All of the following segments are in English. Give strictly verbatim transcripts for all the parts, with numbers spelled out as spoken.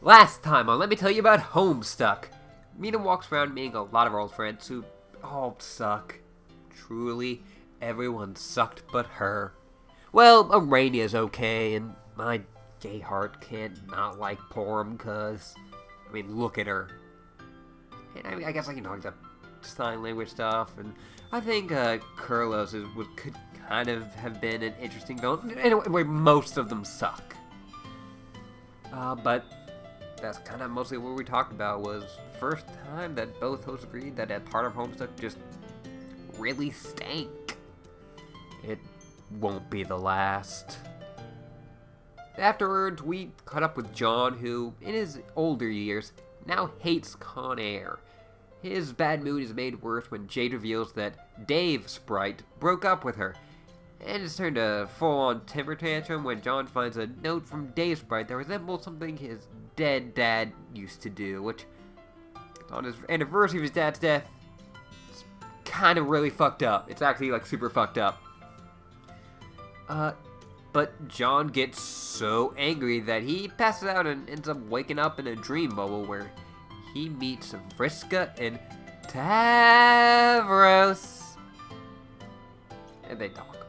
Last time on Let Me Tell You About Homestuck. Meenah walks around meeting a lot of her old friends who all suck. Truly, everyone sucked but her. Well, Arania's okay, and my gay heart can't not like Porrim, cause, I mean, look at her. And I, mean, I guess I can talk to sign language stuff, and I think uh, Carlos is, would, could kind of have been an interesting villain. Anyway, most of them suck. Uh, but that's kind of mostly what we talked about, was first time that both hosts agreed that a part of Homestuck just really stank. It won't be the last. Afterwards, we caught up with John, who, in his older years, now hates Con Air. His bad mood is made worse when Jade reveals that Dave Sprite broke up with her, and it's turned a full-on temper tantrum when John finds a note from Dave Sprite that resembles something his dead dad used to do, which, on his anniversary of his dad's death, it's kind of really fucked up. It's actually, like, super fucked up. Uh, but John gets so angry that he passes out and ends up waking up in a dream bubble where he meets Vriska and Tavros, and they talk.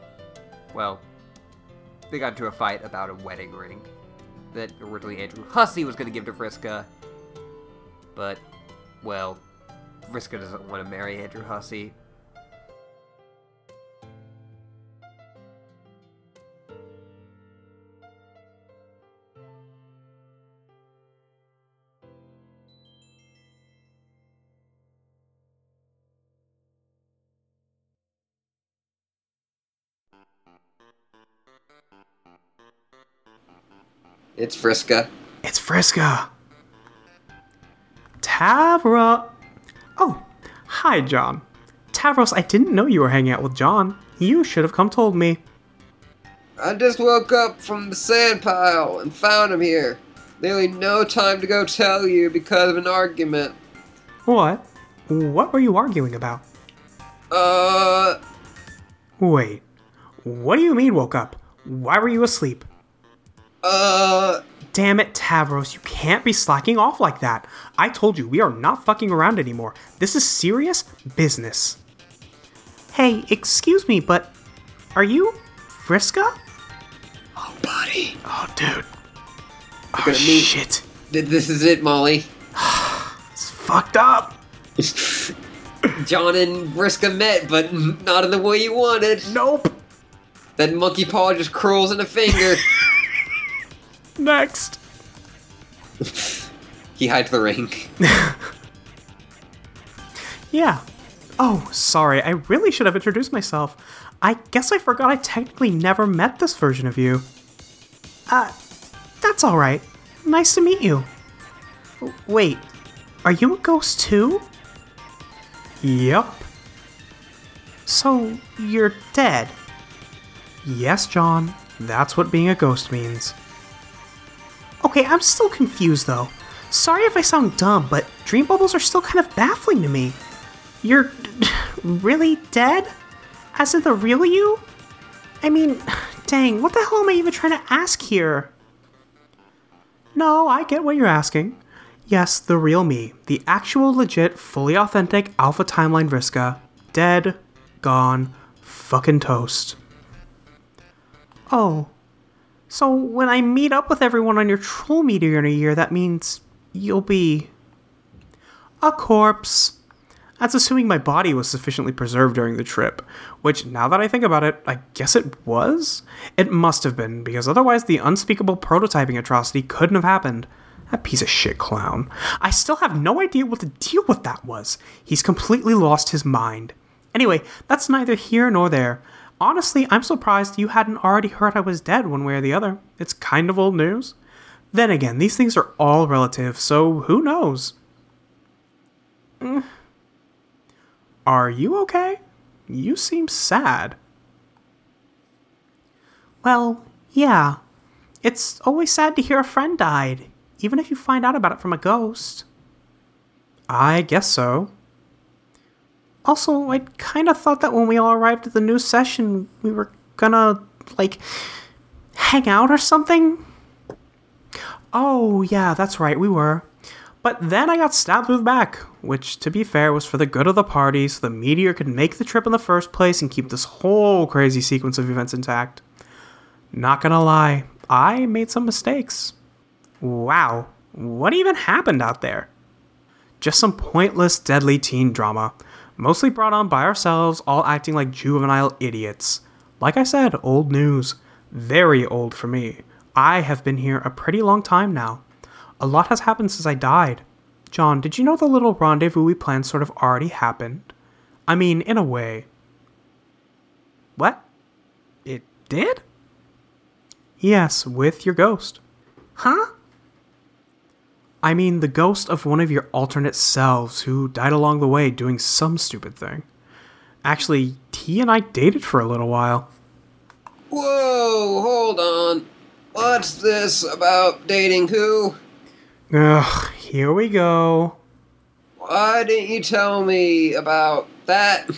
Well, they got into a fight about a wedding ring that originally Andrew Hussie was going to give to Vriska, but, well, Vriska doesn't want to marry Andrew Hussie. It's Vriska. It's Vriska. Tavros. Oh, hi, John. Tavros, I didn't know you were hanging out with John. You should have come told me. I just woke up from the sand pile and found him here. Nearly no time to go tell you because of an argument. What? What were you arguing about? Uh... Wait. What do you mean woke up? Why were you asleep? Uh... Damn it, Tavros, you can't be slacking off like that. I told you, we are not fucking around anymore. This is serious business. Hey, excuse me, but are you Vriska? Oh, buddy. Oh, dude. Oh, shit. This is it, Molly. It's fucked up. John and Vriska met, but not in the way you wanted. Nope. That monkey paw just curls in a finger. Next. He hides the ring. Yeah. Oh, sorry. I really should have introduced myself. I guess I forgot I technically never met this version of you. Uh, that's all right. Nice to meet you. Wait, are you a ghost too? Yep. So, you're dead? Yes, John. That's what being a ghost means. Okay, I'm still confused, though. Sorry if I sound dumb, but dream bubbles are still kind of baffling to me. You're really dead? As in the real you? I mean, dang, what the hell am I even trying to ask here? No, I get what you're asking. Yes, the real me. The actual, legit, fully authentic Alpha Timeline Vriska. Dead. Gone. Fucking toast. Oh. So when I meet up with everyone on your troll meteor in a year, that means you'll be a corpse. That's assuming my body was sufficiently preserved during the trip, which, now that I think about it, I guess it was? It must have been, because otherwise the unspeakable prototyping atrocity couldn't have happened. That piece of shit clown. I still have no idea what the deal with that was. He's completely lost his mind. Anyway, that's neither here nor there. Honestly, I'm surprised you hadn't already heard I was dead one way or the other. It's kind of old news. Then again, these things are all relative, so who knows? Mm. Are you okay? You seem sad. Well, yeah. It's always sad to hear a friend died, even if you find out about it from a ghost. I guess so. Also, I kind of thought that when we all arrived at the new session, we were gonna, like, hang out or something? Oh, yeah, that's right, we were. But then I got stabbed through the back, which, to be fair, was for the good of the party, so the meteor could make the trip in the first place and keep this whole crazy sequence of events intact. Not gonna lie, I made some mistakes. Wow, what even happened out there? Just some pointless, deadly teen drama, mostly brought on by ourselves, all acting like juvenile idiots. Like I said, old news. Very old for me. I have been here a pretty long time now. A lot has happened since I died. John, did you know the little rendezvous we planned sort of already happened? I mean, in a way. What? It did? Yes, with your ghost. Huh? I mean, the ghost of one of your alternate selves who died along the way doing some stupid thing. Actually, he and I dated for a little while. Whoa, hold on. What's this about dating who? Ugh, here we go. Why didn't you tell me about that?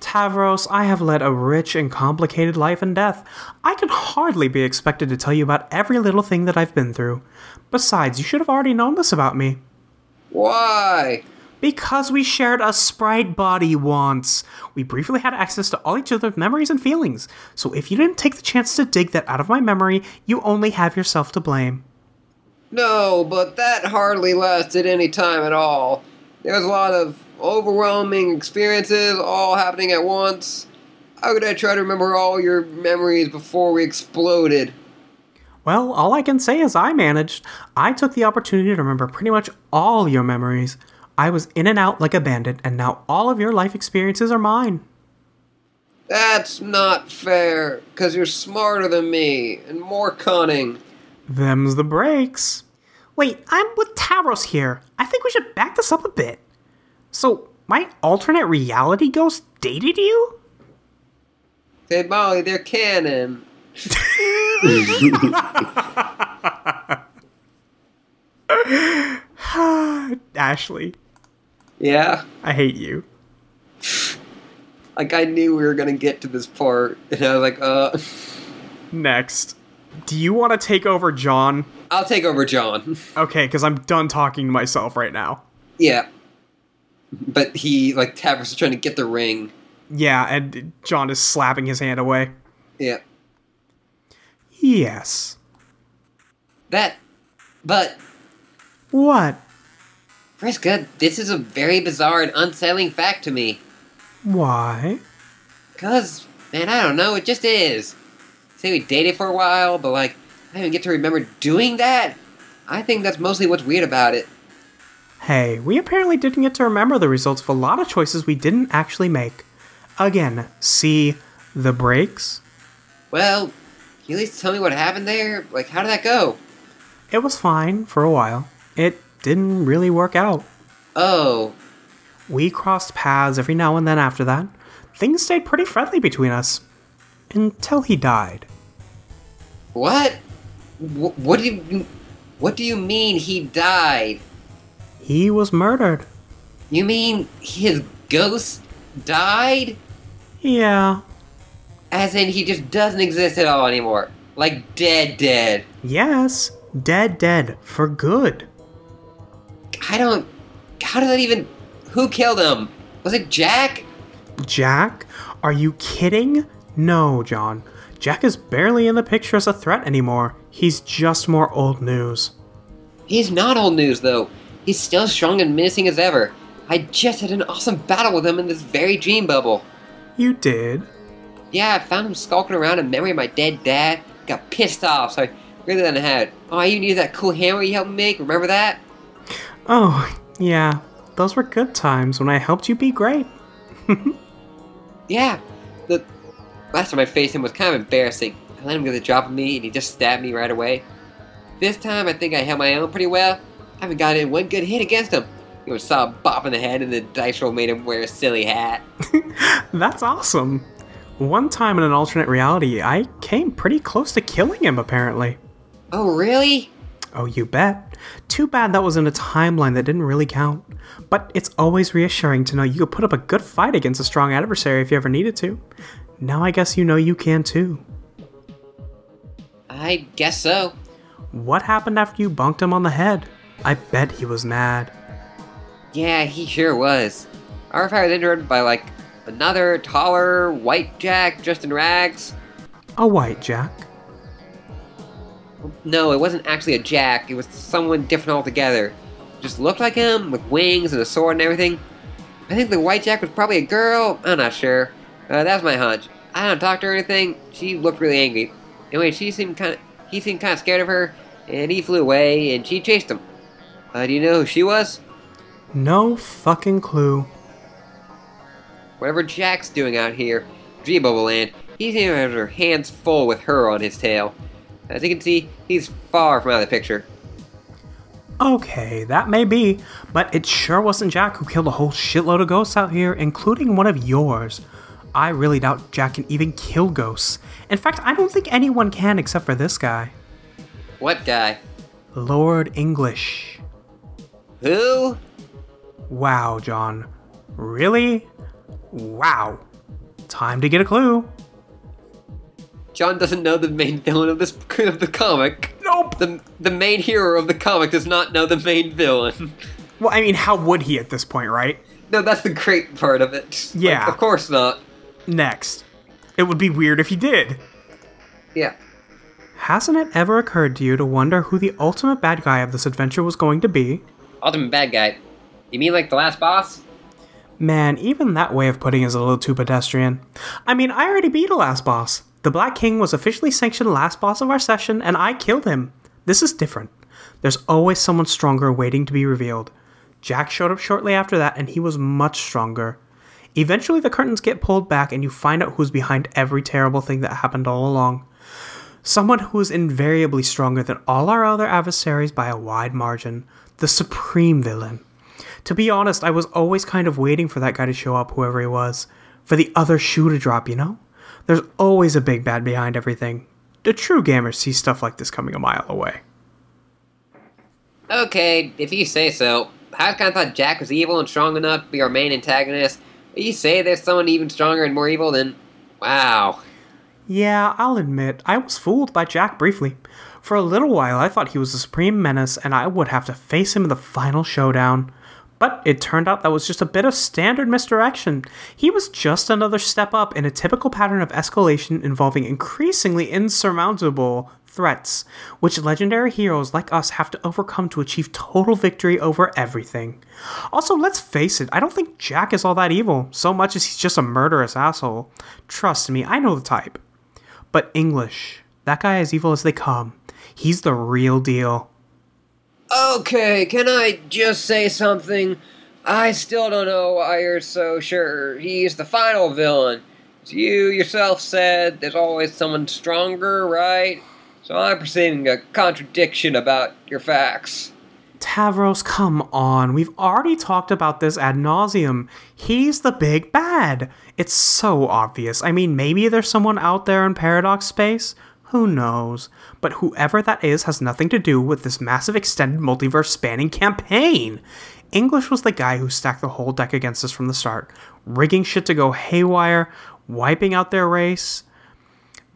Tavros, I have led a rich and complicated life and death. I can hardly be expected to tell you about every little thing that I've been through. Besides, you should have already known this about me. Why? Because we shared a Sprite body once. We briefly had access to all each other's memories and feelings. So if you didn't take the chance to dig that out of my memory, you only have yourself to blame. No, but that hardly lasted any time at all. There was a lot of overwhelming experiences all happening at once. How could I try to remember all your memories before we exploded? Well, all I can say is I managed. I took the opportunity to remember pretty much all your memories. I was in and out like a bandit, and now all of your life experiences are mine. That's not fair, because you're smarter than me, and more cunning. Them's the breaks. Wait, I'm with Tavros here. I think we should back this up a bit. So, my alternate reality ghost dated you? Hey, Molly, they're canon. Ashley. Yeah? I hate you. Like, I knew we were going to get to this part, and I was like, uh... Next. Do you want to take over John? I'll take over John. Okay, because I'm done talking to myself right now. Yeah. But he, like, Tavros is trying to get the ring. Yeah, and John is slapping his hand away. Yeah. Yes. That... But... What? Vriska, this is a very bizarre and unsettling fact to me. Why? Because, man, I don't know, it just is. Say we dated for a while, but, like, I don't even get to remember doing that. I think that's mostly what's weird about it. Hey, we apparently didn't get to remember the results of a lot of choices we didn't actually make. Again, see the breaks? Well, can you at least tell me what happened there? Like, how did that go? It was fine for a while. It didn't really work out. Oh. We crossed paths every now and then after that. Things stayed pretty friendly between us. Until he died. What? W- what do you... What do you mean he died? He was murdered. You mean his ghost died? Yeah. As in he just doesn't exist at all anymore. Like dead dead. Yes. Dead dead. For good. I don't... How did that even... Who killed him? Was it Jack? Jack? Are you kidding? No, John. Jack is barely in the picture as a threat anymore. He's just more old news. He's not old news, though. He's still strong and menacing as ever. I just had an awesome battle with him in this very dream bubble. You did? Yeah, I found him skulking around in memory of my dead dad. Got pissed off, so I really let him have it. Oh, you needed that cool hammer you helped me make? Remember that? Oh, yeah. Those were good times when I helped you be great. Yeah. The last time I faced him was kind of embarrassing. I let him get the drop on me and he just stabbed me right away. This time I think I held my own pretty well. I haven't gotten in one good hit against him. You saw a bop in the head and the dice roll made him wear a silly hat. That's awesome. One time in an alternate reality, I came pretty close to killing him, apparently. Oh, really? Oh, you bet. Too bad that was in a timeline that didn't really count. But it's always reassuring to know you could put up a good fight against a strong adversary if you ever needed to. Now I guess you know you can too. I guess so. What happened after you bonked him on the head? I bet he was mad. Yeah, he sure was. Our fire was interrupted by, like, another taller white jack dressed in rags. A white jack? No, it wasn't actually a jack. It was someone different altogether. Just looked like him, with wings and a sword and everything. I think the white jack was probably a girl. I'm not sure. Uh, that's my hunch. I don't talk to her or anything. She looked really angry. Anyway, she seemed kind of, he seemed kind of scared of her, and he flew away, and she chased him. Uh, do you know who she was? No fucking clue. Whatever Jack's doing out here, G-Bubble Land, he seems to have her hands full with her on his tail. As you can see, he's far from out of the picture. Okay, that may be, but it sure wasn't Jack who killed a whole shitload of ghosts out here, including one of yours. I really doubt Jack can even kill ghosts. In fact, I don't think anyone can except for this guy. What guy? Lord English. Who? Wow, John. Really? Wow. Time to get a clue. John doesn't know the main villain of this of the comic. Nope. The the main hero of the comic does not know the main villain. Well, I mean, how would he at this point, right? No, that's the great part of it. Yeah. Like, of course not. Next. It would be weird if he did. Yeah. Hasn't it ever occurred to you to wonder who the ultimate bad guy of this adventure was going to be? Ultimate bad guy? You mean like the last boss? Man, even that way of putting is a little too pedestrian. I mean, I already beat a last boss. The Black King was officially sanctioned last boss of our session, and I killed him. This is different. There's always someone stronger waiting to be revealed. Jack showed up shortly after that, and he was much stronger. Eventually, the curtains get pulled back, and you find out who's behind every terrible thing that happened all along. Someone who is invariably stronger than all our other adversaries by a wide margin. The supreme villain. To be honest, I was always kind of waiting for that guy to show up, whoever he was. For the other shoe to drop, you know? There's always a big bad behind everything. The true gamers see stuff like this coming a mile away. Okay, if you say so. I kind of thought Jack was evil and strong enough to be our main antagonist. But you say there's someone even stronger and more evil than... Wow. Yeah, I'll admit, I was fooled by Jack briefly. For a little while, I thought he was the supreme menace and I would have to face him in the final showdown. But it turned out that was just a bit of standard misdirection. He was just another step up in a typical pattern of escalation involving increasingly insurmountable threats, which legendary heroes like us have to overcome to achieve total victory over everything. Also, let's face it, I don't think Jack is all that evil, so much as he's just a murderous asshole. Trust me, I know the type. But English, that guy is evil as they come. He's the real deal. Okay, can I just say something? I still don't know why you're so sure he's the final villain. As you yourself said, there's always someone stronger, right? So I'm perceiving a contradiction about your facts. Tavros, come on. We've already talked about this ad nauseum. He's the big bad. It's so obvious. I mean, maybe there's someone out there in Paradox space. Who knows? But whoever that is has nothing to do with this massive extended multiverse-spanning campaign. English was the guy who stacked the whole deck against us from the start, rigging shit to go haywire, wiping out their race,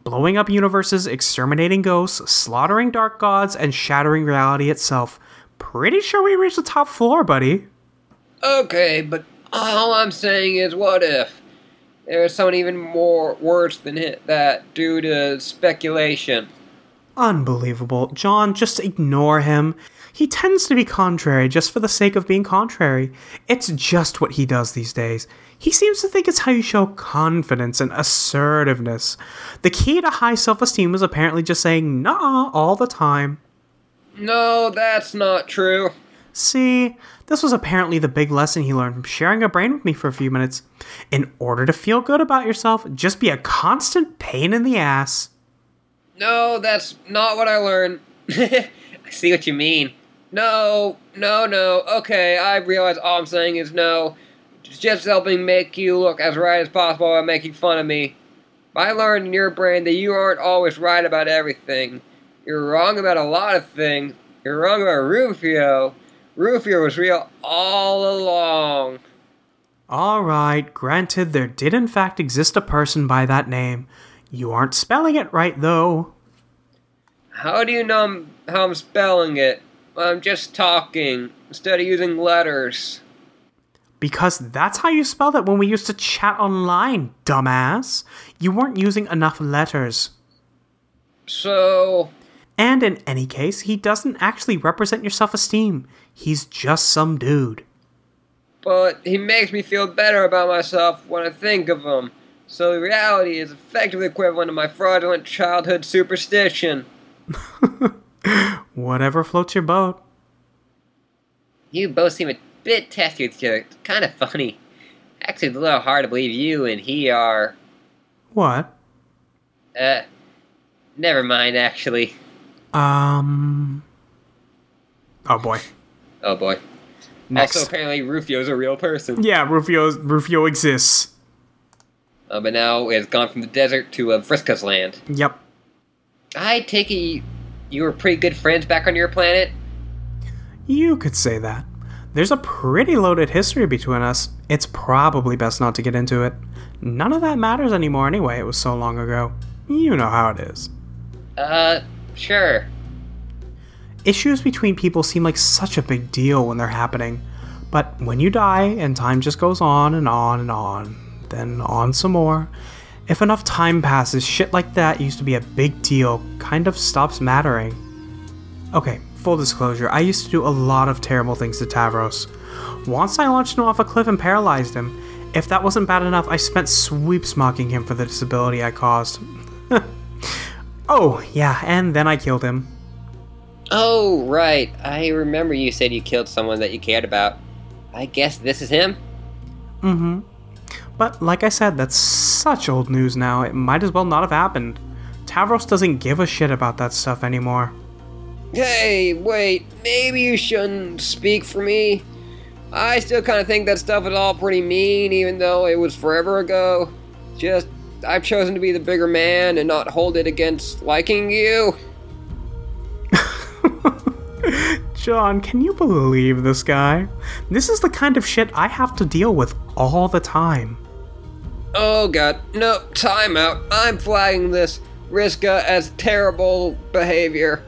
blowing up universes, exterminating ghosts, slaughtering dark gods, and shattering reality itself. Pretty sure we reached the top floor, buddy. Okay, but all I'm saying is what if? There's someone even more worse than that due to speculation. Unbelievable. John, just ignore him. He tends to be contrary just for the sake of being contrary. It's just what he does these days. He seems to think it's how you show confidence and assertiveness. The key to high self-esteem is apparently just saying nah all the time. No, that's not true. See, this was apparently the big lesson he learned from sharing a brain with me for a few minutes. In order to feel good about yourself, just be a constant pain in the ass. No, that's not what I learned. I see what you mean. No, no, no. Okay, I realize all I'm saying is no. Just helping make you look as right as possible by making fun of me. I learned in your brain that you aren't always right about everything. You're wrong about a lot of things. You're wrong about Rufio. Rufio was real all along. Alright, granted there did in fact exist a person by that name. You aren't spelling it right, though. How do you know I'm how I'm spelling it. I'm just talking instead of using letters. Because that's how you spelled it when we used to chat online, dumbass. You weren't using enough letters. So... And in any case, he doesn't actually represent your self-esteem. He's just some dude. But he makes me feel better about myself when I think of him. So the reality is effectively equivalent to my fraudulent childhood superstition. Whatever floats your boat. You both seem a bit testy with each other. It's kind of funny. Actually, it's a little hard to believe you and he are... What? Uh, never mind, actually. Um... Oh, boy. Oh, boy. Next. Also, apparently, Rufio's a real person. Yeah, Rufio's, Rufio exists. Uh, but now it's gone from the desert to uh, Vriska's land. Yep. I take it you were pretty good friends back on your planet? You could say that. There's a pretty loaded history between us. It's probably best not to get into it. None of that matters anymore anyway. It was so long ago. You know how it is. Uh, sure. Issues between people seem like such a big deal when they're happening. But when you die and time just goes on and on and on... then on some more. If enough time passes, shit like that used to be a big deal, kind of stops mattering. Okay, full disclosure, I used to do a lot of terrible things to Tavros. Once I launched him off a cliff and paralyzed him. If that wasn't bad enough, I spent sweeps mocking him for the disability I caused. Oh, yeah, and then I killed him. Oh, right. I remember you said you killed someone that you cared about. I guess this is him? Mm-hmm. But like I said, that's such old news now, it might as well not have happened. Tavros doesn't give a shit about that stuff anymore. Hey, wait, maybe you shouldn't speak for me. I still kind of think that stuff was all pretty mean, even though it was forever ago. Just, I've chosen to be the bigger man and not hold it against liking you. John, can you believe this guy? This is the kind of shit I have to deal with all the time. Oh god, no, time out. I'm flagging this Vriska as terrible behavior.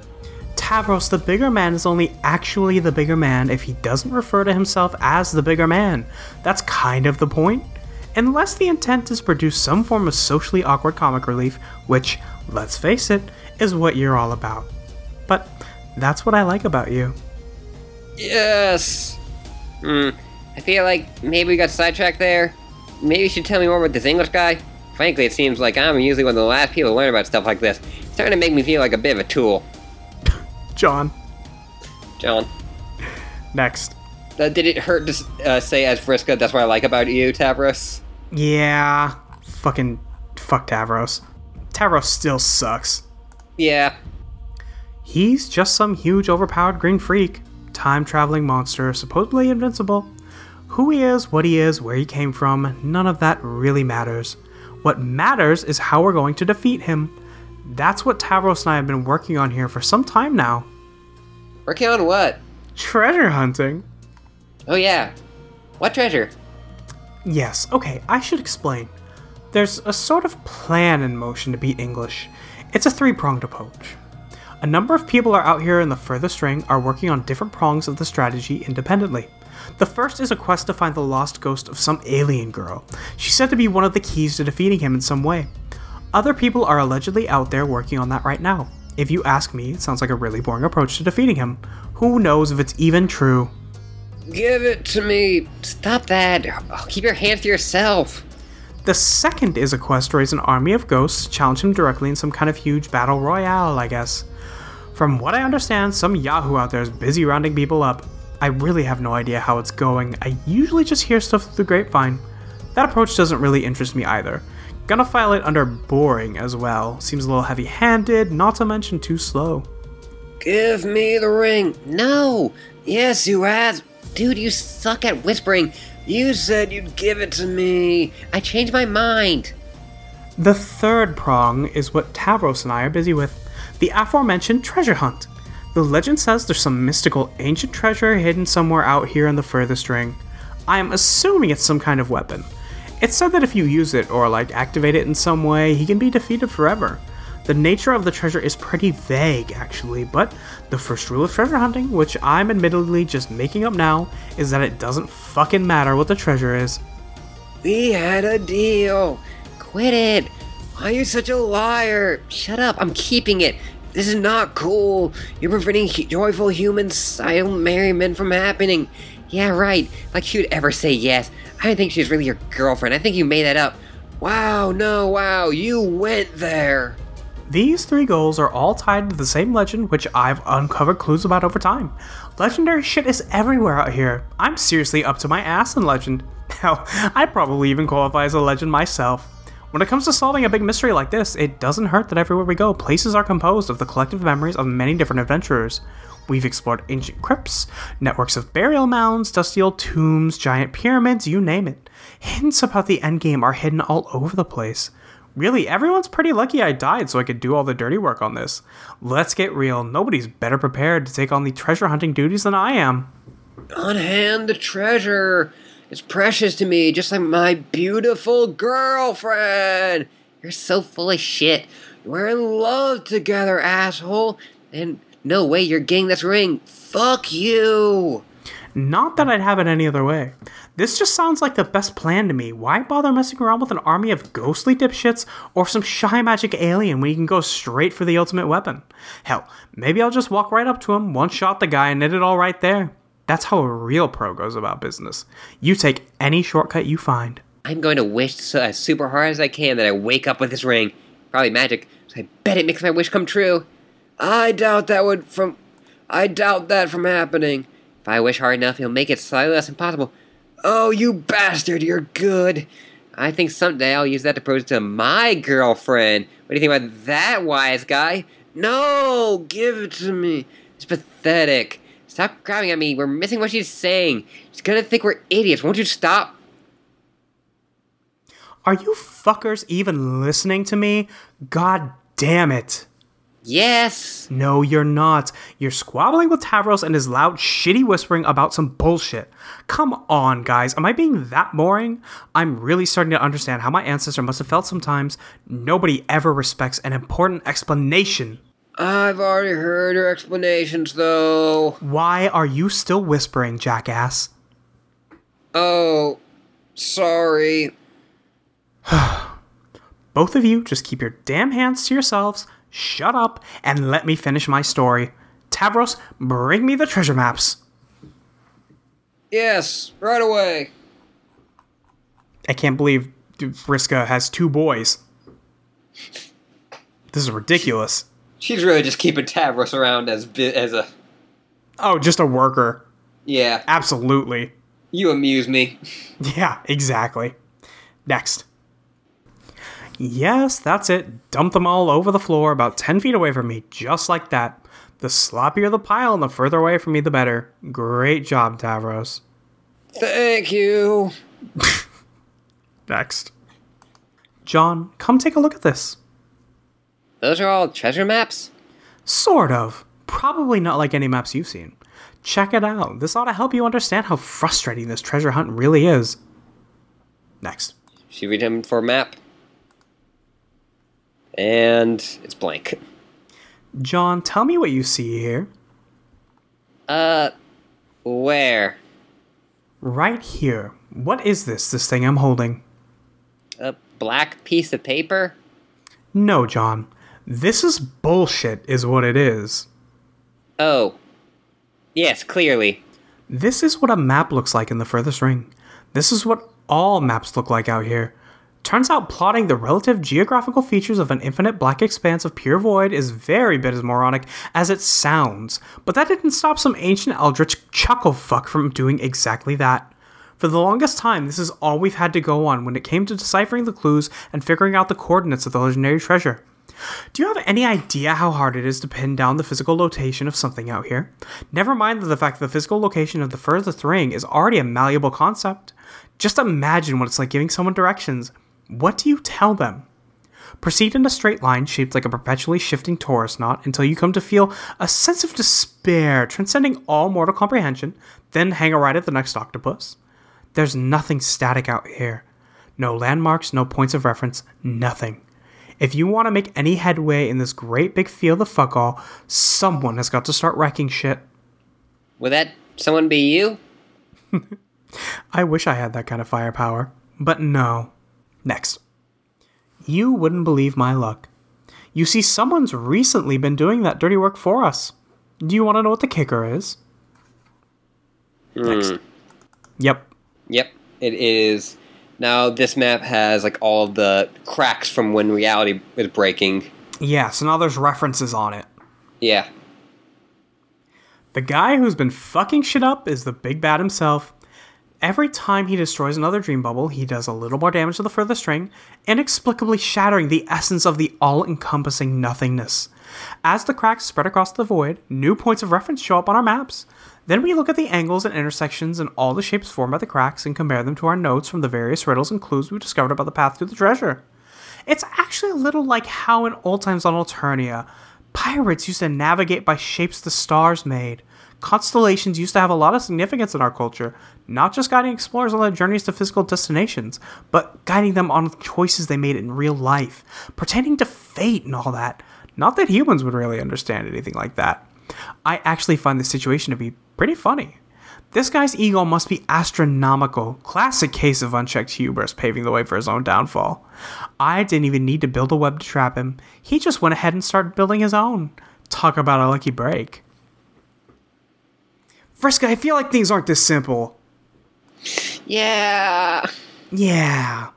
Tavros, the bigger man is only actually the bigger man if he doesn't refer to himself as the bigger man. That's kind of the point. Unless the intent is to produce some form of socially awkward comic relief, which, let's face it, is what you're all about. But that's what I like about you. Yes! Hmm. I feel like maybe we got sidetracked there. Maybe you should tell me more about this English guy. Frankly, it seems like I'm usually one of the last people to learn about stuff like this. It's starting to make me feel like a bit of a tool. John. John. Next. Uh, did it hurt to uh, say as Vriska, that's what I like about you, Tavros? Yeah. Fucking fuck Tavros. Tavros still sucks. Yeah. He's just some huge overpowered green freak. Time-traveling monster, supposedly invincible. Who he is, what he is, where he came from, none of that really matters. What matters is how we're going to defeat him. That's what Tavros and I have been working on here for some time now. Working on what? Treasure hunting. Oh yeah. What treasure? Yes, okay, I should explain. There's a sort of plan in motion to beat English. It's a three-pronged approach. A number of people are out here in the furthest ring are working on different prongs of the strategy independently. The first is a quest to find the lost ghost of some alien girl. She's said to be one of the keys to defeating him in some way. Other people are allegedly out there working on that right now. If you ask me, it sounds like a really boring approach to defeating him. Who knows if it's even true? Give it to me. Stop that. Keep your hands to yourself. The second is a quest to raise an army of ghosts to challenge him directly in some kind of huge battle royale, I guess. From what I understand, some yahoo out there is busy rounding people up. I really have no idea how it's going. I usually just hear stuff through the grapevine. That approach doesn't really interest me either. Gonna file it under boring as well. Seems a little heavy-handed, not to mention too slow. Give me the ring. No. Yes, you asked. Dude, you suck at whispering. You said you'd give it to me. I changed my mind. The third prong is what Tavros and I are busy with. The aforementioned treasure hunt. The legend says there's some mystical ancient treasure hidden somewhere out here in the furthest ring. I am assuming it's some kind of weapon. It's said that if you use it or like activate it in some way, he can be defeated forever. The nature of the treasure is pretty vague, actually, but the first rule of treasure hunting, which I'm admittedly just making up now, is that it doesn't fucking matter what the treasure is. We had a deal. Quit it. Why are you such a liar? Shut up. I'm keeping it. This is not cool. You're preventing joyful human silent merriment from happening. Yeah, right. Like she would ever say yes. I didn't think she was really your girlfriend. I think you made that up. Wow, no, wow, you went there. These three goals are all tied to the same legend, which I've uncovered clues about over time. Legendary shit is everywhere out here. I'm seriously up to my ass in legend. Hell, I probably even qualify as a legend myself. When it comes to solving a big mystery like this, it doesn't hurt that everywhere we go, places are composed of the collective memories of many different adventurers. We've explored ancient crypts, networks of burial mounds, dusty old tombs, giant pyramids, you name it. Hints about the endgame are hidden all over the place. Really, everyone's pretty lucky I died so I could do all the dirty work on this. Let's get real, nobody's better prepared to take on the treasure hunting duties than I am. On hand, the treasure. It's precious to me, just like my beautiful girlfriend. You're so full of shit. We're in love together, asshole. And... no way, you're getting this ring. Fuck you. Not that I'd have it any other way. This just sounds like the best plan to me. Why bother messing around with an army of ghostly dipshits or some shy magic alien when you can go straight for the ultimate weapon? Hell, maybe I'll just walk right up to him, one shot the guy, and end it all right there. That's how a real pro goes about business. You take any shortcut you find. I'm going to wish so, as super hard as I can that I wake up with this ring. Probably magic, so I bet it makes my wish come true. I doubt that would from, I doubt that from happening. If I wish hard enough, he'll make it slightly less impossible. Oh, you bastard, you're good. I think someday I'll use that to propose to my girlfriend. What do you think about that, wise guy? No, give it to me. It's pathetic. Stop grabbing at me. We're missing what she's saying. She's gonna think we're idiots. Won't you stop? Are you fuckers even listening to me? God damn it. Yes! No, you're not. You're squabbling with Tavros and his loud, shitty whispering about some bullshit. Come on, guys. Am I being that boring? I'm really starting to understand how my ancestor must have felt sometimes. Nobody ever respects an important explanation. I've already heard your explanations, though. Why are you still whispering, jackass? Oh, sorry. Both of you, just keep your damn hands to yourselves. Shut up and let me finish my story. Tavros, bring me the treasure maps. Yes, right away. I can't believe Vriska has two boys. This is ridiculous. She's really just keeping Tavros around as as a... oh, just a worker. Yeah. Absolutely. You amuse me. Yeah, exactly. Next. Yes, that's it. Dump them all over the floor about ten feet away from me, just like that. The sloppier the pile and the further away from me, the better. Great job, Tavros. Thank you. Next. John, come take a look at this. Those are all treasure maps? Sort of. Probably not like any maps you've seen. Check it out. This ought to help you understand how frustrating this treasure hunt really is. Next. Should we read him for a map? And it's blank. John, tell me what you see here. Uh, where? Right here. What is this, this thing I'm holding? A black piece of paper? No, John. This is bullshit, is what it is. Oh. Yes, clearly. This is what a map looks like in the furthest ring. This is what all maps look like out here. Turns out plotting the relative geographical features of an infinite black expanse of pure void is very bit as moronic as it sounds, but that didn't stop some ancient eldritch chucklefuck from doing exactly that. For the longest time, this is all we've had to go on when it came to deciphering the clues and figuring out the coordinates of the legendary treasure. Do you have any idea how hard it is to pin down the physical location of something out here? Never mind the fact that the physical location of the furthest ring is already a malleable concept. Just imagine what it's like giving someone directions. What do you tell them? Proceed in a straight line shaped like a perpetually shifting torus knot until you come to feel a sense of despair transcending all mortal comprehension, then hang a right at the next octopus. There's nothing static out here. No landmarks, no points of reference, nothing. If you want to make any headway in this great big field of fuck all, someone has got to start wrecking shit. Will that someone be you? I wish I had that kind of firepower, but no. Next. You wouldn't believe my luck. You see, someone's recently been doing that dirty work for us. Do you want to know what the kicker is? Mm. Next. Yep. Yep, it is. Now, this map has, like, all of the cracks from when reality was breaking. Yeah, so now there's references on it. Yeah. The guy who's been fucking shit up is the big bad himself. Every time he destroys another dream bubble, he does a little more damage to the further string, inexplicably shattering the essence of the all-encompassing nothingness. As the cracks spread across the void, new points of reference show up on our maps. Then we look at the angles and intersections and all the shapes formed by the cracks and compare them to our notes from the various riddles and clues we discovered about the path to the treasure. It's actually a little like how in old times on Alternia, pirates used to navigate by shapes the stars made. Constellations used to have a lot of significance in our culture, not just guiding explorers on their journeys to physical destinations, but guiding them on choices they made in real life, pertaining to fate and all that. Not that humans would really understand anything like that. I actually find this situation to be pretty funny. This guy's ego must be astronomical. Classic case of unchecked hubris paving the way for his own downfall. I didn't even need to build a web to trap him. He just went ahead and started building his own. Talk about a lucky break. Vriska, I feel like things aren't this simple. Yeah. Yeah.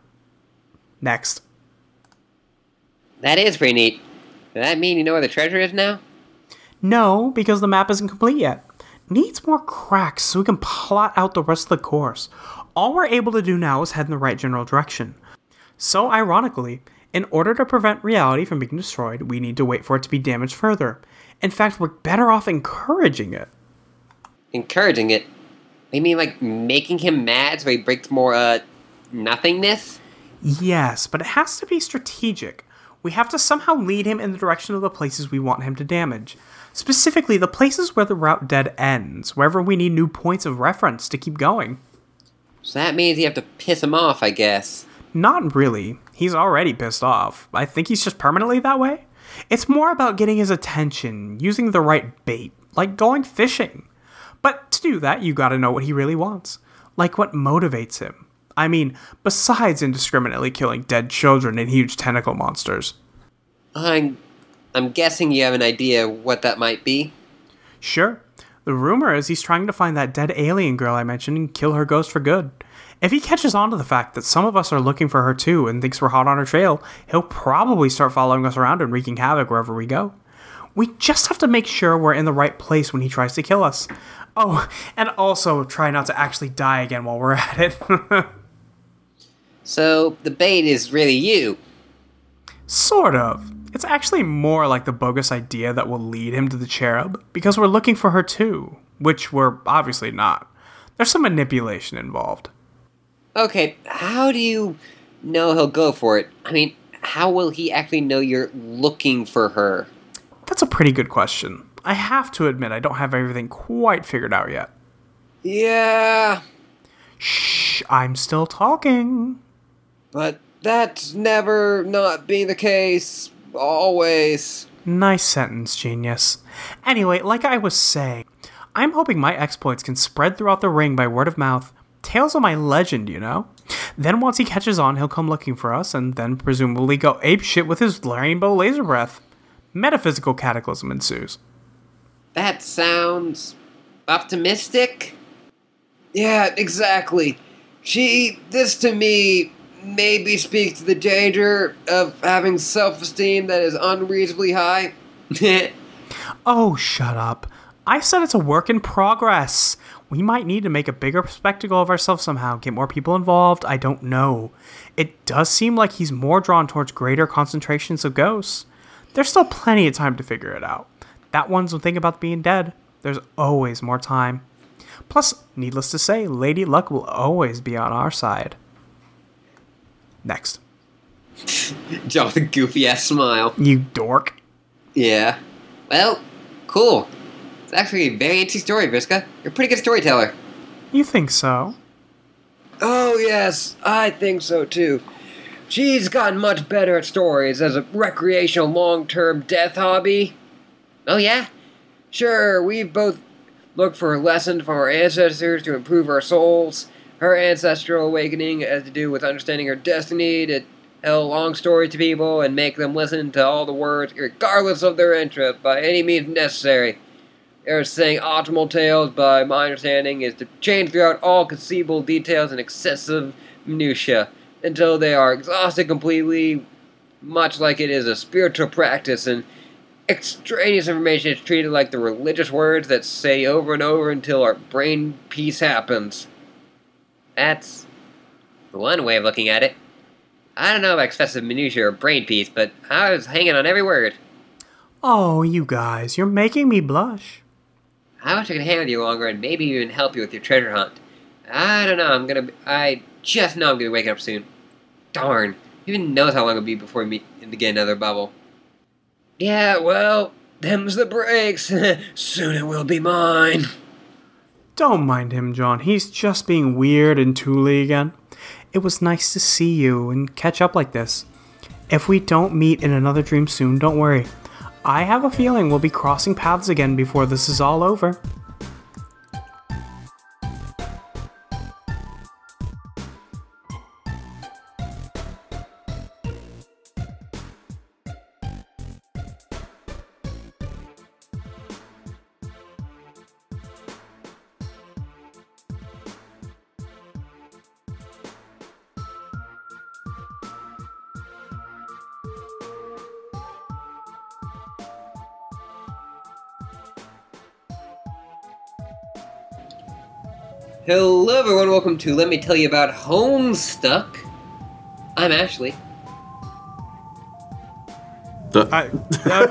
Next. That is pretty neat. Does that mean you know where the treasure is now? No, because the map isn't complete yet. Needs more cracks so we can plot out the rest of the course. All we're able to do now is head in the right general direction. So, ironically, in order to prevent reality from being destroyed, we need to wait for it to be damaged further. In fact, we're better off encouraging it. Encouraging it? You mean, like, making him mad so he breaks more, uh, nothingness? Yes, but it has to be strategic. We have to somehow lead him in the direction of the places we want him to damage. Specifically, the places where the route dead ends, wherever we need new points of reference to keep going. So that means you have to piss him off, I guess. Not really. He's already pissed off. I think he's just permanently that way. It's more about getting his attention, using the right bait, like going fishing. But to do that, you gotta know what he really wants. Like what motivates him. I mean, besides indiscriminately killing dead children and huge tentacle monsters. I'm, I'm guessing you have an idea what that might be? Sure. The rumor is he's trying to find that dead alien girl I mentioned and kill her ghost for good. If he catches on to the fact that some of us are looking for her too and thinks we're hot on her trail, he'll probably start following us around and wreaking havoc wherever we go. We just have to make sure we're in the right place when he tries to kill us. Oh, and also try not to actually die again while we're at it. So, the bait is really you? Sort of. It's actually more like the bogus idea that will lead him to the cherub, because we're looking for her too, which we're obviously not. There's some manipulation involved. Okay, how do you know he'll go for it? I mean, how will he actually know you're looking for her? That's a pretty good question. I have to admit, I don't have everything quite figured out yet. Yeah. Shh, I'm still talking. But that's never not been the case. Always. Nice sentence, genius. Anyway, like I was saying, I'm hoping my exploits can spread throughout the ring by word of mouth. Tales of my legend, you know? Then once he catches on, he'll come looking for us, and then presumably go apeshit with his rainbow laser breath. Metaphysical cataclysm ensues. That sounds optimistic. Yeah, exactly. She, this to me, maybe speaks to the danger of having self-esteem that is unreasonably high. Oh, shut up. I said it's a work in progress. We might need to make a bigger spectacle of ourselves somehow, get more people involved, I don't know. It does seem like he's more drawn towards greater concentrations of ghosts. There's still plenty of time to figure it out. That one's the thing about being dead. There's always more time. Plus, needless to say, Lady Luck will always be on our side. Next. John with a goofy-ass smile. You dork. Yeah. Well, cool. It's actually a very interesting story, Vriska. You're a pretty good storyteller. You think so? Oh, yes. I think so, too. She's gotten much better at stories as a recreational long-term death hobby. Oh, yeah? Sure, we've both looked for a lesson from our ancestors to improve our souls. Her ancestral awakening has to do with understanding her destiny to tell long stories to people and make them listen to all the words, regardless of their interest, by any means necessary. They're saying optimal tales, by my understanding, is to change throughout all conceivable details and excessive minutiae, until they are exhausted completely, much like it is a spiritual practice, and extraneous information is treated like the religious words that say over and over until our brain peace happens. That's one way of looking at it. I don't know about excessive minutiae or brain peace, but I was hanging on every word. Oh, you guys, you're making me blush. I wish I could hang with you longer and maybe even help you with your treasure hunt. I don't know, I'm gonna... I just know I'm gonna be waking up soon. Darn. Who even knows how long it'll be before we get another bubble. Yeah, well, them's the breaks. Soon it will be mine. Don't mind him, John. He's just being weird and tooly again. It was nice to see you and catch up like this. If we don't meet in another dream soon, don't worry. I have a feeling we'll be crossing paths again before this is all over. Hello everyone, welcome to Let Me Tell You About Homestuck. I'm Ashley. Uh, I, uh,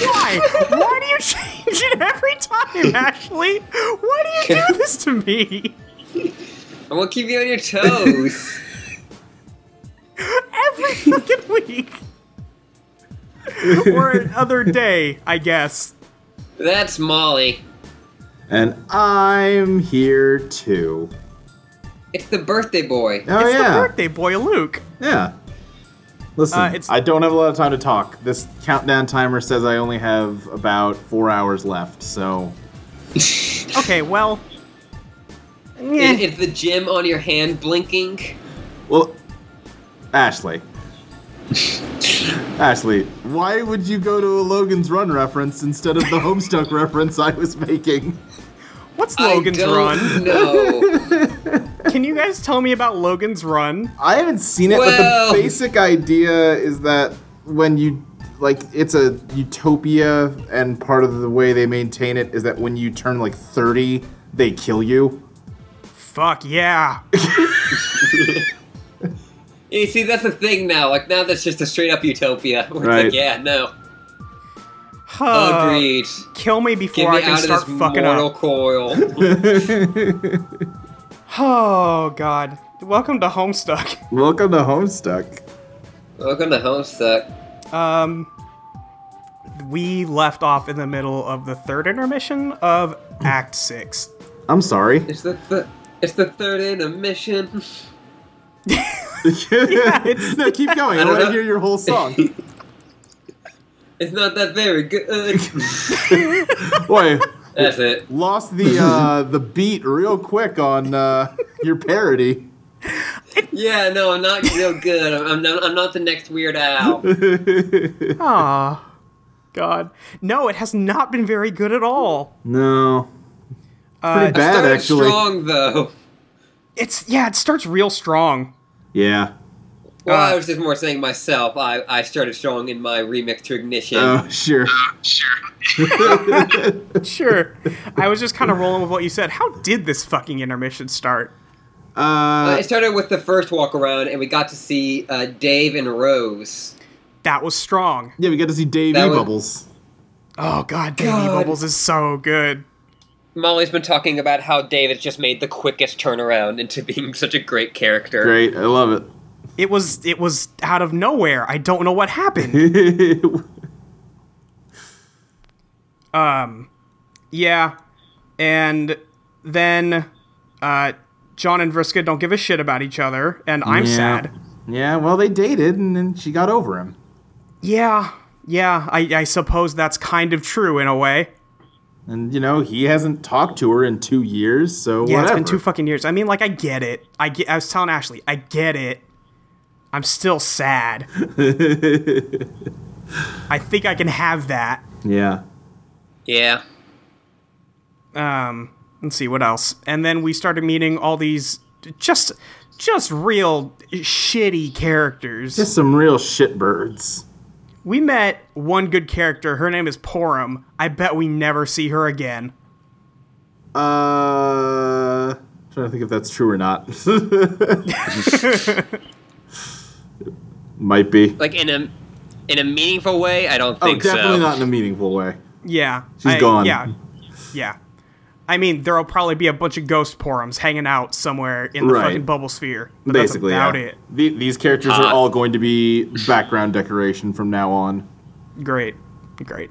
Why? Why do you change it every time, Ashley? Why do you do this to me? I won't keep you on your toes. Every fucking week. Or another day, I guess. That's Molly. And I'm here, too. It's the birthday boy. Oh, it's yeah. the birthday boy, Luke. Yeah. Listen, uh, I don't have a lot of time to talk. This countdown timer says I only have about four hours left, so... Okay, well... Yeah. Is, is the gem on your hand blinking? Well, Ashley. Ashley, why would you go to a Logan's Run reference instead of the Homestuck reference I was making? What's Logan's Run? I don't know. Can you guys tell me about Logan's Run? I haven't seen it, well, but the basic idea is that when you, like, it's a utopia, and part of the way they maintain it is that when you turn, like, thirty, they kill you. Fuck yeah. You see, that's the thing now. Like, now that's just a straight-up utopia. Where right. It's like, yeah, no. Huh. Agreed. Kill me before me I can start fucking up. Coil. Oh, God. Welcome to Homestuck. Welcome to Homestuck. Welcome to Homestuck. Um, we left off in the middle of the third intermission of Act Six. I'm sorry. It's the, th- it's the third intermission. Yeah, it's, no, keep going. I, I want to hear your whole song. It's not that very good. Boy, that's it. Lost the uh, the beat real quick on uh, your parody. Yeah, no, I'm not real good. I'm, I'm not. I'm not the next Weird Al. Aw, God, no, it has not been very good at all. No, uh, pretty bad I started actually. Strong though. It's yeah. It starts real strong. Yeah. Well, uh, I was just more saying myself. I, I started showing in my remix to Ignition. Oh, sure. Sure. Sure. I was just kind of rolling with what you said. How did this fucking intermission start? Uh, uh, it started with the first walk around, and we got to see uh, Dave and Rose. That was strong. Yeah, we got to see Dave E Bubbles. Oh, God. Dave E Bubbles is so good. Molly's been talking about how David just made the quickest turnaround into being such a great character. Great, I love it. It was it was out of nowhere. I don't know what happened. um, yeah, and then uh, John and Vriska don't give a shit about each other, and I'm yeah. sad. Yeah, well, they dated, and then she got over him. Yeah, yeah, I, I suppose that's kind of true in a way. And, you know, he hasn't talked to her in two years, so yeah, whatever. It's been two fucking years. I mean, like, I get it. I, get, I was telling Ashley, I get it. I'm still sad. I think I can have that. Yeah. Yeah. Um, let's see, what else? And then we started meeting all these just... Just real shitty characters. Just some real shitbirds. We met one good character. Her name is Porrim. I bet we never see her again. Uh, I'm trying to think if that's true or not. Might be. Like in a in a meaningful way, I don't think so. Oh, definitely so. Not in a meaningful way. Yeah, she's I, gone. Yeah, yeah. I mean, there'll probably be a bunch of ghost Porrims hanging out somewhere in the right. fucking bubble sphere. But basically, that's about yeah. it. The, these characters uh, are all going to be background decoration from now on. Great. Great.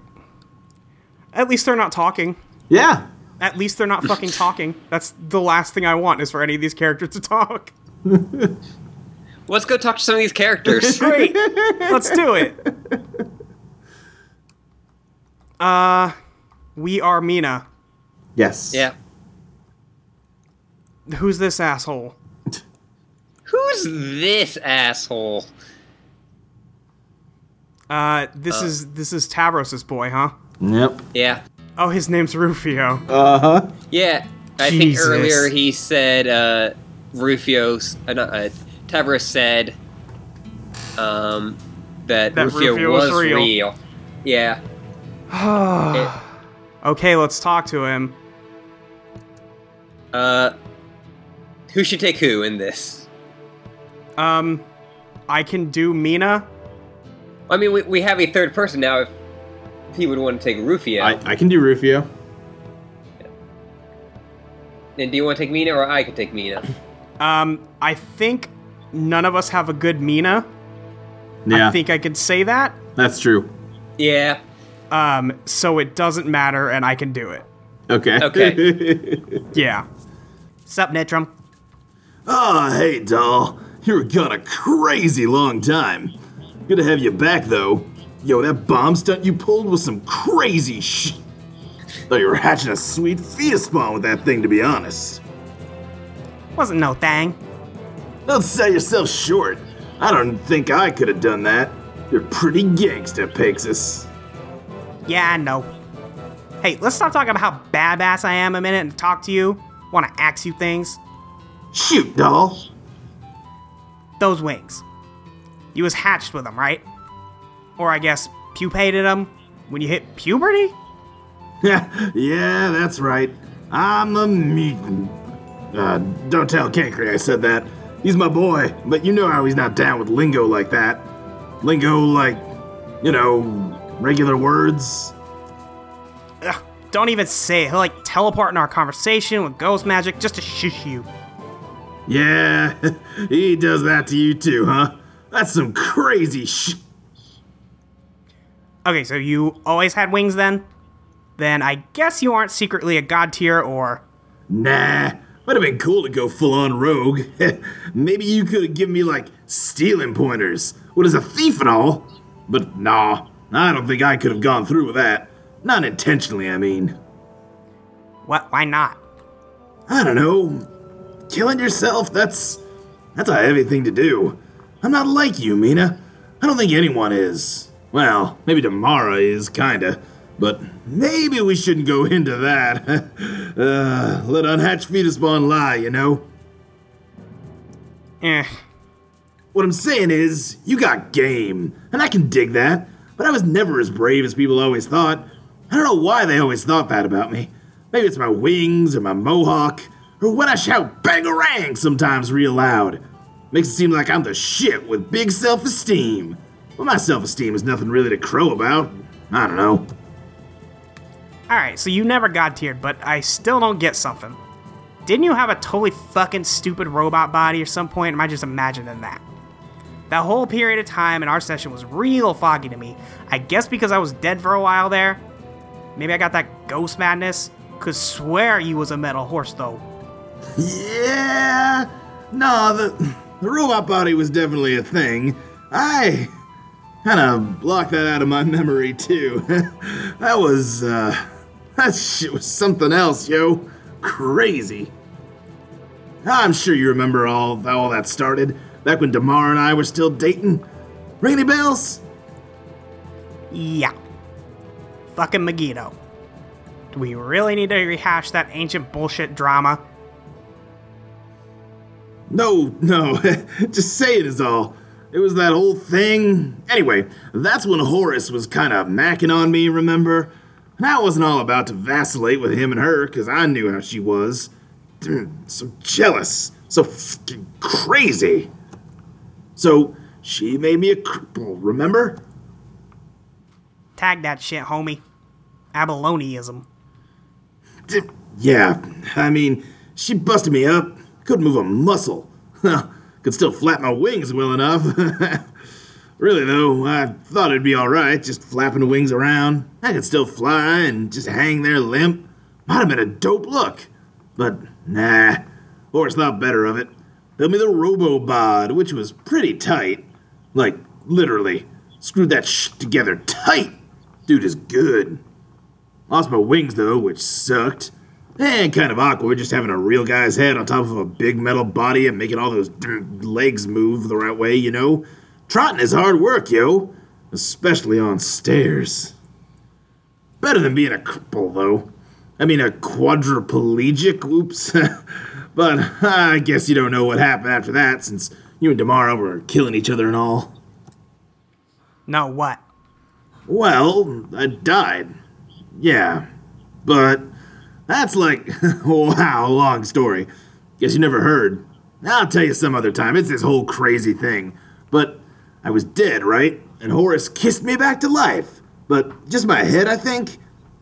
At least they're not talking. Yeah. At least they're not fucking talking. That's the last thing I want is for any of these characters to talk. Let's go talk to some of these characters. Great. Let's do it. Uh, we are Meenah. Yes. Yeah. Who's this asshole? Who's this asshole? Uh, this uh. is this is Tavros' boy, huh? Yep. Yeah. Oh, his name's Rufio. Uh huh. Yeah. I Jesus. think earlier he said uh, Rufio's. Uh, uh, Tavros said um, that, that Rufio, Rufio was, was real. real. Yeah. it, okay, let's talk to him. Uh, who should take who in this? Um, I can do Meenah. I mean, we we have a third person now. If he would want to take Rufio, I, I can do Rufio. Yeah. Then do you want to take Meenah, or I can take Meenah? Um, I think none of us have a good Meenah. Yeah. I think I could say that. That's true. Yeah. Um, so it doesn't matter, and I can do it. Okay. Okay. Yeah. Sup, Nitrum? Oh, hey, doll. You were gone a crazy long time. Good to have you back, though. Yo, that bomb stunt you pulled was some crazy sh... Thought you were hatching a sweet fetus spawn with that thing, to be honest. Wasn't no thing. Don't sell yourself short. I don't think I could have done that. You're pretty gangster, Pixis. Yeah, I know. Hey, let's stop talking about how badass I am a minute and talk to you. Want to ask you things? Shoot, doll. Those wings. You was hatched with them, right? Or I guess pupated them when you hit puberty? Yeah, that's right. I'm a mutant. Uh, don't tell Cancri I said that. He's my boy, but you know how he's not down with lingo like that. Lingo like, you know, regular words. Ugh, don't even say it. He'll, like, teleport in our conversation with ghost magic just to shush you. Yeah, he does that to you too, huh? That's some crazy sh... Okay, so you always had wings then? Then I guess you aren't secretly a god tier or... Nah, would have been cool to go full-on rogue. Maybe you could have given me, like, stealing pointers. What is a thief and all? But nah, I don't think I could have gone through with that. Not intentionally, I mean. What? Why not? I don't know. Killing yourself, that's... That's a heavy thing to do. I'm not like you, Meenah. I don't think anyone is. Well, maybe Damara is, kinda. But maybe we shouldn't go into that. uh, let unhatched fetus spawn lie, you know? Eh. What I'm saying is, you got game. And I can dig that. But I was never as brave as people always thought. I don't know why they always thought that about me. Maybe it's my wings, or my mohawk, or when I shout bangarang sometimes real loud. Makes it seem like I'm the shit with big self-esteem. Well, my self-esteem is nothing really to crow about. I don't know. Alright, so you never got tiered, but I still don't get something. Didn't you have a totally fucking stupid robot body at some point? Am I just imagining that? That whole period of time in our session was real foggy to me. I guess because I was dead for a while there. Maybe I got that ghost madness. Could swear you was a metal horse, though. Yeah! No, the, the robot body was definitely a thing. I kind of blocked that out of my memory, too. That was, uh... That shit was something else, yo. Crazy. I'm sure you remember all how all that started, back when Damara and I were still dating. Ring any bells? Yeah. Fucking Megido. Do we really need to rehash that ancient bullshit drama? No, no. Just say it is all. It was that whole thing. Anyway, that's when Horuss was kind of macking on me, remember? And I wasn't all about to vacillate with him and her, because I knew how she was. So jealous. So fucking crazy. So she made me a cripple, remember? Tag that shit, homie. Abaloneism. Yeah, I mean, she busted me up. Couldn't move a muscle. Could still flap my wings well enough. Really, though, I thought it'd be all right, just flapping the wings around. I could still fly and just hang there limp. Might have been a dope look. But, nah, Horuss thought better of it. Built me the Robobod, which was pretty tight. Like, literally. Screwed that sh together tight. Dude is good. Lost my wings, though, which sucked. And kind of awkward just having a real guy's head on top of a big metal body and making all those legs move the right way, you know? Trotting is hard work, yo. Especially on stairs. Better than being a cripple, though. I mean, a quadriplegic, oops. But I guess you don't know what happened after that, since you and Damara were killing each other and all. No, what? Well, I died. Yeah, but that's like, wow, long story. Guess you never heard. I'll tell you some other time. It's this whole crazy thing. But I was dead, right? And Horuss kissed me back to life. But just my head, I think.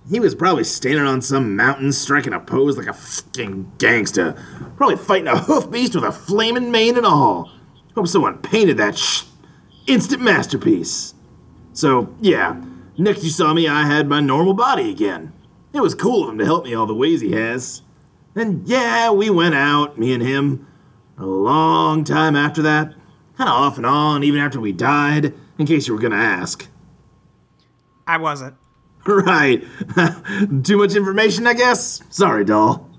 He was probably standing on some mountain, striking a pose like a fucking gangster. Probably fighting a hoof beast with a flaming mane and all. Hope someone painted that sh- instant masterpiece. So, yeah. Next you saw me, I had my normal body again. It was cool of him to help me all the ways he has. And yeah, we went out, me and him, a long time after that. Kind of off and on, even after we died, in case you were going to ask. I wasn't. Right. Too much information, I guess? Sorry, doll.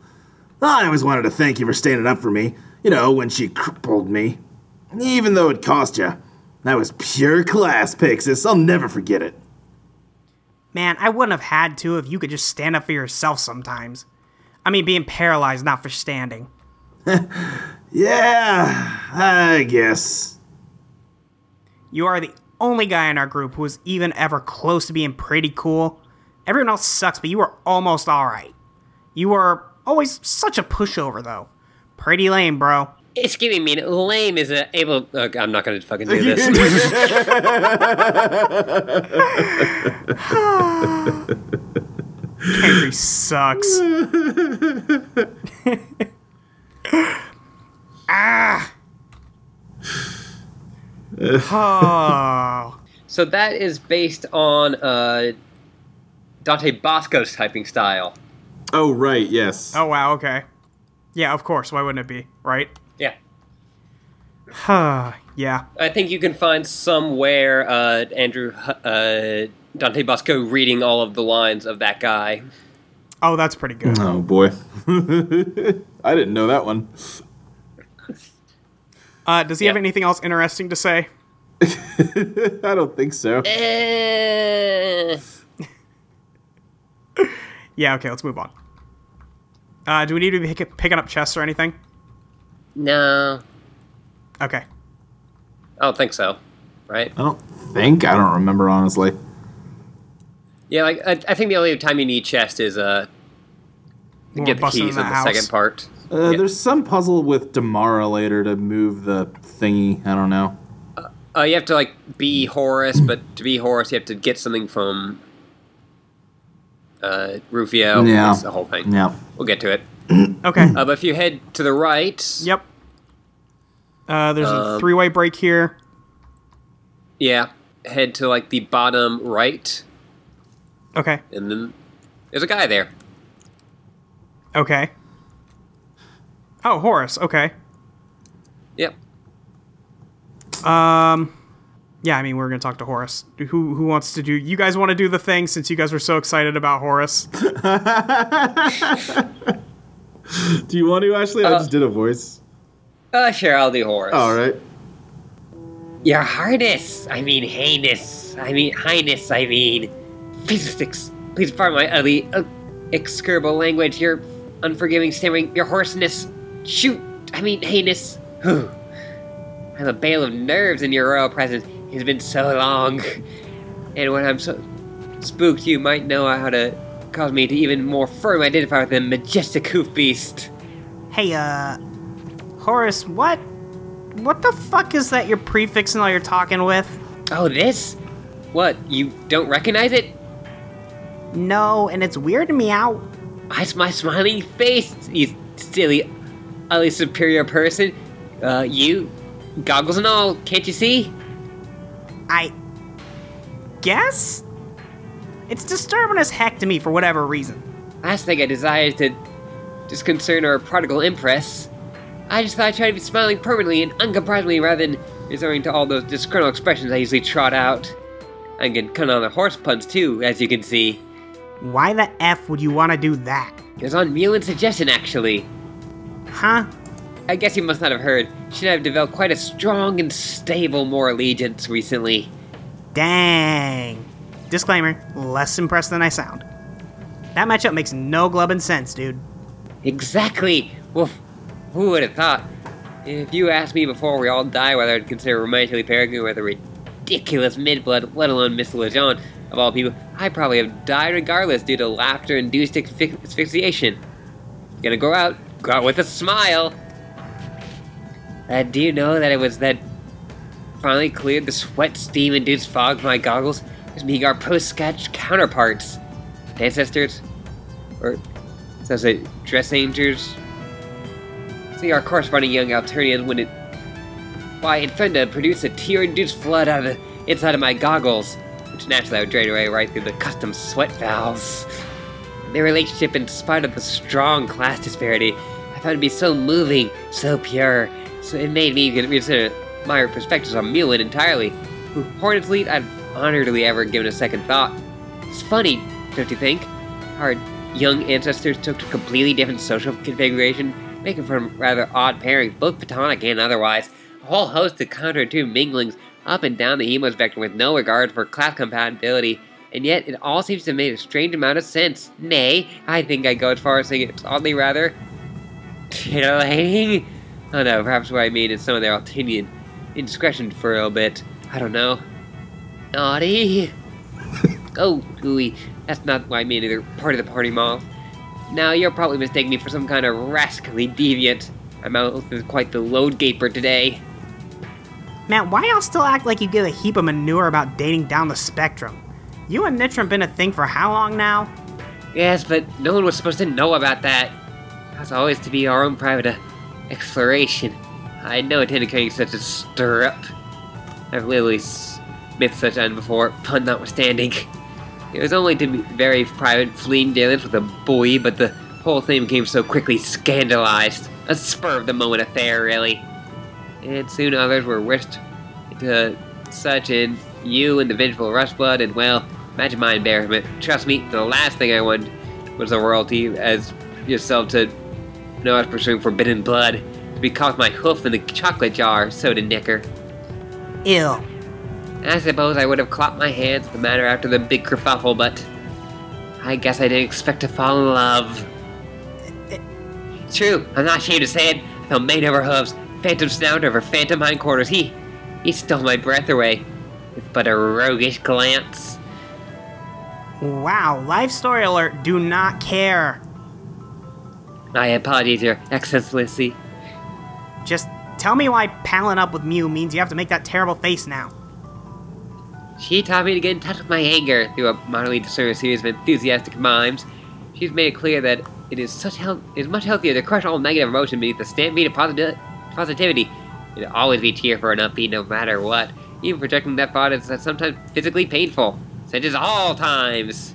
I always wanted to thank you for standing up for me, you know, when she crippled me. Even though it cost you. That was pure class, Pixis. I'll never forget it. Man, I wouldn't have had to if you could just stand up for yourself sometimes. I mean, being paralyzed, not for standing. Yeah, I guess. You are the only guy in our group who is even ever close to being pretty cool. Everyone else sucks, but you are almost alright. You are always such a pushover, though. Pretty lame, bro. Excuse me, Meenah. Lame is a able... Uh, I'm not going to fucking do this. Henry sucks. Ah! Oh. So that is based on uh, Dante Basco's typing style. Oh, right, yes. Oh, wow, okay. Yeah, of course. Why wouldn't it be, right? Yeah. Huh, yeah. I think you can find somewhere uh, Andrew, uh, Dante Basco reading all of the lines of that guy. Oh, that's pretty good. Oh, boy. I didn't know that one. Uh, does he yep. have anything else interesting to say? I don't think so. Uh... Yeah, okay, let's move on. Uh, do we need to be picking up chests or anything? No. Okay. I don't think so, right? I don't think. I don't remember, honestly. Yeah, like I, I think the only time you need chest is uh, to get the keys of the second part. Uh, yeah. There's some puzzle with Damara later to move the thingy. I don't know. Uh, uh, you have to, like, be Horuss, but to be Horuss, you have to get something from uh, Rufio. Yeah. That's the whole thing. Yeah. We'll get to it. Okay. Uh, but if you head to the right... Yep. Uh, there's um, a three-way break here. Yeah. Head to, like, the bottom right. Okay. And then there's a guy there. Okay. Oh, Horuss. Okay. Yep. Um, yeah, I mean, we're going to talk to Horuss. Who who wants to do... You guys want to do the thing since you guys were so excited about Horuss? Do you want to, Ashley? Uh, I just did a voice. Uh, sure, I'll do Horuss. All right. Your hardest, I mean, heinous, I mean, highness, I mean... Please, ex- please pardon my ugly, uh, execrable language. Your unforgiving stammering, your hoarseness. Shoot, I mean, heinous. Whew. I have a bale of nerves in your royal presence. It's been so long. And when I'm so spooked, you might know how to cause me to even more firmly identify with the majestic hoof beast. Hey, uh, Horuss, what? What the fuck is that you're prefixing all you're talking with? Oh, this? What, you don't recognize it? No, and it's weirding me out. It's my smiling face, you silly, ugly, superior person. Uh, you, goggles and all, can't you see? I guess? It's disturbing as heck to me for whatever reason. Last thing I desire is to disconcern or prodigal impress. I just thought I'd try to be smiling permanently and uncompromisingly rather than resorting to all those disgruntled expressions I usually trot out. I can cut on the horse puns too, as you can see. Why the F would you want to do that? It was on Mulin's suggestion, actually. Huh? I guess you must not have heard. She and I have developed quite a strong and stable moral allegiance recently. Dang. Disclaimer, less impressed than I sound. That matchup makes no glubbin' sense, dude. Exactly. Well, who would have thought? If you asked me before we all die whether I'd consider romantically pairing you with a ridiculous mid-blood, let alone Miss Lejeune, of all people, I probably have died regardless due to laughter-induced asphyxiation. Gonna go out, go out with a smile. Uh, do you know that it was that finally cleared the sweat-steam-induced fog from my goggles? It was our post-sketch counterparts. Ancestors? Or, does it dress angels? See, our corresponding young Alternian when it... Why, it threatened to produce a tear-induced flood out of the inside of my goggles. Which naturally I would drain away right through the custom sweat valves. Their relationship, in spite of the strong class disparity, I found to be so moving, so pure, so it made me reconsider my perspectives on Mulin entirely, who, Hornet's lead, I've honoredly ever given a second thought. It's funny, don't you think? Our young ancestors took to completely different social configuration, making for rather odd pairings, both platonic and otherwise, a whole host of counterintuitive minglings up and down the emo spectrum with no regard for class compatibility, and yet it all seems to have made a strange amount of sense. Nay, I think I go as far as saying it's oddly rather titillating. Oh no, perhaps what I mean is some of their Altinian indiscretion for a little bit. I don't know. Naughty? Oh, gooey. That's not what I mean either. Part of the party moth. Now, you're probably mistaking me for some kind of rascally deviant. My mouth is quite the load gaper today. Matt, why y'all still act like you give a heap of manure about dating down the spectrum? You and Nitrum been a thing for how long now? Yes, but no one was supposed to know about that. That's always to be our own private uh, exploration. I had no intent of creating such a stir-up. I've literally smith such on before, pun notwithstanding. It was only to be very private, fleeing dealings with a boy, but the whole thing became so quickly scandalized. A spur-of-the-moment affair, really. And soon others were whisked into such, and you and the vengeful Rushblood, and well, imagine my embarrassment. Trust me, the last thing I wanted was the royalty as yourself to know I was pursuing forbidden blood, to be caught with my hoof in the chocolate jar, soda knicker. Ew. I suppose I would have clapped my hands at the matter after the big kerfuffle, but I guess I didn't expect to fall in love. It's true, I'm not ashamed to say it. I felt mane over hooves, phantom snout over phantom hindquarters. He, he stole my breath away with but a roguish glance. Wow, life story alert, do not care. I apologize, Your Excellency. Just tell me why palling up with Mew means you have to make that terrible face now. She taught me to get in touch with my anger through a moderately discerning series of enthusiastic mimes. She's made it clear that it is such health- it is much healthier to crush all negative emotion beneath the stampede of posit- positivity. It'll always be cheer for an upbeat no matter what. Even projecting that thought is sometimes physically painful, such as all times.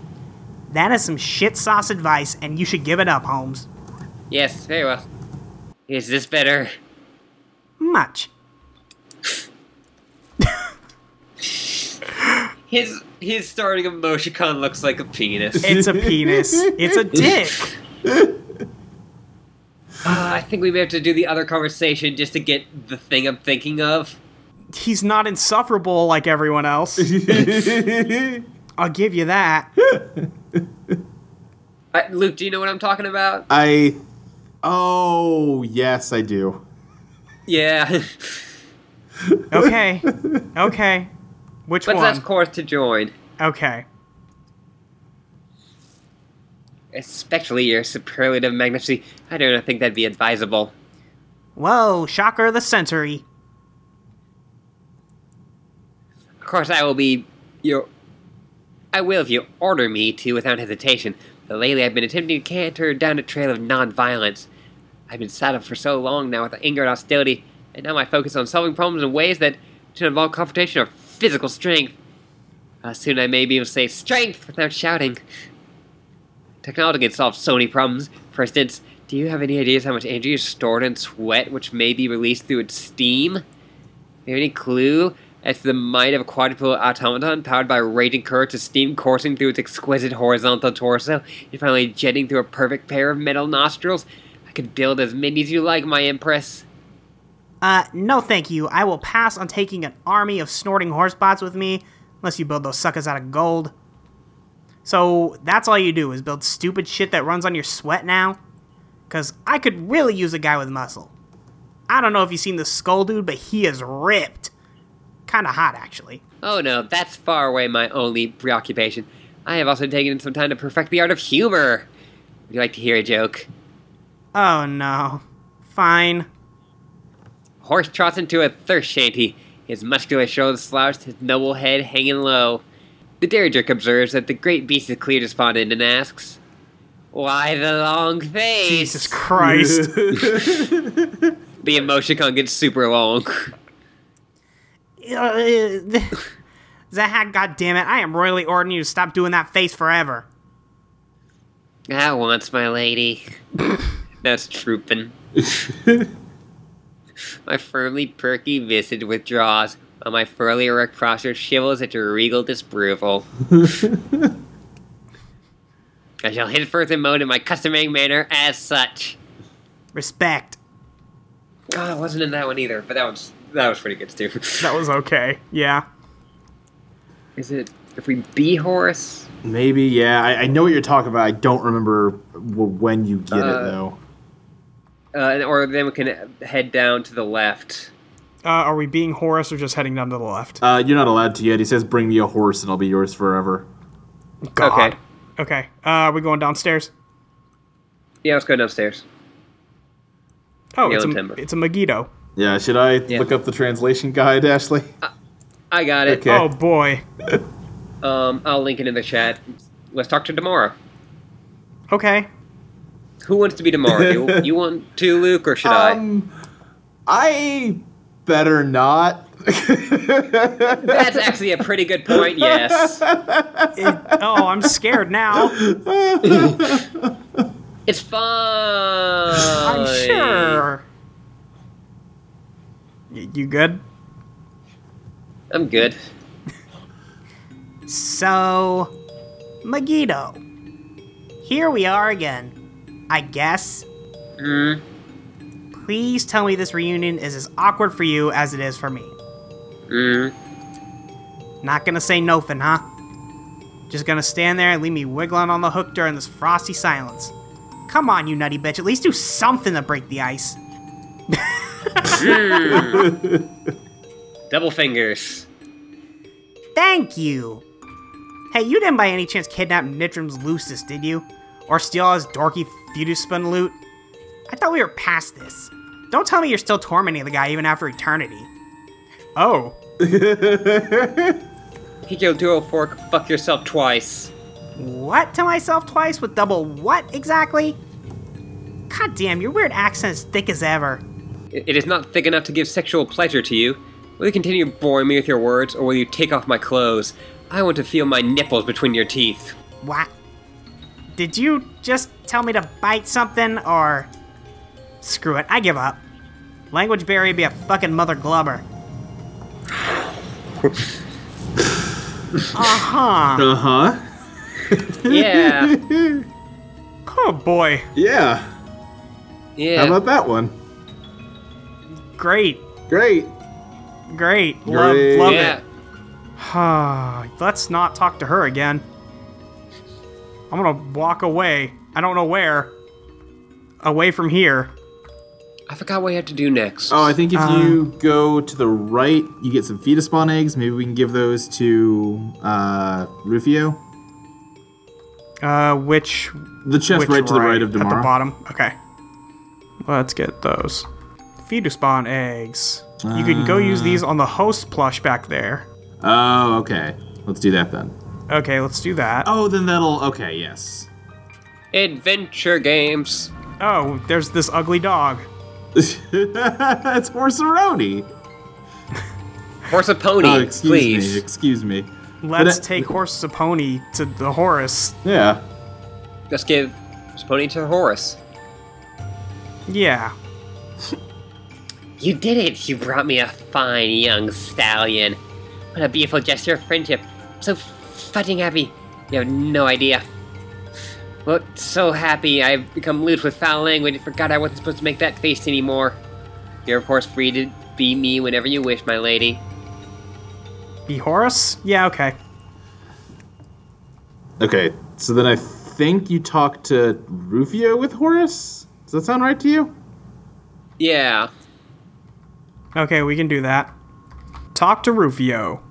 That is some shit sauce advice, and you should give it up, Holmes. Yes, very well. Is this better? Much. His his starting emoticon looks like a penis. It's a penis. It's a dick. uh, I think we may have to do the other conversation just to get the thing I'm thinking of. He's not insufferable like everyone else. I'll give you that. uh, Luke, do you know what I'm talking about? I... Oh, yes, I do. Yeah. Okay. Okay. Which Let's one? Let's ask Horuss to join. Okay. Especially your superlative magnificence. I don't think that'd be advisable. Whoa, shocker of the century. Of course, I will be your... I will if you order me to without hesitation. But lately, I've been attempting to canter down a trail of non-violence. I've been saddled for so long now with anger and hostility, and now my focus on solving problems in ways that don't involve confrontation or physical strength. Uh, soon I may be able to say strength without shouting. Technology can solve so many problems. For instance, do you have any ideas how much energy is stored in sweat which may be released through its steam? Do you have any clue as to the might of a quadrupole automaton powered by a raging current of steam coursing through its exquisite horizontal torso and finally jetting through a perfect pair of metal nostrils? I could build as many as you like, my empress. Uh, no thank you. I will pass on taking an army of snorting horsebots with me, unless you build those suckers out of gold. So, that's all you do, is build stupid shit that runs on your sweat now? Because I could really use a guy with muscle. I don't know if you've seen the Skull Dude, but he is ripped. Kind of hot, actually. Oh no, that's far away my only preoccupation. I have also taken some time to perfect the art of humor. Would you like to hear a joke? Oh no. Fine. Horuss trots into a thirst shanty, his muscular shoulders slouched, his noble head hanging low. The dairy jerk observes that the great beast is clear despondent and asks, "Why the long face?" Jesus Christ. The emoticon gets super long. Zaha, goddammit, I am royally ordering you to stop doing that face forever. At once, my lady. That's troopin'. My firmly perky visage withdraws, while my furly erect posture shivers at your regal disapproval. I shall henceforth emote in my customary manner as such. Respect. God, I wasn't in that one either, but that was that was pretty good too. That was okay, yeah. Is it if we be Horuss? Maybe, yeah. I, I know what you're talking about. I don't remember when you get uh, it though. Uh, or then we can head down to the left. Uh, are we being Horuss or just heading down to the left? Uh, you're not allowed to yet. He says, bring me a Horuss and I'll be yours forever. God. Okay. Okay. Uh, are we going downstairs? Yeah, let's go downstairs. Oh, it's a, it's a Megido. Yeah, should I yeah. look up the translation guide, Ashley? Uh, I got it. Okay. Oh, boy. um, I'll link it in the chat. Let's talk to Damara. Okay. Who wants to be Damara? You, you want to, Luke, or should um, I? I better not. That's actually a pretty good point, yes. It, oh, I'm scared now. It's fine. I'm sure. Y- you good? I'm good. So, Megido. Here we are again. I guess. Mm. Please tell me this reunion is as awkward for you as it is for me. Mm. Not gonna say nothin', huh? Just gonna stand there and leave me wiggling on the hook during this frosty silence. Come on, you nutty bitch. At least do something to break the ice. mm. Double fingers. Thank you. Hey, you didn't by any chance kidnap Nitrum's Lucis, did you? Or steal all his dorky fetus spun loot? I thought we were past this. Don't tell me you're still tormenting the guy even after eternity. Oh. He killed duo fork, fuck yourself twice. What to myself twice with double what exactly? God damn, your weird accent is thick as ever. It is not thick enough to give sexual pleasure to you. Will you continue boring me with your words, or will you take off my clothes? I want to feel my nipples between your teeth. What? Did you just tell me to bite something, or Screw it, I give up. Language barrier be a fucking mother glubber. Uh-huh. Uh-huh. Yeah. Oh, boy. Yeah. Yeah. How about that one? Great. Great. Great. Great. Love, love yeah. it. Let's not talk to her again. I'm going to walk away. I don't know where. Away from here. I forgot what you have to do next. Oh, I think if um, you go to the right, you get some fetus spawn eggs. Maybe we can give those to uh, Rufio. Uh, which... The chest which right, right to the right of Damara. At the bottom. Okay. Let's get those. Fetus spawn eggs. Uh, you can go use these on the host plush back there. Oh, okay. Let's do that then. Okay, let's do that. Oh, then that'll... Okay, yes. Adventure games. Oh, there's this ugly dog. It's Horseroni. Horsepony, oh, excuse please. Me, excuse me. Let's but, uh, take Horsepony to the Horuss. Yeah. Let's give Horsepony to Horuss. Yeah. You did it. You brought me a fine young stallion. What a beautiful gesture of friendship. So fucking happy. You have no idea. Look, so happy I've become loose with foul language. I forgot I wasn't supposed to make that face anymore. You're, of course, free to be me whenever you wish, my lady. Be Horuss? Yeah, okay. Okay, so then I think you talked to Rufio with Horuss? Does that sound right to you? Yeah. Okay, we can do that. Talk to Rufio.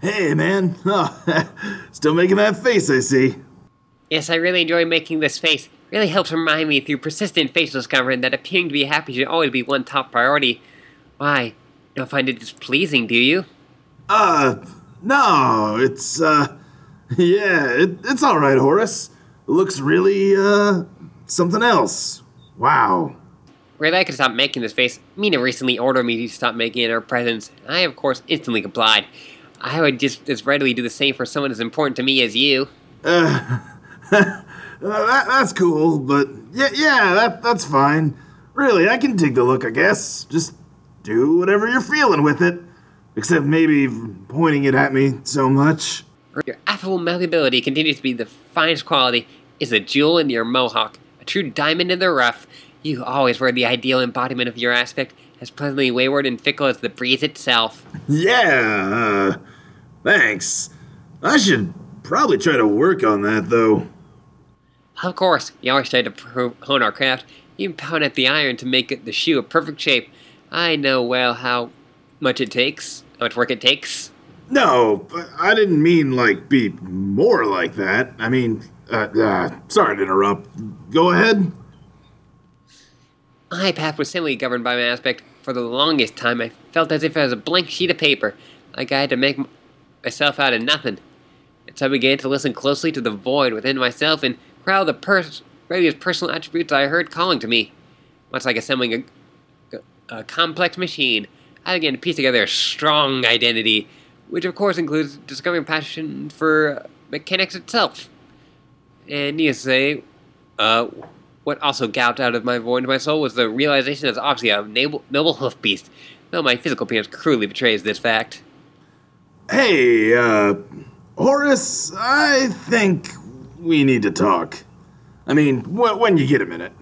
Hey, man. Oh, still making that face, I see. Yes, I really enjoy making this face. Really helps remind me through persistent facial discomfort that appearing to be happy should always be one top priority. Why? You don't find it displeasing, do you? Uh, no, it's, uh, yeah, it, it's all right, Horuss. It looks really, uh, something else. Wow. Really, I could stop making this face. Meenah recently ordered me to stop making it in her presence. I, of course, instantly complied. I would just as readily do the same for someone as important to me as you. Uh... uh, that, that's cool, but yeah, yeah, that that's fine. Really, I can dig the look, I guess. Just do whatever you're feeling with it. Except maybe pointing it at me so much. Your affable malleability continues to be the finest quality. It's a jewel in your mohawk, a true diamond in the rough. You always were the ideal embodiment of your aspect, as pleasantly wayward and fickle as the breeze itself. Yeah, uh, thanks. I should probably try to work on that, though. Of course, you always try to hone our craft. You pound at the iron to make it the shoe a perfect shape. I know well how much it takes, how much work it takes. No, I didn't mean, like, be more like that. I mean, uh, uh, sorry to interrupt. Go ahead. My path was simply governed by my aspect. For the longest time, I felt as if I was a blank sheet of paper, like I had to make myself out of nothing. And so I began to listen closely to the void within myself and crowd the pers- various personal attributes I heard calling to me. Much like assembling a, a complex machine, I began to piece together a strong identity, which of course includes discovering passion for mechanics itself. And needless to say, uh, what also galloped out of my void to my soul was the realization that I was obviously a noble, noble hoof beast, though my physical appearance cruelly betrays this fact. Hey, uh, Horuss, I think... we need to talk. I mean, wh- when you get a minute.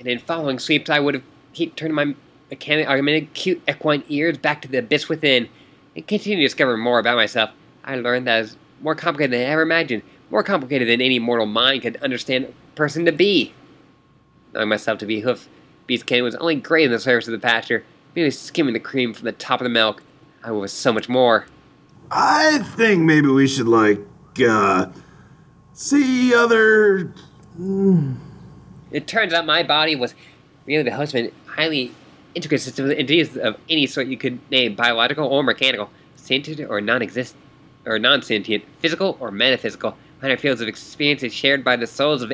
And in following sweeps, I would have keep turning my mechanic, argumented, cute equine ears back to the abyss within and continue to discover more about myself. I learned that it's more complicated than I ever imagined, more complicated than any mortal mind could understand a person to be. Knowing myself to be hoof beast candy was only grazing the surface of the pasture, merely skimming the cream from the top of the milk. I was so much more. I think maybe we should, like, Uh, see other... Mm. It turns out my body was really the host of a highly intricate system of entities of any sort you could name, biological or mechanical, sentient or non-exist or non-sentient, physical or metaphysical, minor fields of experiences shared by the souls of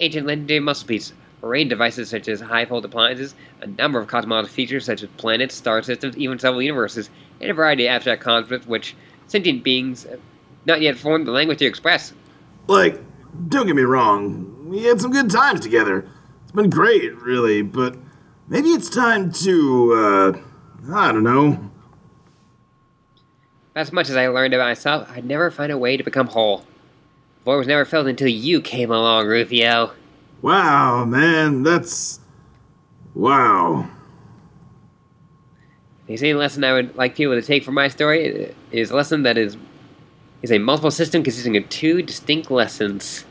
ancient legendary musclebeasts, arrayed devices such as high-fold appliances, a number of cosmological features such as planets, star systems, even several universes, and a variety of abstract concepts which sentient beings... not yet formed the language to express. Like, don't get me wrong, we had some good times together. It's been great, really, but maybe it's time to, uh, I don't know. As much as I learned about myself, I'd never find a way to become whole. Void was never filled until you came along, Rufio. Wow, man, that's... wow. The any lesson I would like people to take from my story is a lesson that is is a multiple system consisting of two distinct lessons.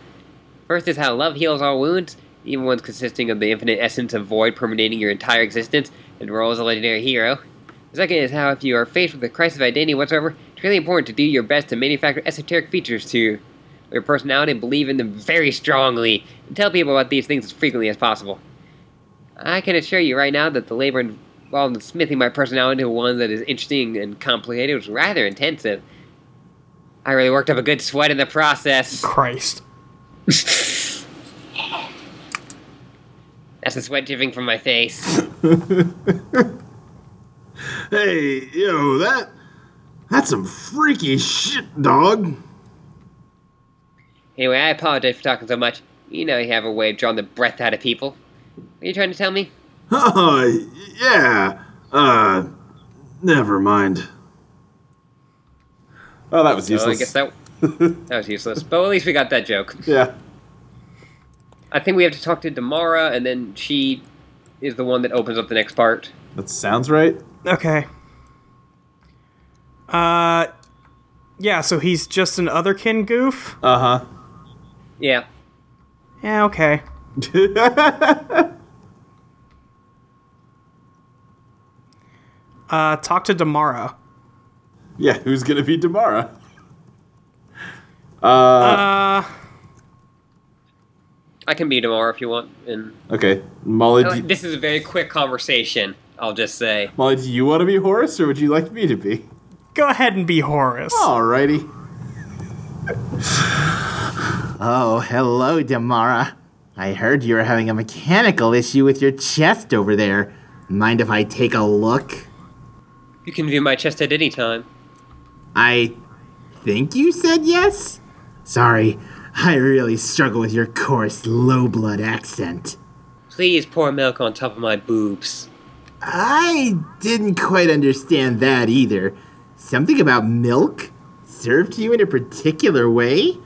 First is how love heals all wounds, even ones consisting of the infinite essence of void permeating your entire existence and role as a legendary hero. The second is how if you are faced with a crisis of identity whatsoever, it's really important to do your best to manufacture esoteric features to your personality and believe in them very strongly, and tell people about these things as frequently as possible. I can assure you right now that the labor involved in smithing my personality into one that is interesting and complicated was rather intensive. I really worked up a good sweat in the process. Christ. That's the sweat dripping from my face. Hey, yo, that... that's some freaky shit, dog. Anyway, I apologize for talking so much. You know you have a way of drawing the breath out of people. What are you trying to tell me? Oh, yeah. Uh, never mind. Oh, that was so useless. I guess that, that was useless. But at least we got that joke. Yeah. I think we have to talk to Damara, and then she is the one that opens up the next part. That sounds right. Okay. Uh, yeah, so he's just an otherkin goof? Uh-huh. Yeah. Yeah, okay. uh, talk to Damara. Yeah, who's gonna be Damara? Uh, uh, I can be Damara if you want. And okay, Molly. Like, do you, this is a very quick conversation. I'll just say, Molly, do you want to be Horuss, or would you like me to be? Go ahead and be Horuss. Alrighty. Oh, hello, Damara. I heard you were having a mechanical issue with your chest over there. Mind if I take a look? You can view my chest at any time. I think you said yes? Sorry, I really struggle with your coarse, low-blood accent. Please pour milk on top of my boobs. I didn't quite understand that either. Something about milk? Served to you in a particular way?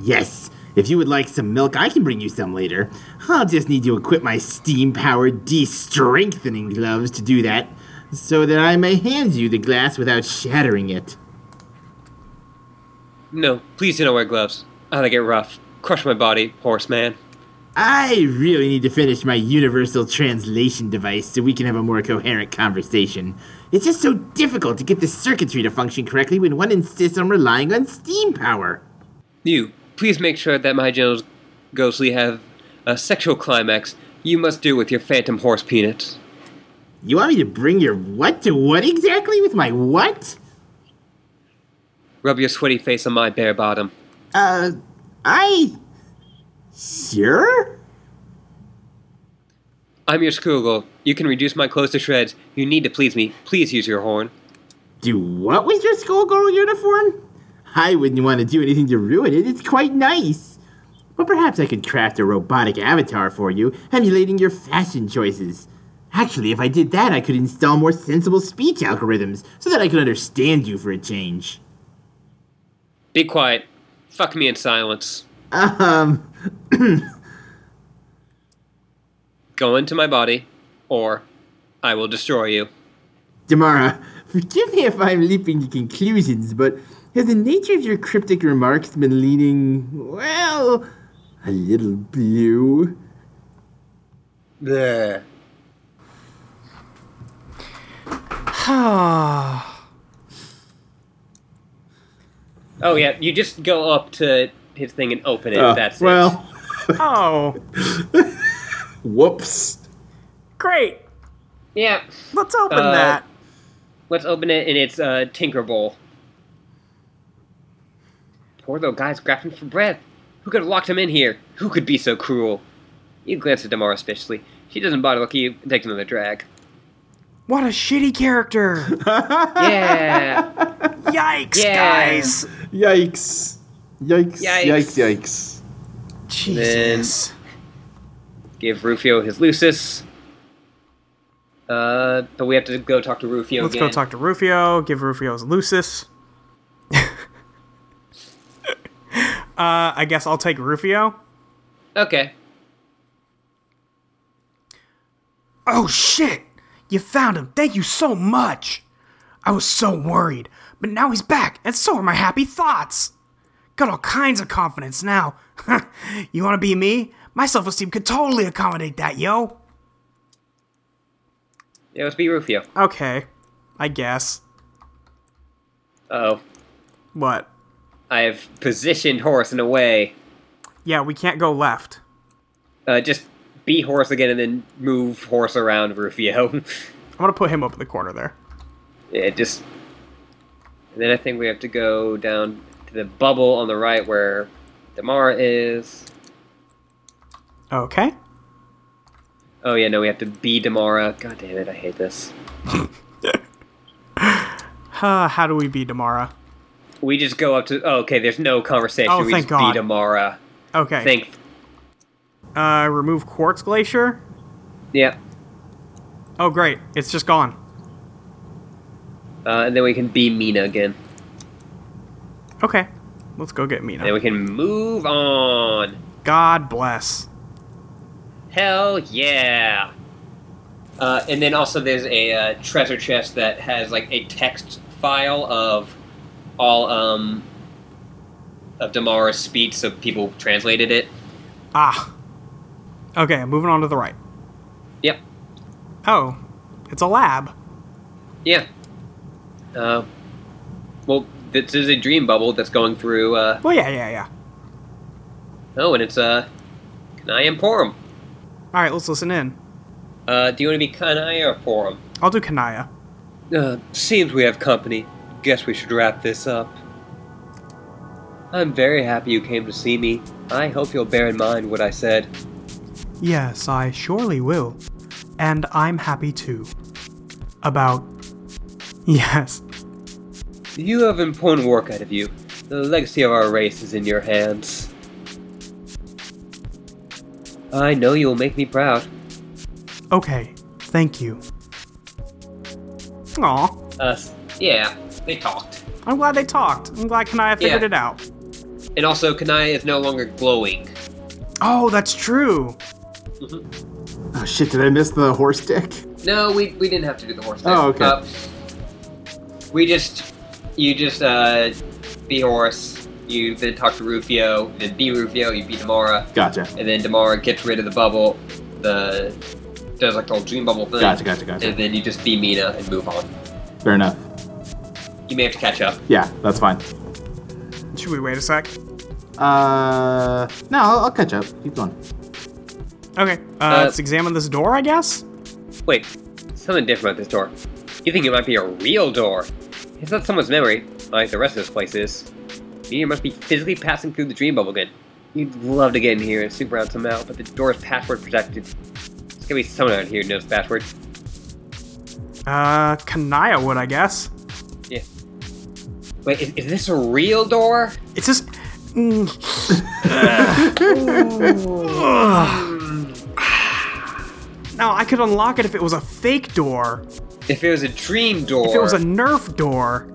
Yes. If you would like some milk, I can bring you some later. I'll just need to equip my steam-powered de-strengthening gloves to do that, so that I may hand you the glass without shattering it. No, please don't wear gloves. I'll get rough. Crush my body, horseman. I really need to finish my universal translation device so we can have a more coherent conversation. It's just so difficult to get the circuitry to function correctly when one insists on relying on steam power. You... please make sure that my genitals ghostly have a sexual climax. You must do with your phantom horse peanuts. You want me to bring your what to what exactly with my what? Rub your sweaty face on my bare bottom. Uh, I... sure? I'm your schoolgirl. You can reduce my clothes to shreds. You need to please me. Please use your horn. Do what with your schoolgirl uniform? I wouldn't want to do anything to ruin it. It's quite nice. But perhaps I could craft a robotic avatar for you, emulating your fashion choices. Actually, if I did that, I could install more sensible speech algorithms so that I could understand you for a change. Be quiet. Fuck me in silence. Um. Go into my body, or I will destroy you. Damara, forgive me if I'm leaping to conclusions, but... has the nature of your cryptic remarks been leaning, well, a little blue? Bleh. Oh, yeah, you just go up to his thing and open it, uh, that's well. it. Well. Oh. Whoops. Great. Yeah. Let's open uh, that. Let's open it, and it's uh, Tinker Bowl. Poor little guy's grasping for breath. Who could have locked him in here? Who could be so cruel? You glance at Damara suspiciously. She doesn't bother looking at you and takes another drag. What a shitty character! Yeah! Yikes, yeah. guys! Yikes. Yikes. Yikes. Yikes, yikes. Jesus. Then give Rufio his Lucis. Uh, but we have to go talk to Rufio Let's again. Let's go talk to Rufio, give Rufio his Lucis. uh, I guess I'll take Rufio. Okay. Oh, shit! You found him! Thank you so much! I was so worried, but now he's back, and so are my happy thoughts! Got all kinds of confidence now. You wanna be me? My self-esteem could totally accommodate that, yo! Yeah, let's be Rufio. Okay. I guess. Uh-oh. What? I've positioned Horuss in a way. Yeah, we can't go left. Uh, just be Horuss again and then move Horuss around Rufio. I'm gonna put him up in the corner there. Yeah, just... And then I think we have to go down to the bubble on the right where Damara is. Okay. Oh, yeah, no, we have to be Damara. God damn it, I hate this. uh, how do we be Damara? We just go up to... Oh, okay, there's no conversation. Oh, we thank just God. Be Damara. Okay. Thank... Uh, remove Quartz Glacier? Yeah. Oh, great. It's just gone. Uh, and then we can be Meenah again. Okay. Let's go get Meenah. And then we can move on. God bless. Hell yeah! Uh, and then also there's a uh, treasure chest that has like a text file of all um, of Damara's speech, so people translated it. Ah. Okay, I'm moving on to the right. Yep. Oh, it's a lab. Yeah. Uh, well, this is a dream bubble that's going through. Uh... Well, yeah, yeah, yeah. Oh, and it's uh, Kanaya and Porrim. All right, let's listen in. Uh, do you want to be Kanaya or Porrim? I'll do Kanaya. Uh, seems we have company. Guess we should wrap this up. I'm very happy you came to see me. I hope you'll bear in mind what I said. Yes, I surely will. And I'm happy too. About... Yes. You have important work ahead of you. The legacy of our race is in your hands. I know you'll make me proud. Okay, thank you. Aw. Uh, yeah, they talked. I'm glad they talked. I'm glad Kanaya figured yeah. it out. And also, Kanaya is no longer glowing. Oh, that's true. Mm-hmm. Oh shit, did I miss the horse dick? No, we we didn't have to do the horse dick. Oh, okay. Uh, we just, you just uh, be Horuss. You then talk to Rufio, then be Rufio, you be Damara. Gotcha. And then Damara gets rid of the bubble, the does like the whole dream bubble thing. Gotcha, gotcha, gotcha. And then you just be Meenah and move on. Fair enough. You may have to catch up. Yeah, that's fine. Should we wait a sec? Uh, no, I'll, I'll catch up. Keep going. Okay, uh, uh, let's examine this door, I guess? Wait, something different about this door. You think it might be a real door? It's not someone's memory, like the rest of this place is. You must be physically passing through the dream bubble again. You'd love to get in here and super out somehow, but the door is password protected. There's gonna be someone out here who knows the password. Uh, Kanaya would, I guess. Yeah. Wait, is, is this a real door? It's just... Mm. No, I could unlock it if it was a fake door. If it was a dream door. If it was a Nerf door.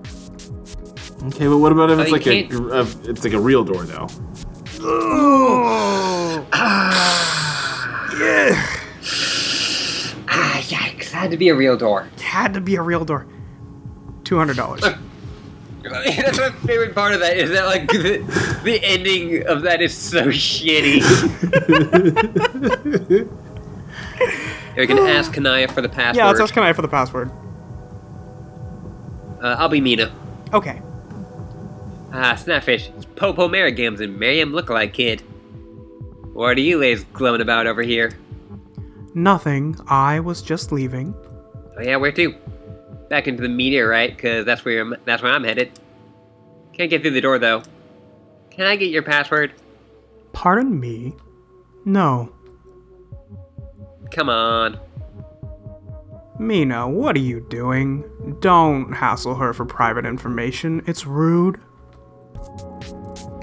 Okay, but what about if it's oh, like a, a it's like a real door though? Oh, ah, yeah. Ah, yikes! Had to be a real door. Had to be a real door. Two hundred dollars. That's my favorite part of that. Is that like the, the ending of that is so shitty. Are you gonna ask Kanaya for the password? Yeah, let's ask Kanaya for the password. Uh, I'll be Meenah. Okay. Ah, Snapfish, it's Popo Marigams and Miriam Lookalike Kid. What are you ladies glowing about over here? Nothing. I was just leaving. Oh yeah, where to? Back into the meteorite, because that's where I'm, that's where I'm headed. Can't get through the door, though. Can I get your password? Pardon me? No. Come on. Meenah, what are you doing? Don't hassle her for private information. It's rude.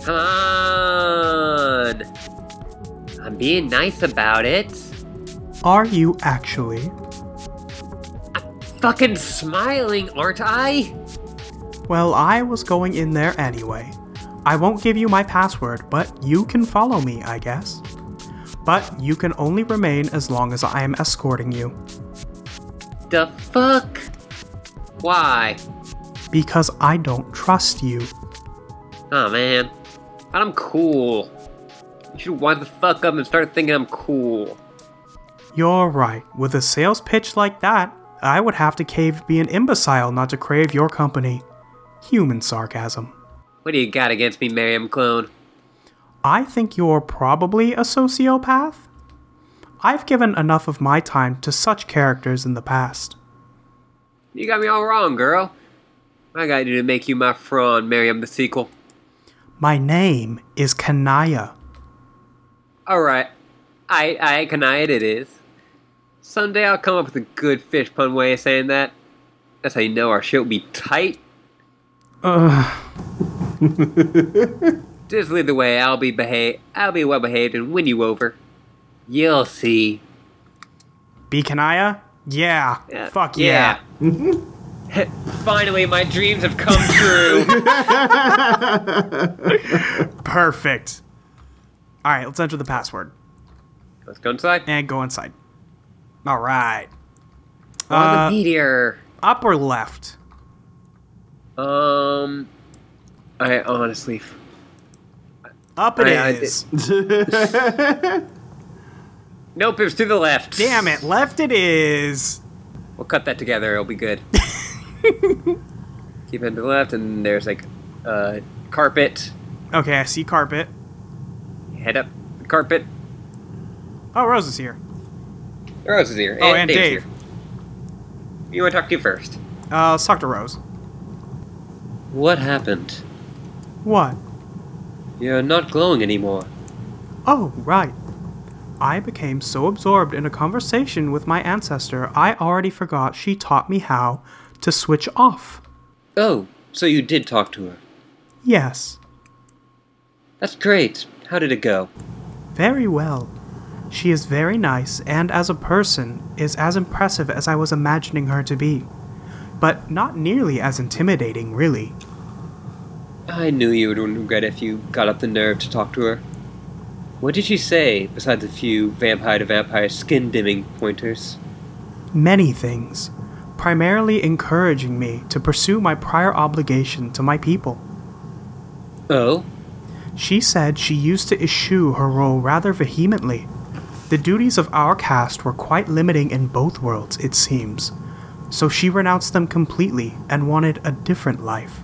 Come on! I'm being nice about it. are you actually? I'm fucking smiling, aren't I? Well, I was going in there anyway. I won't give you my password, but you can follow me, I guess. But you can only remain as long as I am escorting you. The fuck? Why? Because I don't trust you. Aw, man. I'm cool. You should wind the fuck up and start thinking I'm cool. You're right. With a sales pitch like that, I would have to cave be an imbecile not to crave your company. Human sarcasm. What do you got against me, Miriam Clone? I think you're probably a sociopath. I've given enough of my time to such characters in the past. You got me all wrong, girl. I got you to make you my fraud, Miriam the sequel. My name is Kanaya. Alright. I, I, Kanaya it is. Someday I'll come up with a good fish pun way of saying that. That's how you know our shit will be tight. Ugh. Just lead the way, I'll be behave. I'll be well behaved and win you over. You'll see. Be Kanaya? Yeah. yeah. Fuck yeah. yeah. Mm-hmm. Finally, my dreams have come true. Perfect. All right, let's enter the password. Let's go inside. And go inside. All right. On uh, the meteor. Up or left? Um, I honestly... Up it I, is. I nope, it's to the left. Damn it, left it is. We'll cut that together. It'll be good. Keep it to the left, and there's like uh, carpet. Okay, I see carpet. Head up the carpet. Oh, Rose is here. Rose is here. Oh, and, and Dave. Dave. Here. You want to talk to you first? Uh, let's talk to Rose. What happened? What? You're not glowing anymore. Oh, right. I became so absorbed in a conversation with my ancestor, I already forgot she taught me how to switch off. Oh, so you did talk to her? Yes. That's great. How did it go? Very well. She is very nice, and as a person, is as impressive as I was imagining her to be. But not nearly as intimidating, really. I knew you would regret if you got up the nerve to talk to her. What did she say, besides a few vampire-to-vampire skin-dimming pointers? Many things. Primarily encouraging me to pursue my prior obligation to my people. Oh? She said she used to eschew her role rather vehemently. The duties of our caste were quite limiting in both worlds, it seems. So she renounced them completely and wanted a different life.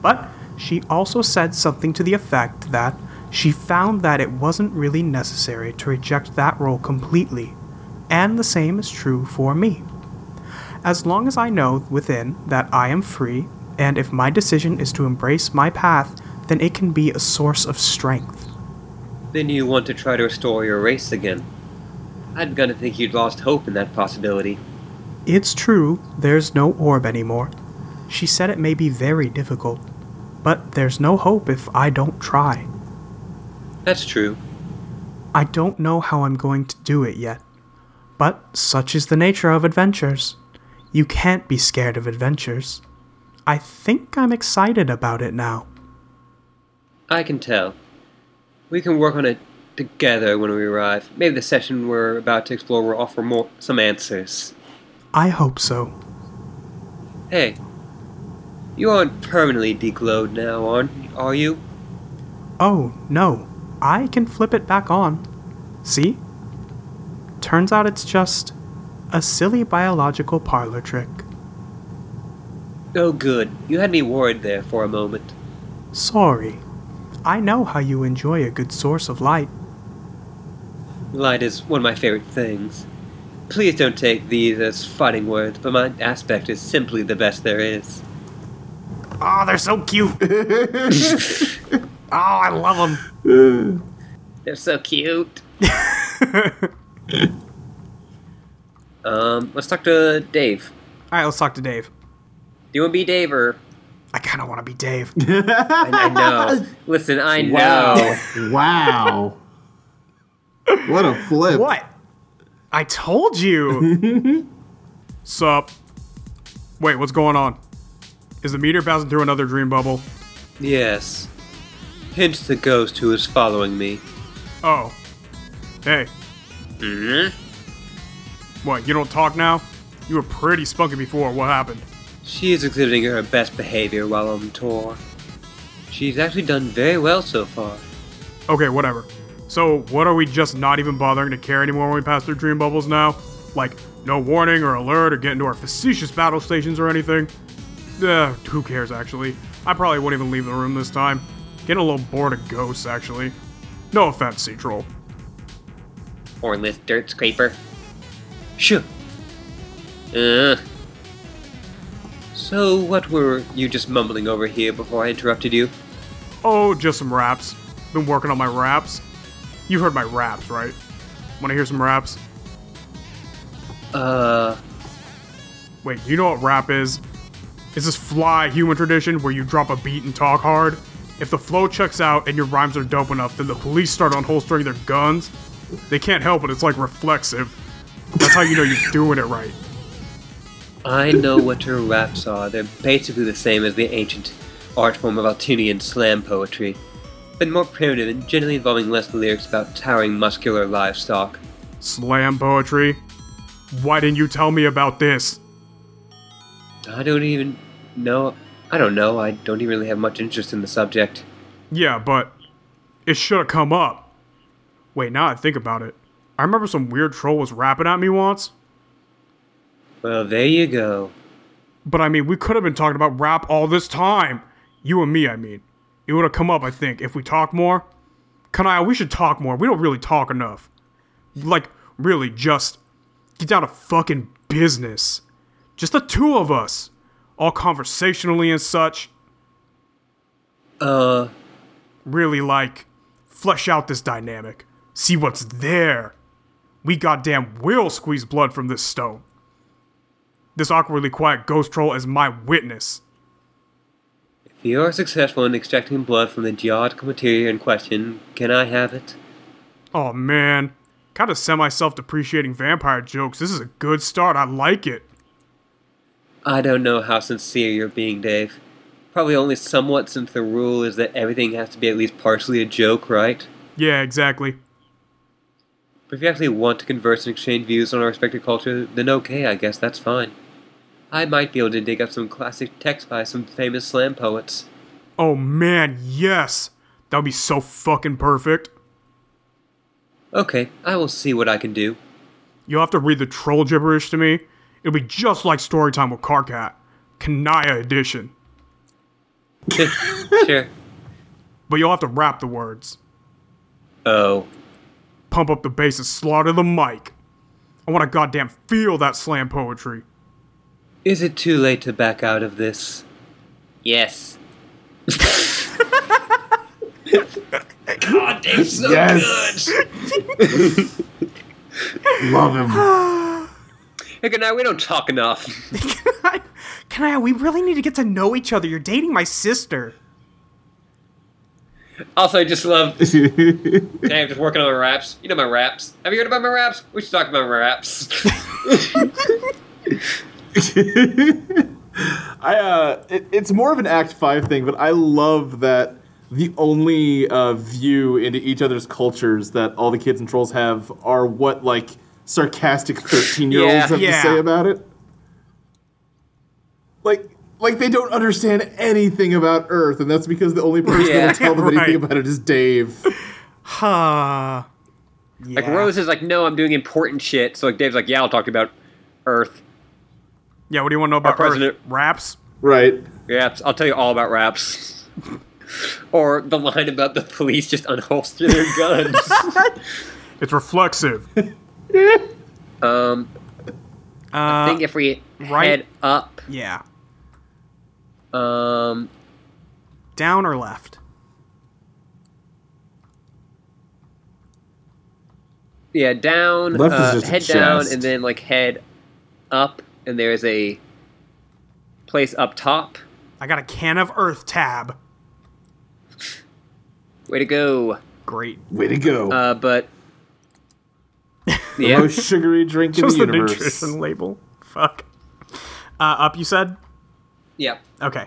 But she also said something to the effect that she found that it wasn't really necessary to reject that role completely, and the same is true for me. As long as I know within that I am free, and if my decision is to embrace my path, then it can be a source of strength. Then you want to try to restore your race again. I'd gonna think you'd lost hope in that possibility. It's true, there's no orb anymore. She said it may be very difficult, but there's no hope if I don't try. That's true. I don't know how I'm going to do it yet, but such is the nature of adventures. You can't be scared of adventures. I think I'm excited about it now. I can tell. We can work on it together when we arrive. Maybe the session we're about to explore will offer more some answers. I hope so. Hey, you aren't permanently deglowed now, aren't, are you? Oh, no. I can flip it back on. See? Turns out it's just a silly biological parlor trick. Oh, good. You had me worried there for a moment. Sorry. I know how you enjoy a good source of light. Light is one of my favorite things. Please don't take these as fighting words, but my aspect is simply the best there is. Oh, they're so cute! Oh, I love them. They're so cute. um, let's talk to Dave. All right, let's talk to Dave. Do you want to be Dave or? I kind of want to be Dave. I, I know. Listen, I know. Wow. Wow. What a flip. What? I told you. Sup? Wait, what's going on? Is the meteor passing through another dream bubble? Yes. Hence the ghost who is following me. Oh. Hey. Mm-hmm. What, you don't talk now? You were pretty spunky before. What happened? She is exhibiting her best behavior while on tour. She's actually done very well so far. Okay, whatever. So, what are we just not even bothering to care anymore when we pass through dream bubbles now? Like, no warning or alert or get into our facetious battle stations or anything? Uh, who cares, actually? I probably wouldn't even leave the room this time. Getting a little bored of ghosts, actually. No offense, Sea Troll. Hornless dirt scraper. Shoo! Ugh. So, what were you just mumbling over here before I interrupted you? Oh, just some raps. Been working on my raps. You've heard my raps, right? Want to hear some raps? Uh... Wait, you know what rap is? It's this fly human tradition where you drop a beat and talk hard. If the flow checks out and your rhymes are dope enough, then the police start unholstering their guns. They can't help it, it's like reflexive. That's how you know you're doing it right. I know what her raps are. They're basically the same as the ancient art form of Alternian slam poetry, but more primitive and generally involving less lyrics about towering muscular livestock. Slam poetry? Why didn't you tell me about this? I don't even know. I don't know. I don't even really have much interest in the subject. Yeah, but it should have come up. Wait, now I think about it. I remember some weird troll was rapping at me once. Well, there you go. But I mean, we could have been talking about rap all this time. You and me, I mean. It would have come up, I think, if we talked more. Kanaya, we should talk more. We don't really talk enough. Like, really, just get down to fucking business. Just the two of us. All conversationally and such. Uh. Really, like, flesh out this dynamic. See what's there. We goddamn will squeeze blood from this stone. This awkwardly quiet ghost troll is my witness. If you are successful in extracting blood from the geological material in question, can I have it? Oh man, kind of semi-self-depreciating vampire jokes. This is a good start, I like it. I don't know how sincere you're being, Dave. Probably only somewhat, since the rule is that everything has to be at least partially a joke, right? Yeah, exactly. But if you actually want to converse and exchange views on our respective culture, then okay, I guess that's fine. I might be able to dig up some classic texts by some famous slam poets. Oh man, yes! That would be so fucking perfect. Okay, I will see what I can do. You'll have to read the troll gibberish to me. It'll be just like Storytime with Karkat. Kanaya edition. Sure. But you'll have to rap the words. Oh. Pump up the bass and slaughter the mic. I want to goddamn feel that slam poetry. Is it too late to back out of this? Yes. God, Dave's so yes. good. Love him. Hey, Kanaya, we don't talk enough. Kanaya, we really need to get to know each other. You're dating my sister. Also, I just love... Dave, just working on my raps. You know my raps. Have you heard about my raps? We should talk about my raps. I uh, it, it's more of an Act Five thing, but I love that the only uh, view into each other's cultures that all the kids and trolls have are what like sarcastic thirteen-year-olds yeah, have yeah. to say about it. Like, like they don't understand anything about Earth, and that's because the only person yeah, that will tell them right. anything about it is Dave. Ha. Huh. Yeah. Like Rose is like, no, I'm doing important shit. So like Dave's like, yeah, I'll talk about Earth. Yeah, what do you want to know about Earth? Raps? Right. Raps. I'll tell you all about raps. Or the line about the police just unholster their guns. It's reflexive. um, uh, I think if we right, head up. Yeah. Um, Down or left? Yeah, down. Left uh, is just head a down and then like head up. And there is a place up top. I got a can of Earth tab. Way to go. Great. Way to go. Uh, but Yeah. The most sugary drink in the universe. Just the nutrition label. Fuck. Uh, up, you said? Yeah. Okay.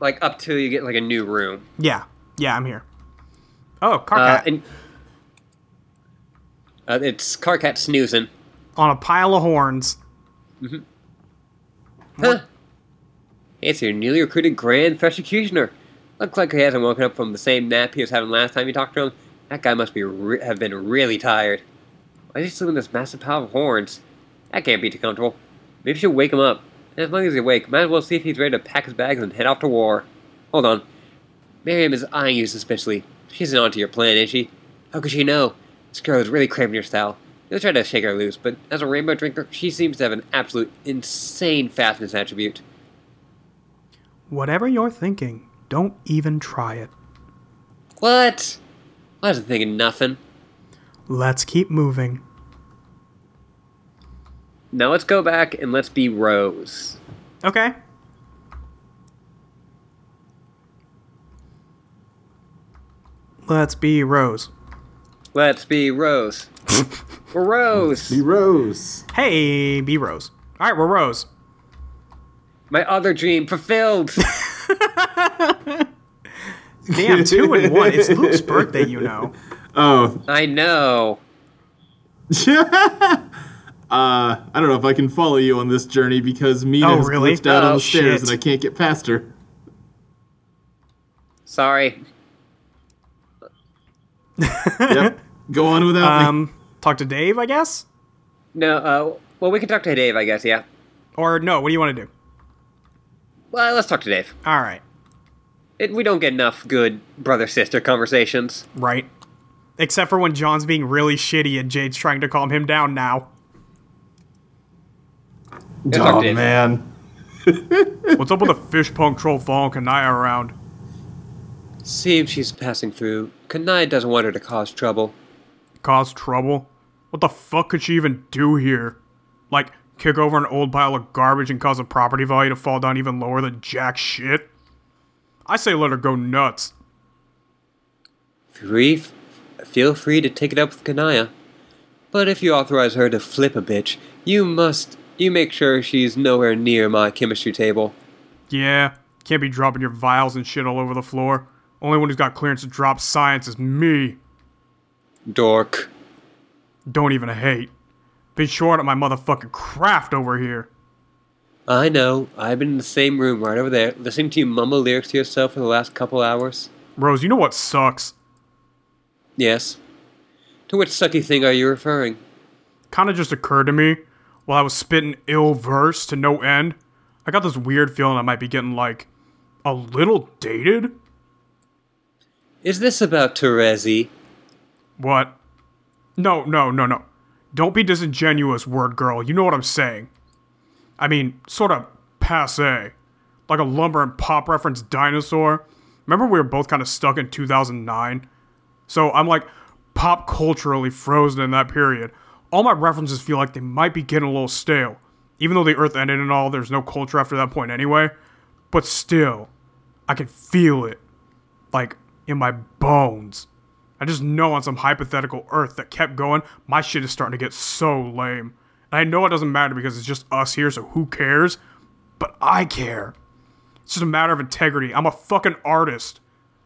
Like, up till you get, like, a new room. Yeah. Yeah, I'm here. Oh, Carcat. Uh, and, uh, it's Carcat snoozing. On a pile of horns. Mm-hmm. Huh. It's your newly recruited Grand Executioner. Looks like he hasn't woken up from the same nap he was having last time you talked to him. That guy must be re- have been really tired. Why is he sleeping in this massive pile of horns? That can't be too comfortable. Maybe you should wake him up. And as long as he's awake, might as well see if he's ready to pack his bags and head off to war. Hold on. Miriam is eyeing you suspiciously. She's not onto your plan, is she? How could she know? This girl is really craving your style. You'll try to shake her loose, but as a rainbow drinker, she seems to have an absolute insane fastness attribute. Whatever you're thinking, don't even try it. What? I wasn't thinking nothing. Let's keep moving. Now let's go back and let's be Rose. Okay. Let's be Rose. Let's be Rose. We're Rose. Let's be Rose. Hey, be Rose. All right, we're Rose. My other dream fulfilled. Damn, two and one. It's Luke's birthday, you know. Oh. I know. uh, I don't know if I can follow you on this journey because Meenah is oh, really? glitched out oh, on the shit. stairs and I can't get past her. Sorry. Yep. Go on without um, me. Talk to Dave, I guess? No, uh, well, we can talk to Dave, I guess, yeah. Or no, what do you want to do? Well, let's talk to Dave. All right. It, we don't get enough good brother-sister conversations. Right. Except for when John's being really shitty and Jade's trying to calm him down now. Oh, man. What's up with the fish punk troll following Kanaya around? Seems she's passing through. Kanaya doesn't want her to cause trouble. Cause trouble? What the fuck could she even do here? Like, kick over an old pile of garbage and cause a property value to fall down even lower than jack shit? I say let her go nuts. Free, feel free to take it up with Kanaya. But if you authorize her to flip a bitch, you must... You make sure she's nowhere near my chemistry table. Yeah, can't be dropping your vials and shit all over the floor. Only one who's got clearance to drop science is me. Dork. Don't even hate. Been short on my motherfucking craft over here. I know. I've been in the same room right over there, listening to you mumble lyrics to yourself for the last couple hours. Rose, you know what sucks? Yes. To which sucky thing are you referring? Kinda just occurred to me, while I was spitting ill verse to no end, I got this weird feeling I might be getting, like, a little dated? Is this about Terezi? What? No, no, no, no. Don't be disingenuous, word girl. You know what I'm saying. I mean, sort of passe. Like a lumber and pop reference dinosaur. Remember we were both kind of stuck in two thousand nine? So I'm like pop culturally frozen in that period. All my references feel like they might be getting a little stale. Even though the earth ended and all, there's no culture after that point anyway. But still, I can feel it. Like, in my bones. I just know on some hypothetical earth that kept going, my shit is starting to get so lame. I know it doesn't matter because it's just us here, so who cares? But I care. It's just a matter of integrity. I'm a fucking artist.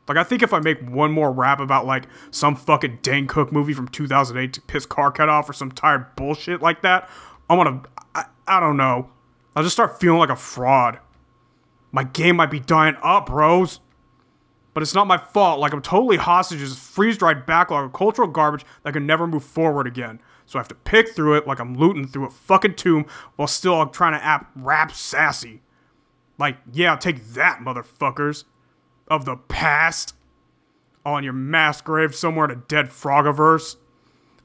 Like, I think if I make one more rap about, like, some fucking Dane Cook movie from two thousand eight to piss Karkat off or some tired bullshit like that, I want to... I, I don't know. I'll just start feeling like a fraud. My game might be dying up, Rose. But it's not my fault. Like, I'm totally hostage to this freeze-dried backlog of cultural garbage that can never move forward again. So I have to pick through it like I'm looting through a fucking tomb while still trying to app rap sassy. Like, yeah, take that, motherfuckers. Of the past. On your mass grave somewhere in a dead frogiverse.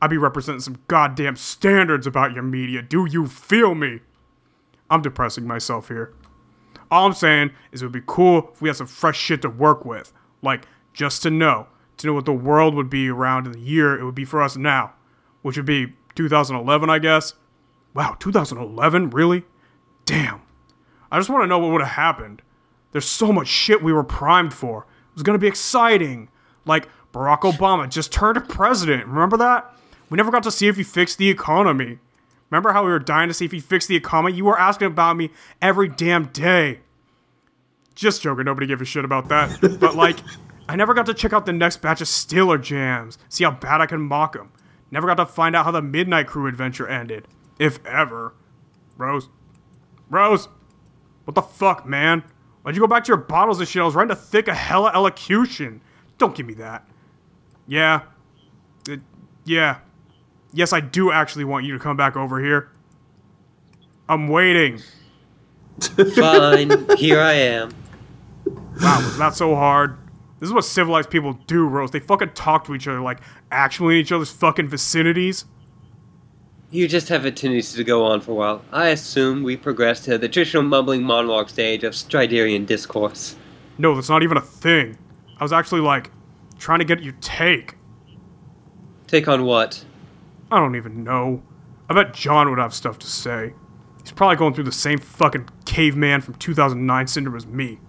I be representing some goddamn standards about your media. Do you feel me? I'm depressing myself here. All I'm saying is it would be cool if we had some fresh shit to work with. Like, just to know. To know what the world would be around in the year it would be for us now. Which would be two thousand eleven, I guess. Wow, two thousand eleven? Really? Damn. I just want to know what would have happened. There's so much shit we were primed for. It was going to be exciting. Like, Barack Obama just turned president. Remember that? We never got to see if he fixed the economy. Remember how we were dying to see if he fixed the economy? You were asking about me every damn day. Just joking. Nobody gave a shit about that. But, like, I never got to check out the next batch of Steeler jams. See how bad I can mock them. Never got to find out how the Midnight Crew adventure ended. If ever. Rose. Rose. What the fuck, man? Why'd you go back to your bottles and shit? I was right in the thick of hella elocution. Don't give me that. Yeah. It, yeah. Yes, I do actually want you to come back over here. I'm waiting. Fine. Here I am. Wow, was that so hard? This is what civilized people do, Rose. They fucking talk to each other, like, actually in each other's fucking vicinities. You just have a tendency to go on for a while. I assume we progress to the traditional mumbling monologue stage of Striderian discourse. No, that's not even a thing. I was actually, like, trying to get your take. Take on what? I don't even know. I bet John would have stuff to say. He's probably going through the same fucking caveman from two thousand nine syndrome as me.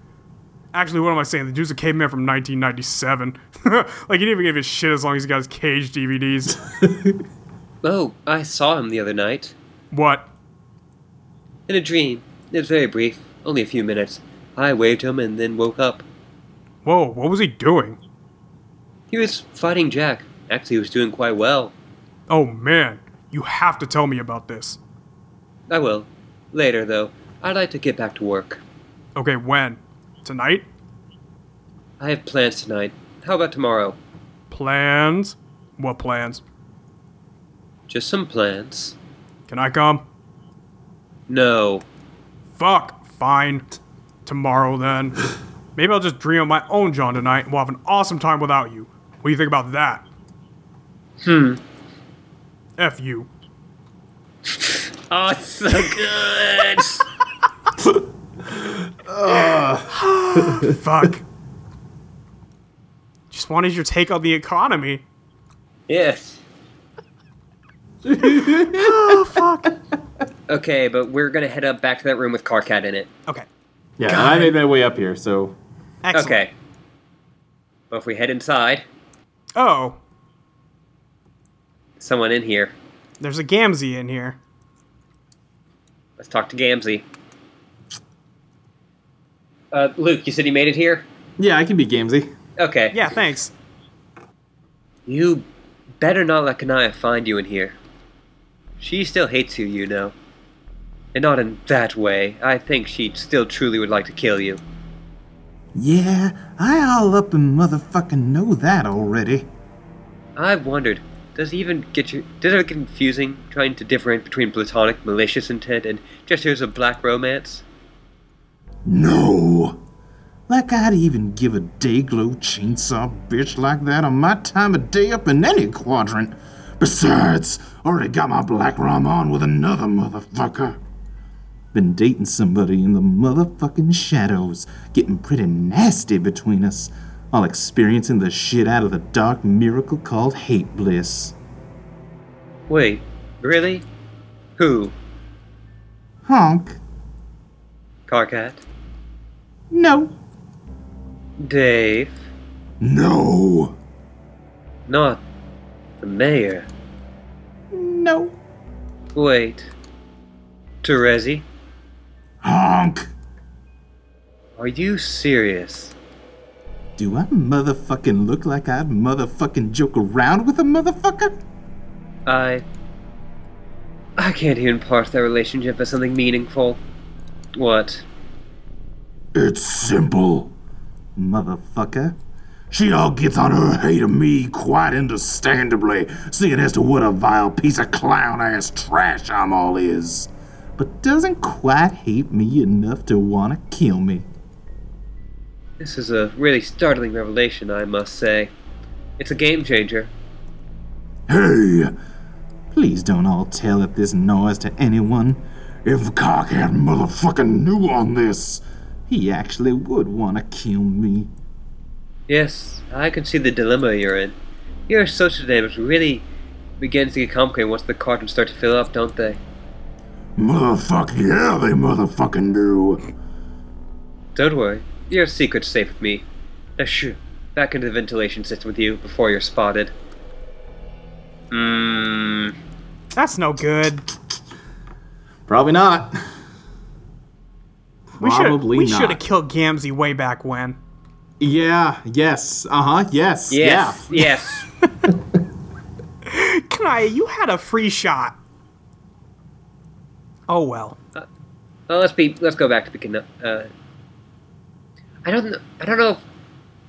Actually, what am I saying? The dude's a caveman from nineteen ninety-seven. Like, he didn't even give a shit as long as he got his Cage D V Ds. Oh, I saw him the other night. What? In a dream. It was very brief. Only a few minutes. I waved him and then woke up. Whoa, what was he doing? He was fighting Jack. Actually, he was doing quite well. Oh, man. You have to tell me about this. I will. Later, though. I'd like to get back to work. Okay, when? Tonight? I have plans tonight. How about tomorrow? Plans? What plans? Just some plans. Can I come? No. Fuck. Fine. Tomorrow, then. Maybe I'll just dream of my own John tonight, and we'll have an awesome time without you. What do you think about that? Hmm. F you. Oh, it's so good! uh. Fuck. Just wanted your take on the economy. Yes. Oh, fuck. Okay, but we're going to head up back to that room with Karkat in it. Okay. Yeah, God. I made my way up here, so... Excellent. Okay. But if we head inside... Oh. Someone in here. There's a Gamzee in here. Let's talk to Gamzee. Uh, Luke, you said he made it here? Yeah, I can be Gamzee. Okay. Yeah, thanks. You better not let Kanaya find you in here. She still hates you, you know. And not in that way. I think she still truly would like to kill you. Yeah, I all up and motherfucking know that already. I wondered, does it even get you? Does it get confusing trying to differentiate between platonic malicious intent and gestures of black romance? No. Like I'd even give a day-glow chainsaw bitch like that on my time of day up in any quadrant. Besides, already got my black rom on with another motherfucker. Been dating somebody in the motherfucking shadows, getting pretty nasty between us, all experiencing the shit out of the dark miracle called hate bliss. Wait, really? Who? Honk. Karkat? No. Dave? No. Not the mayor? No. Wait. Terezi? Honk! Are you serious? Do I motherfucking look like I'd motherfucking joke around with a motherfucker? I... I can't even parse their relationship as something meaningful. What? It's simple, motherfucker. She all gets on her hate of me quite understandably, seeing as to what a vile piece of clown-ass trash I'm all is. But doesn't quite hate me enough to want to kill me. This is a really startling revelation, I must say. It's a game changer. Hey! Please don't all tell up this noise to anyone. If Cockhead motherfucking knew on this, he actually would want to kill me. Yes, I can see the dilemma you're in. Your social damage really begins to get complicated once the cartons start to fill up, don't they? Motherfuck, yeah, they motherfucking do. Don't worry. Your secret's safe with me. Now, shoo, back into the ventilation system with you before you're spotted. Mmm. That's no good. Probably not. We Probably we not. We should have killed Gamzee way back when. Yeah, yes, uh-huh, yes, yes, yeah. Yes. Kanaya, you had a free shot. Oh, well. Uh, well let's be, let's go back to picking up, uh... I don't know, I don't know if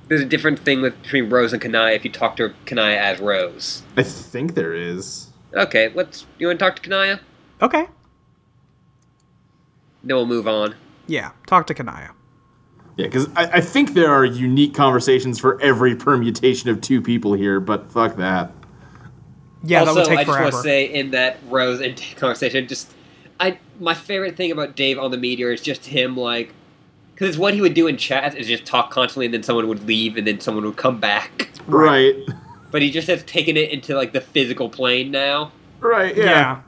there's a different thing with, between Rose and Kanaya if you talk to Kanaya as Rose. I think there is. Okay, let's, you want to talk to Kanaya? Okay. Then we'll move on. Yeah, talk to Kanaya. Yeah, because I, I think there are unique conversations for every permutation of two people here, but fuck that. Yeah, also, that would take I forever. Also, I just want to say in that Rose and Dave conversation, just I my favorite thing about Dave on the Meteor is just him, like, because it's what he would do in chat is just talk constantly, and then someone would leave, and then someone would come back. Right. right. But he just has taken it into like the physical plane now. Right. Yeah. yeah.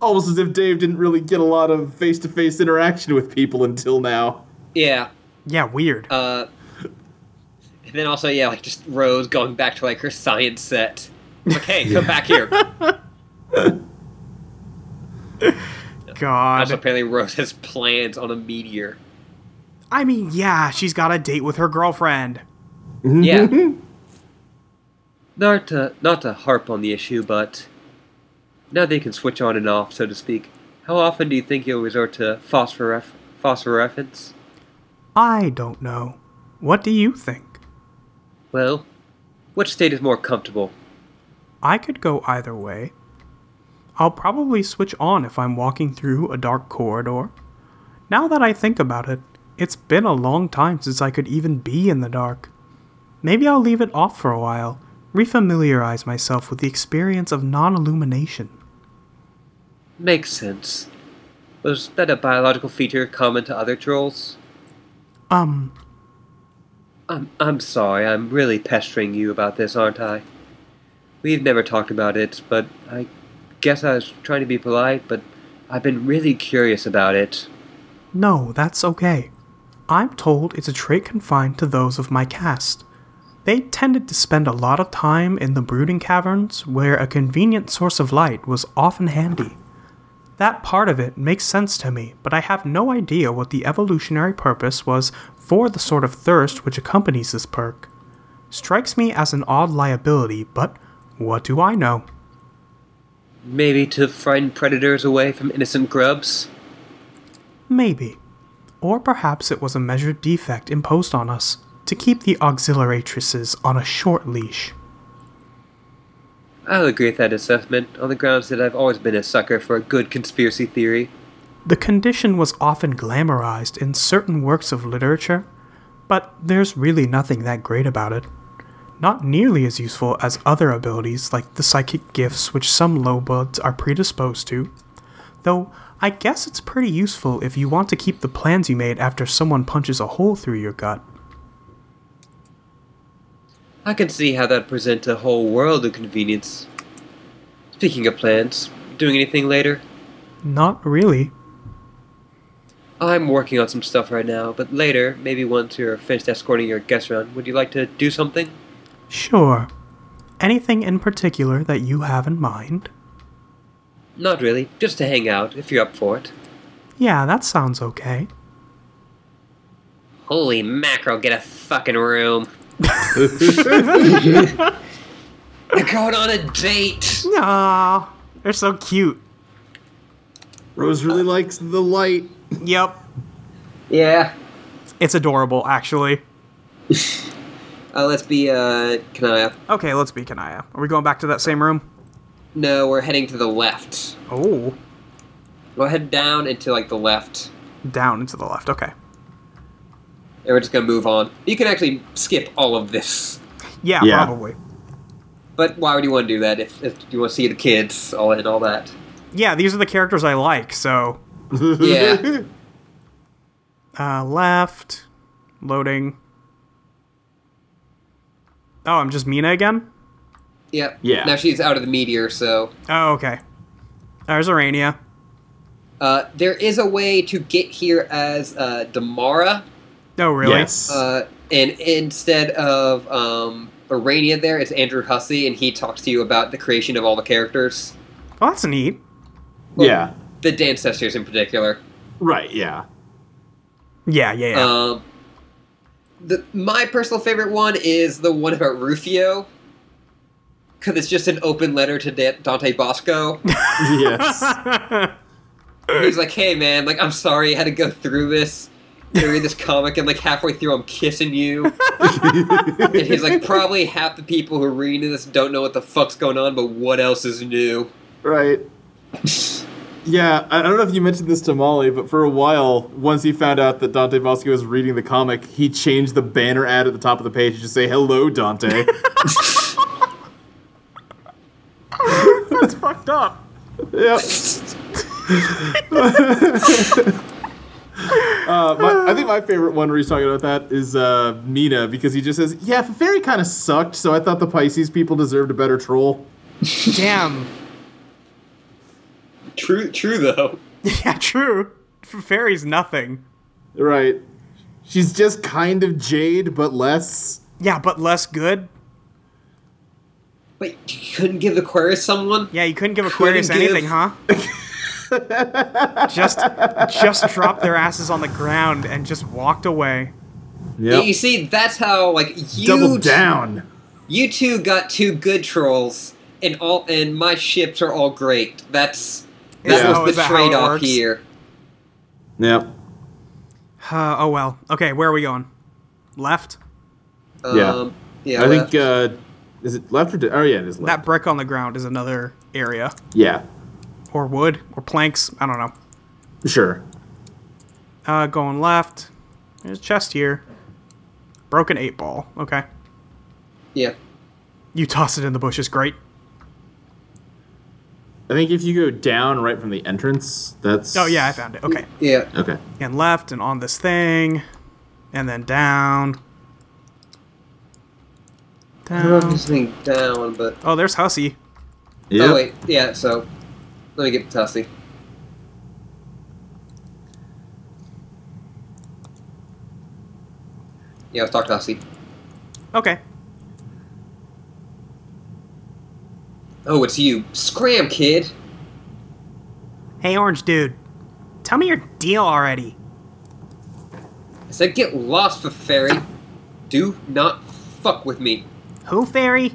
Almost as if Dave didn't really get a lot of face-to-face interaction with people until now. Yeah. Yeah, weird. Uh, and then also, yeah, like, just Rose going back to, like, her science set. Like, hey, come back here. God. Also, apparently Rose has plans on a meteor. I mean, yeah, she's got a date with her girlfriend. Yeah. Not to, not to harp on the issue, but... now they can switch on and off, so to speak. How often do you think you'll resort to phosphoref- phosphorescence? I don't know. What do you think? Well, which state is more comfortable? I could go either way. I'll probably switch on if I'm walking through a dark corridor. Now that I think about it, it's been a long time since I could even be in the dark. Maybe I'll leave it off for a while. Refamiliarize myself with the experience of non-illumination. Makes sense. Was that a biological feature common to other trolls? Um. I'm, I'm sorry, I'm really pestering you about this, aren't I? We've never talked about it, but I guess I was trying to be polite, but I've been really curious about it. No, that's okay. I'm told it's a trait confined to those of my caste. They tended to spend a lot of time in the brooding caverns, where a convenient source of light was often handy. That part of it makes sense to me, but I have no idea what the evolutionary purpose was for the sort of thirst which accompanies this perk. Strikes me as an odd liability, but what do I know? Maybe to frighten predators away from innocent grubs? Maybe. Or perhaps it was a measured defect imposed on us, to keep the auxiliatrices on a short leash. I'll agree with that assessment, on the grounds that I've always been a sucker for a good conspiracy theory. The condition was often glamorized in certain works of literature, but there's really nothing that great about it. Not nearly as useful as other abilities like the psychic gifts which some lowbuds are predisposed to, though I guess it's pretty useful if you want to keep the plans you made after someone punches a hole through your gut. I can see how that presents a whole world of convenience. Speaking of plans, doing anything later? Not really. I'm working on some stuff right now, but later, maybe once you're finished escorting your guests around, would you like to do something? Sure. Anything in particular that you have in mind? Not really, just to hang out, if you're up for it. Yeah, that sounds okay. Holy mackerel, get a fucking room. They're going on a date. Nah, they're so cute. Rose really uh, likes the light. Yep. Yeah. It's adorable, actually. uh, let's be uh, Kanaya. Okay, let's be Kanaya. Are we going back to that same room? No, we're heading to the left. Oh. We'll head down into like the left. Down into the left. Okay. And we're just going to move on. You can actually skip all of this. Yeah, yeah. Probably. But why would you want to do that if, if you want to see the kids all and all that? Yeah, these are the characters I like, so... yeah. Uh, left. Loading. Oh, I'm just Meenah again? Yep. Yeah. Now she's out of the meteor, so... oh, okay. There's Arania. Uh, there is a way to get here as uh, Damara... oh, really? Yes. Uh, And instead of um, Urania there, it's Andrew Hussie, and he talks to you about the creation of all the characters. Oh, that's neat. Well, yeah. The Dancestors in particular. Right, yeah. Yeah, yeah, yeah. Um, the, my personal favorite one is the one about Rufio. Because it's just an open letter to da- Dante Basco. Yes. He's like, hey, man, like, I'm sorry I had to go through this. I read this comic, and like halfway through, I'm kissing you. And he's like, probably half the people who are reading this don't know what the fuck's going on, but what else is new? Right. Yeah, I don't know if you mentioned this to Molly, but for a while, once he found out that Dante Basco was reading the comic, he changed the banner ad at the top of the page to just say, hello, Dante. That's fucked up. Yep. Uh, my, I think my favorite one where he's talking about that is uh, Meenah, because he just says, yeah, Fairy kind of sucked, so I thought the Pisces people deserved a better troll. Damn. True, true though. Yeah, true. Fairy's nothing. Right. She's just kind of Jade, but less. Yeah, but less good. But you couldn't give Aquarius someone? Yeah, you couldn't give Aquarius couldn't anything, give... huh? just just dropped their asses on the ground and just walked away. Yep. Yeah, you see, that's how, like, you double down. Two, you two got two good trolls, and all and my ships are all great. That's that yeah. was oh, the that trade-off here. Yep. Uh, oh well. Okay, where are we going? Left? Um, yeah. Yeah. I left. think uh, is it left or di- oh yeah, it is left. That brick on the ground is another area. Yeah. Or wood, or planks, I don't know. Sure. Uh, going left. There's a chest here. Broken eight ball, okay. Yeah. You toss it in the bushes, great. I think if you go down right from the entrance, that's... Oh, yeah, I found it, okay. Yeah. Okay. And left, and on this thing, and then down. Down. I don't know if this thing down, but... Oh, there's Hussie. Yep. Oh, wait, yeah, so... Let me get to Hussie. Yeah, let's talk to Hussie. Okay. Oh, it's you. Scram, kid! Hey, Orange Dude. Tell me your deal already. I said get lost for Fairy. Do not fuck with me. Who, Fairy?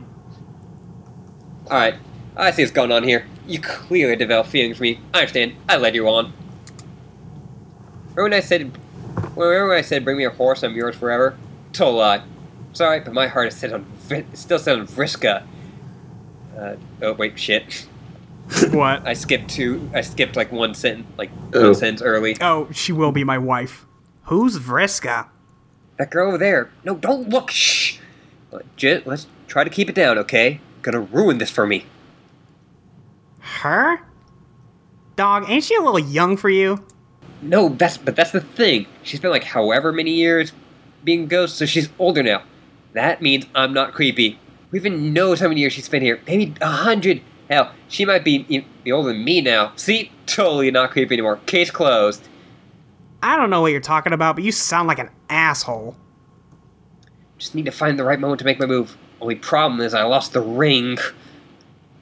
Alright, I see what's going on here. You clearly developed feelings for me. I understand. I led you on. Remember when I said, remember when I said, bring me a horse, I'm yours forever? Total lie. Sorry, but my heart is set on, still set on Vriska. Uh, oh wait, shit. What? I skipped two. I skipped like one sentence, like oh. one sentence early. Oh, she will be my wife. Who's Vriska? That girl over there. No, don't look. Shh. Legit, let's try to keep it down, okay? Gonna ruin this for me. Her? Dog, ain't she a little young for you? No, that's but that's the thing. She's been like however many years being a ghost, so she's older now. That means I'm not creepy. Who even knows how many years she's been here? Maybe a hundred. Hell, she might be, be older than me now. See? Totally not creepy anymore. Case closed. I don't know what you're talking about, but you sound like an asshole. Just need to find the right moment to make my move. Only problem is I lost the ring.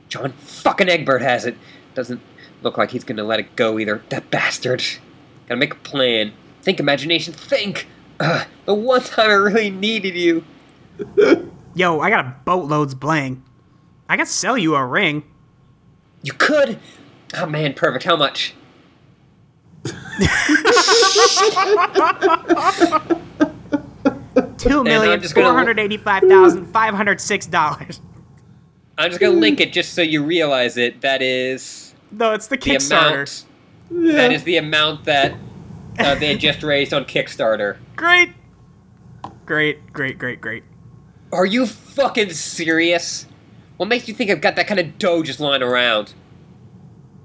John fucking Egbert has it. Doesn't look like he's gonna let it go either. That bastard. Gotta make a plan. Think, imagination, think! Ugh, the one time I really needed you. Yo, I got a boatload's bling. I could sell you a ring. You could? Oh man, perfect. How much? two million four hundred eighty-five thousand five hundred six dollars. I'm just going to link it just so you realize it. That is... No, it's the Kickstarter. The amount, yeah. That is the amount that uh, they had just raised on Kickstarter. Great. Great, great, great, great. Are you fucking serious? What makes you think I've got that kind of dough just lying around?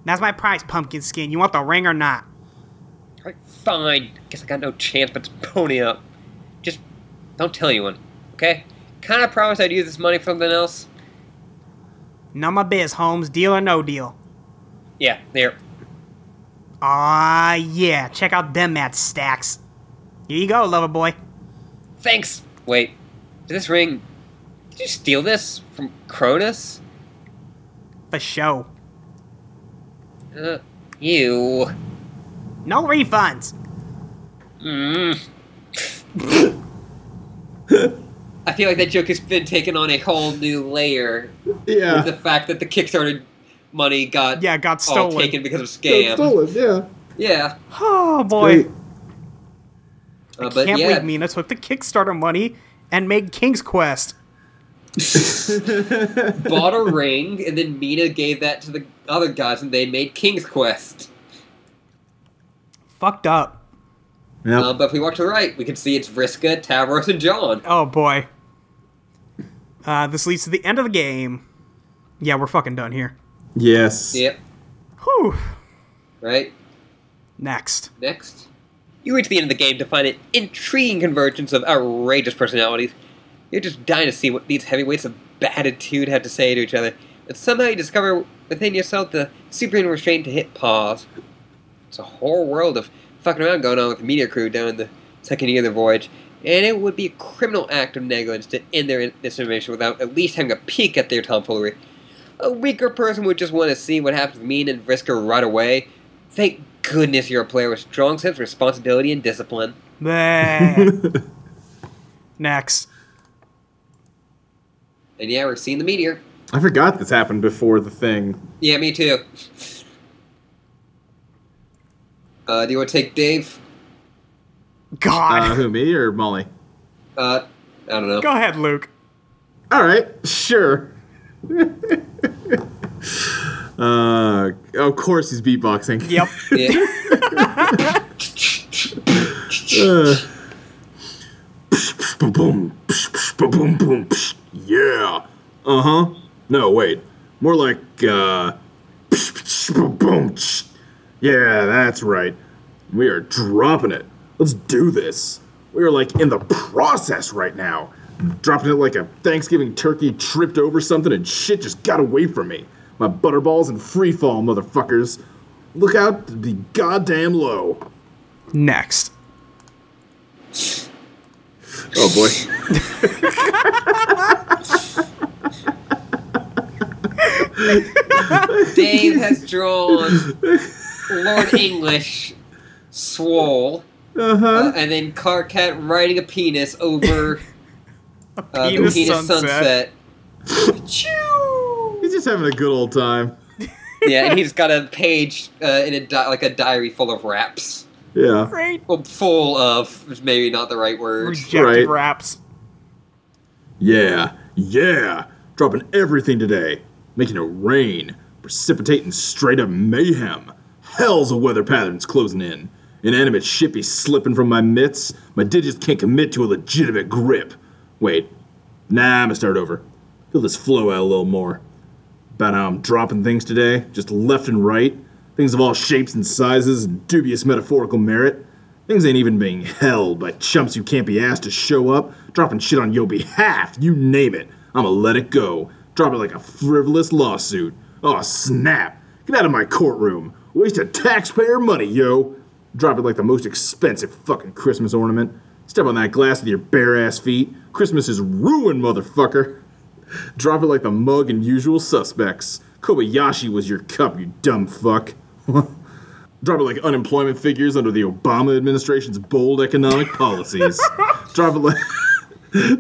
That's my prize, pumpkin skin. You want the ring or not? All right, fine. Guess I got no chance but to pony up. Just don't tell anyone, okay? Kind of promised I'd use this money for something else. None my biz, Holmes. Deal or no deal? Yeah, there. Aw, yeah. Check out them at Stacks. Here you go, lover boy. Thanks. Wait, did this ring... Did you steal this from Cronus? For show. Uh, ew. No refunds! Mmm. I feel like that joke has been taken on a whole new layer. Yeah. With the fact that the Kickstarter money got... Yeah, got stolen. All taken because of scam. Got stolen, yeah. Yeah. Oh, boy. Uh, I but can't yeah. believe Meenah took the Kickstarter money and made King's Quest. Bought a ring, and then Meenah gave that to the other guys, and they made King's Quest. Fucked up. Yep. Uh, but if we walk to the right, we can see it's Vriska, Tavros, and John. Oh, boy. Uh, this leads to the end of the game. Yeah, we're fucking done here. Yes. Yep. Whew. Right? Next. Next. You reach the end of the game to find an intriguing convergence of outrageous personalities. You're just dying to see what these heavyweights of baditude have to say to each other. But somehow you discover within yourself the superhuman restraint to hit pause. It's a whole world of fucking around going on with the media crew down in the second year of the voyage. And it would be a criminal act of negligence to end their information without at least having a peek at their tomfoolery. A weaker person would just want to see what happens to Meenah and Vriska right away. Thank goodness you're a player with strong sense of responsibility and discipline. Next. And yeah, we're seeing the meteor. I forgot this happened before the thing. Yeah, me too. Uh, do you want to take Dave? God. Uh, who, me or Molly? Uh, I don't know. Go ahead, Luke. All right, sure. uh, of course he's beatboxing. Yep. Yeah. Boom, boom, boom, yeah. Uh-huh. No, wait. More like, uh... yeah, that's right. We are dropping it. Let's do this. We are, like, in the process right now. Dropping it like a Thanksgiving turkey tripped over something and shit just got away from me. My butterballs in free fall, motherfuckers. Look out to be goddamn low. Next. Oh, boy. Dave has drawn Lord English, swole, uh-huh. uh, and then Karkat riding a penis over a uh, penis the penis sunset. sunset. He's just having a good old time. Yeah, and he's got a page uh, in a di- like a diary full of raps. Yeah. Right. Well, full of is maybe not the right word. Rejected right. raps. Yeah, yeah. Dropping everything today. Making it rain. Precipitating straight up mayhem. Hell's a weather pattern's closing in. Inanimate shit be slipping from my mitts. My digits can't commit to a legitimate grip. Wait. Nah, I'm gonna start over. Feel this flow out a little more. About how I'm dropping things today. Just left and right. Things of all shapes and sizes and dubious metaphorical merit. Things ain't even being held by chumps who can't be asked to show up. Dropping shit on your behalf, you name it. I'ma let it go. Drop it like a frivolous lawsuit. Oh, snap. Get out of my courtroom. Waste of taxpayer money, yo. Drop it like the most expensive fucking Christmas ornament. Step on that glass with your bare-ass feet. Christmas is ruined, motherfucker. Drop it like the mug and Usual Suspects. Kobayashi was your cup, you dumb fuck. Drop it like unemployment figures under the Obama administration's bold economic policies. Drop it like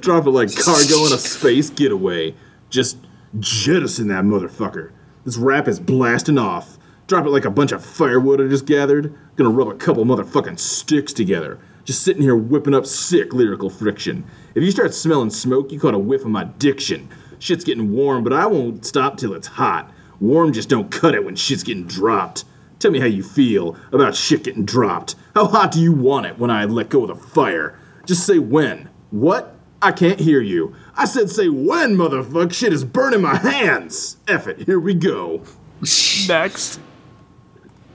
drop it like cargo in a space getaway. Just jettison that motherfucker. This rap is blasting off. Drop it like a bunch of firewood I just gathered. Gonna rub a couple motherfucking sticks together. Just sitting here whipping up sick lyrical friction. If you start smelling smoke, you caught a whiff of my diction. Shit's getting warm, but I won't stop till it's hot. Warm just don't cut it when shit's getting dropped. Tell me how you feel about shit getting dropped. How hot do you want it when I let go of the fire? Just say when. What? I can't hear you. I said say when, motherfucker. Shit is burning my hands. F it. Here we go. Next.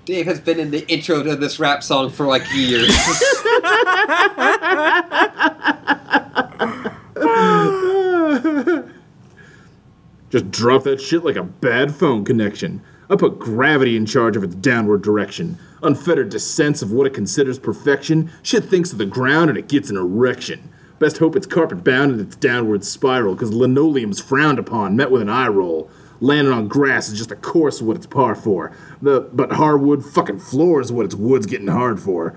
Dave has been in the intro to this rap song for like years. Just drop that shit like a bad phone connection. I put gravity in charge of its downward direction. Unfettered descents of what it considers perfection. Shit thinks of the ground and it gets an erection. Best hope it's carpet-bound in its downward spiral, because linoleum's frowned upon, met with an eye roll. Landing on grass is just a course what it's par for. The But hardwood fucking floor is what its wood's getting hard for.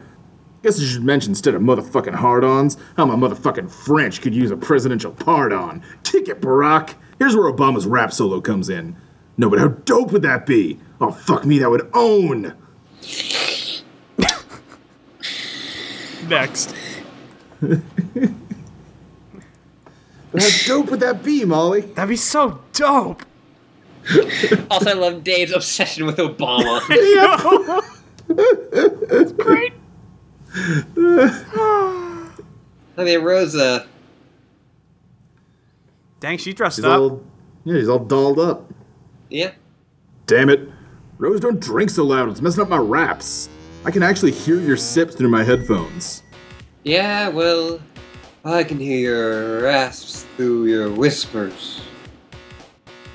Guess I should mention, instead of motherfucking hard-ons, how my motherfucking French could use a presidential pardon. Kick it, Barack! Here's where Obama's rap solo comes in. No, but how dope would that be? Oh, fuck me, that would own! Next. But how dope would that be, Molly? That'd be so dope. Also, I love Dave's obsession with Obama. It's great. I mean, Rosa. Dang, she dressed she's up. All, yeah, she's all dolled up. Yeah. Damn it. Rose, don't drink so loud. It's messing up my raps. I can actually hear your sips through my headphones. Yeah, well, I can hear your rasps through your whispers.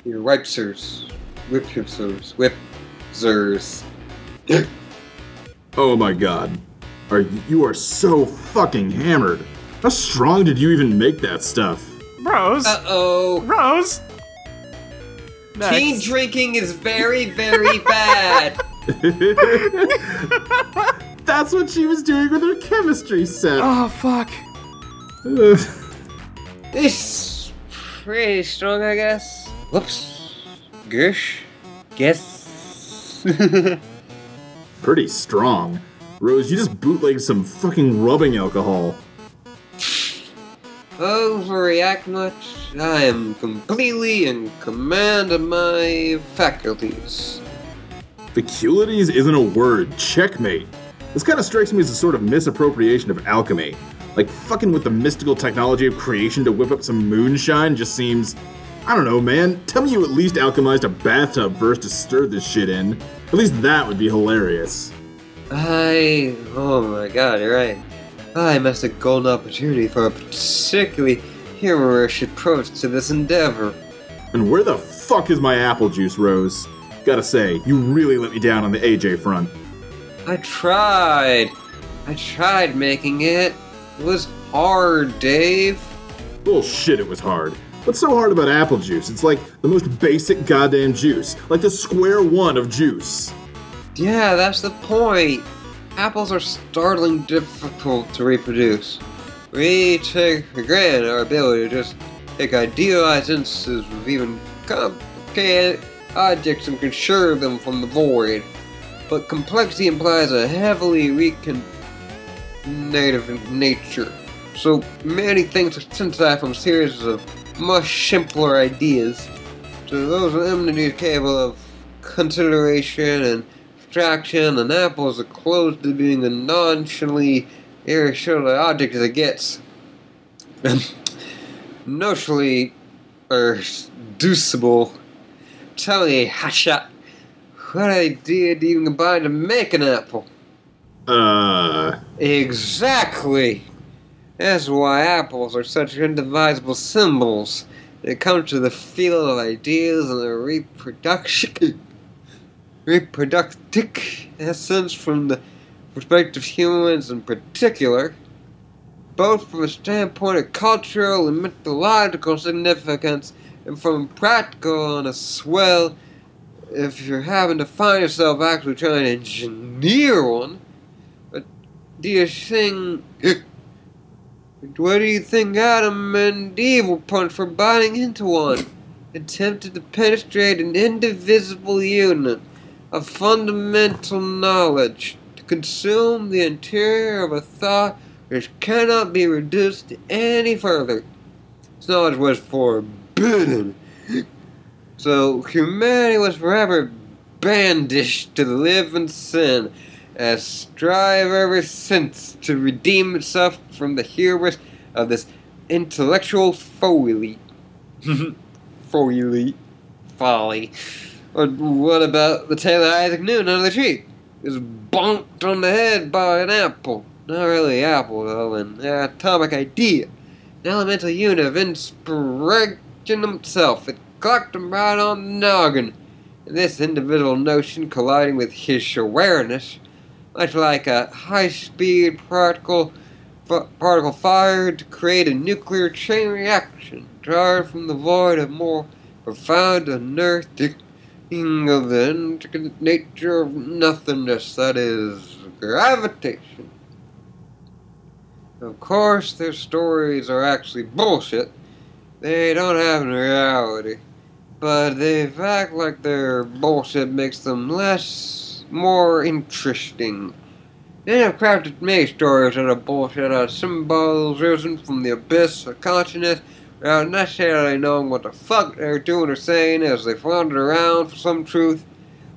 Your wipesers. Whip-hipsers. Whip-zers. Oh my god. Are you, you are so fucking hammered. How strong did you even make that stuff? Rose. Uh-oh. Rose. Next. Teen drinking is very, very bad. That's what she was doing with her chemistry set. Oh, fuck. It's pretty strong, I guess. Whoops. Gersh. Guess. Pretty strong. Rose, you just bootlegged some fucking rubbing alcohol. Overreact much? I am completely in command of my faculties. Faculties isn't a word. Checkmate. This kind of strikes me as a sort of misappropriation of alchemy. Like, fucking with the mystical technology of creation to whip up some moonshine just seems... I don't know, man. Tell me you at least alchemized a bathtub first to stir this shit in. At least that would be hilarious. I... Oh my god, you're right. I missed a golden opportunity for a particularly humorous approach to this endeavor. And where the fuck is my apple juice, Rose? Gotta say, you really let me down on the A J front. I tried. I tried making it. It was hard, Dave. Bullshit, it was hard. What's so hard about apple juice? It's like the most basic goddamn juice. Like the square one of juice. Yeah, that's the point. Apples are startlingly difficult to reproduce. We take for granted our ability to just take idealized instances of even complicated objects and conjure them from the void. But complexity implies a heavily reconnative nature. So many things are synthesized from series of much simpler ideas. To those with amenity capable of consideration and abstraction, an apple is as close to being a notionally irrational object as it gets. Notionally or deducible. Tell me, hotshot. What idea do you combine to make an apple? Uh. Exactly. That's why apples are such indivisible symbols. They come to the field of ideas and their reproduction, reproductive essence from the perspective of humans in particular, both from a standpoint of cultural and mythological significance, and from practical and as well. If you're having to find yourself actually trying to engineer one, but do you think, what do you think Adam and Eve were punished for biting into one? Attempted to penetrate an indivisible unit of fundamental knowledge, to consume the interior of a thought which cannot be reduced to any further. This knowledge was forbidden. So humanity was forever banished to live in sin, and strive ever since to redeem itself from the hubris of this intellectual folly. folly. Folly. Or what about the tale that Isaac Newton under the tree? He was bonked on the head by an apple. Not really an apple, though, an atomic idea. An elemental unit of inspiration himself. It clocked him right on the noggin. And this individual notion colliding with his awareness, much like a high-speed particle particle fire to create a nuclear chain reaction, drive from the void of more profound unearthing of the intricate nature of nothingness, that is, gravitation. Of course, their stories are actually bullshit. They don't have any reality. But they act like their bullshit makes them less, more interesting. They have crafted many stories out of bullshit, out of symbols risen from the abyss of consciousness, without necessarily knowing what the fuck they're doing or saying, as they floundered around for some truth.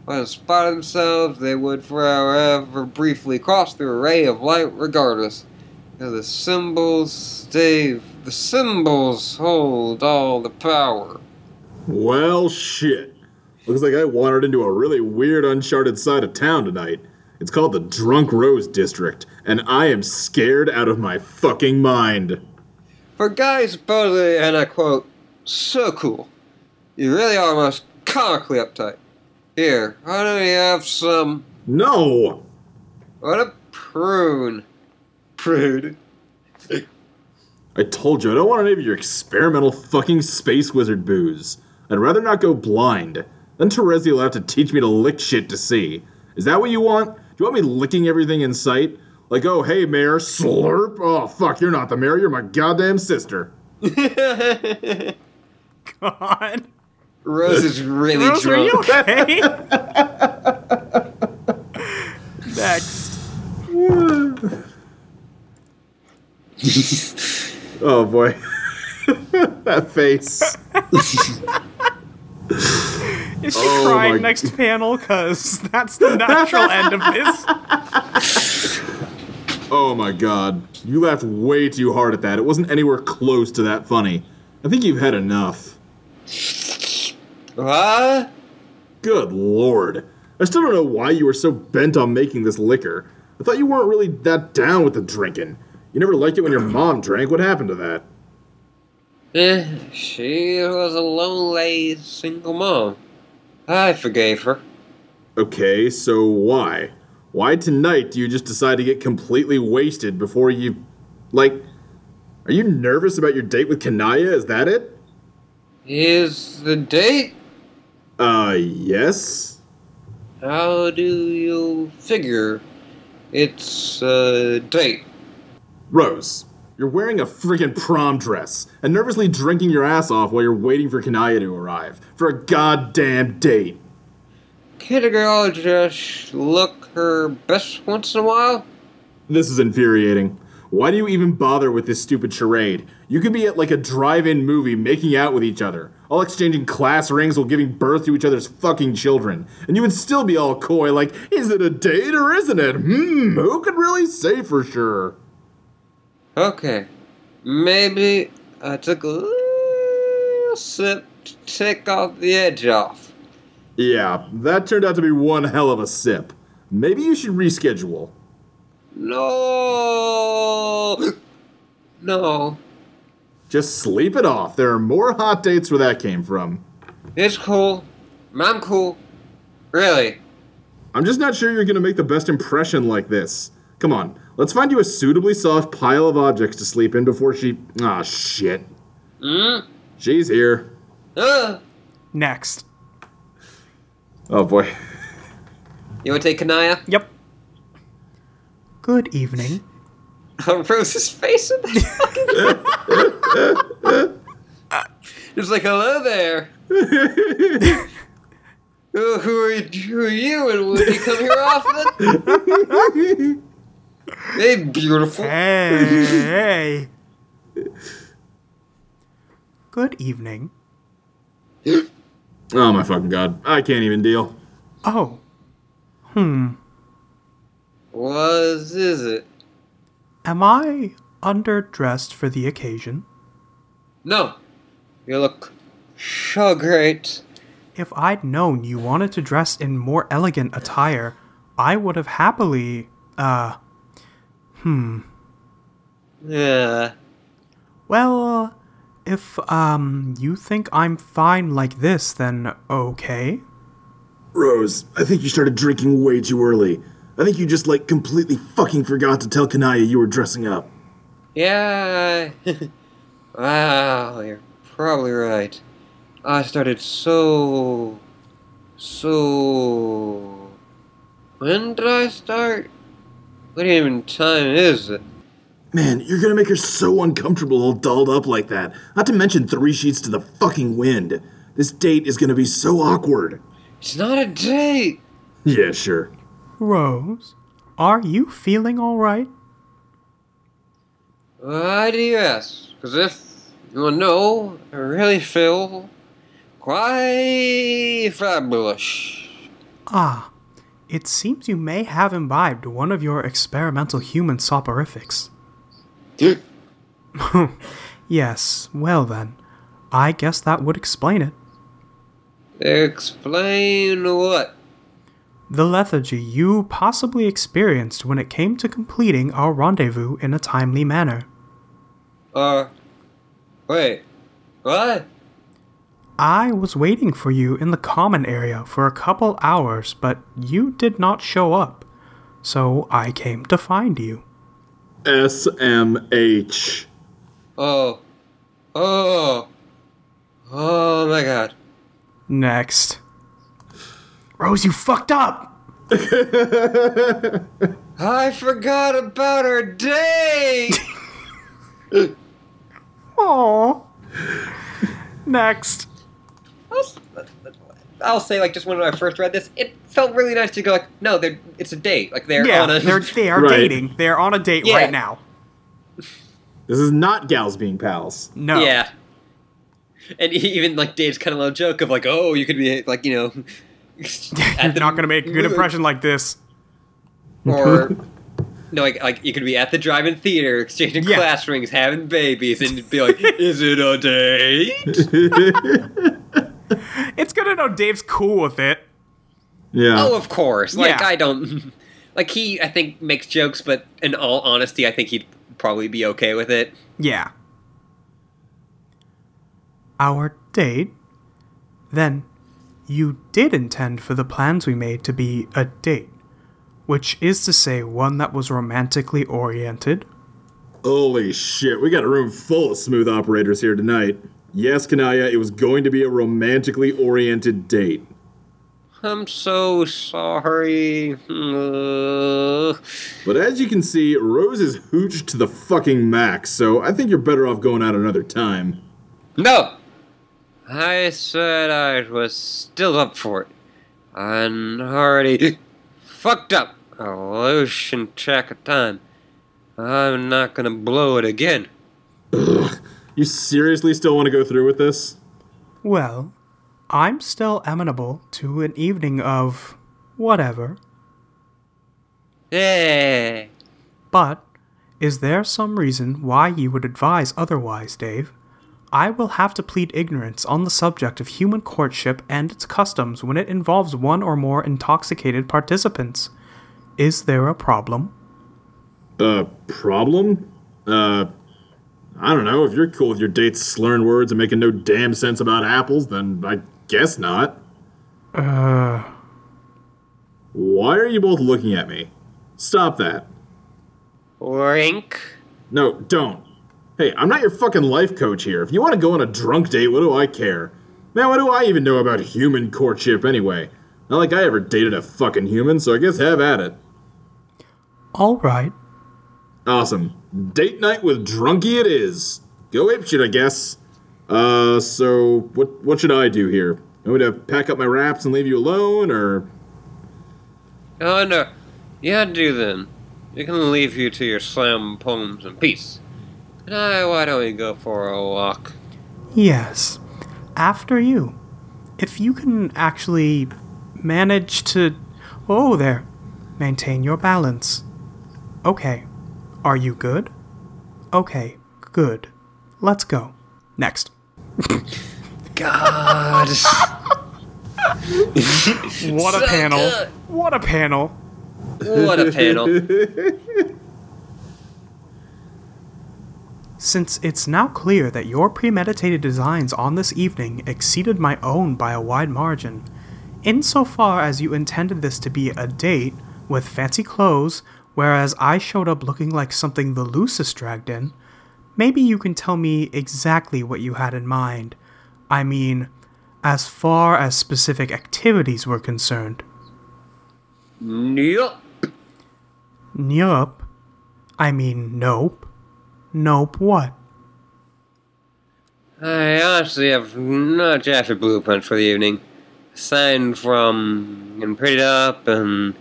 When spotted themselves, they would forever briefly cross the array of light regardless. And the symbols, Dave, the symbols hold all the power. Well, shit. Looks like I wandered into a really weird, uncharted side of town tonight. It's called the Drunk Rose District, and I am scared out of my fucking mind. For guys supposedly, and I quote, so cool, you really are most comically uptight. Here, why don't you have some... No! What a prune. Prude. I told you, I don't want any of your experimental fucking space wizard booze. I'd rather not go blind. Then Terezi will have to teach me to lick shit to see. Is that what you want? Do you want me licking everything in sight? Like, oh, hey, Mayor, slurp. Oh, fuck, you're not the mayor, you're my goddamn sister. God. Rose is really Rose, drunk. Are you okay? Next. Oh, boy. That face. Is she oh crying my... next panel? Because that's the natural end of this. Oh, my God. You laughed way too hard at that. It wasn't anywhere close to that funny. I think you've had enough. Huh? Good Lord. I still don't know why you were so bent on making this liquor. I thought you weren't really that down with the drinking. You never liked it when your mom drank. What happened to that? Eh, she was a lonely single mom. I forgave her. Okay, so why? Why tonight do you just decide to get completely wasted before you... Like, are you nervous about your date with Kanaya? Is that it? Is the date? Uh, yes? How do you figure it's a date? Rose, you're wearing a freaking prom dress and nervously drinking your ass off while you're waiting for Kanaya to arrive for a goddamn date. Can't a girl just look her best once in a while? This is infuriating. Why do you even bother with this stupid charade? You could be at like a drive-in movie making out with each other, all exchanging class rings while giving birth to each other's fucking children, and you would still be all coy like, is it a date or isn't it? Hmm, who could really say for sure? Okay, maybe I took a little sip to take off the edge off. Yeah, that turned out to be one hell of a sip. Maybe you should reschedule. No! No. Just sleep it off. There are more hot dates where that came from. It's cool. I'm cool. Really. I'm just not sure you're going to make the best impression like this. Come on. Let's find you a suitably soft pile of objects to sleep in before she... Ah, oh, shit. Mm? She's here. Uh. Next. Oh, boy. You want to take Kanaya? Yep. Good evening. Oh, Rose's face in the fucking... It's like, hello there. who, who, are you, who are you and will you come here often? Hey, beautiful. Hey. hey. Good evening. Oh, my fucking God. I can't even deal. Oh. Hmm. What is it? Am I underdressed for the occasion? No. You look so great. If I'd known you wanted to dress in more elegant attire, I would have happily, uh... Hmm. Yeah. Well, if, um, you think I'm fine like this, then okay? Rose, I think you started drinking way too early. I think you just, like, completely fucking forgot to tell Kanaya you were dressing up. Yeah. Wow, you're probably right. I started so... So... When did I start? What even time is it? Man, you're gonna make her so uncomfortable all dolled up like that. Not to mention three sheets to the fucking wind. This date is gonna be so awkward. It's not a date. Yeah, sure. Rose, are you feeling all right? Why do you ask? Because if you want to know, I really feel quite fabulous. Ah, it seems you may have imbibed one of your experimental human soporifics. Yes, well then, I guess that would explain it. Explain what? The lethargy you possibly experienced when it came to completing our rendezvous in a timely manner. Uh, wait, what? I was waiting for you in the common area for a couple hours, but you did not show up, so I came to find you. S M H. Oh. Oh. Oh my god. Next. Rose, you fucked up! I forgot about our date! Aww. Next. I'll, I'll say, like, just when I first read this, it felt really nice to go, like, no, they're, it's a date. Like, they're yeah, on a... they're, they are right. dating. They're on a date yeah. right now. This is not gals being pals. No. Yeah. And even, like, Dave's kind of little joke of, like, oh, you could be, like, you know... You're the, not going to make a good impression like this. Or, no, like, like you could be at the drive-in theater, exchanging yeah. class rings, having babies, and be like, is it a date? It's good to know Dave's cool with it. Yeah. Oh, of course. Like, yeah. I don't... Like, he, I think, makes jokes, but in all honesty, I think he'd probably be okay with it. Yeah. Our date? Then... You did intend for the plans we made to be a date, which is to say one that was romantically oriented. Holy shit, we got a room full of smooth operators here tonight. Yes, Kanaya, it was going to be a romantically oriented date. I'm so sorry. But as you can see, Rose is hooched to the fucking max, so I think you're better off going out another time. No! I said I was still up for it. I'm already fucked up. A lotion check of time. I'm not gonna blow it again. Ugh. You seriously still want to go through with this? Well, I'm still amenable to an evening of whatever. Yeah. But is there some reason why you would advise otherwise, Dave? I will have to plead ignorance on the subject of human courtship and its customs when it involves one or more intoxicated participants. Is there a problem? Uh, problem? Uh, I don't know. If you're cool with your dates slurring words and making no damn sense about apples, then I guess not. Uh... Why are you both looking at me? Stop that. Wink. No, don't. Hey, I'm not your fucking life coach here. If you want to go on a drunk date, what do I care? Man, what do I even know about human courtship anyway? Not like I ever dated a fucking human, so I guess have at it. All right. Awesome. Date night with Drunkie it is. Go apeshit, I guess. Uh, so what what should I do here? I'm going to pack up my wraps and leave you alone, or... Oh, no. Yeah, do then. You can leave you to your slam poems in peace. No, why don't we go for a walk? Yes. After you. If you can actually manage to... Oh, there. Maintain your balance. Okay. Are you good? Okay. Good. Let's go. Next. God. What a so panel. Good. What a panel. What a panel. Since it's now clear that your premeditated designs on this evening exceeded my own by a wide margin, insofar as you intended this to be a date with fancy clothes, whereas I showed up looking like something the loosest dragged in, maybe you can tell me exactly what you had in mind. I mean, as far as specific activities were concerned. Nope. Nope? I mean, nope. Nope what? I honestly have no drafted blueprint for the evening. Aside from getting prettied up and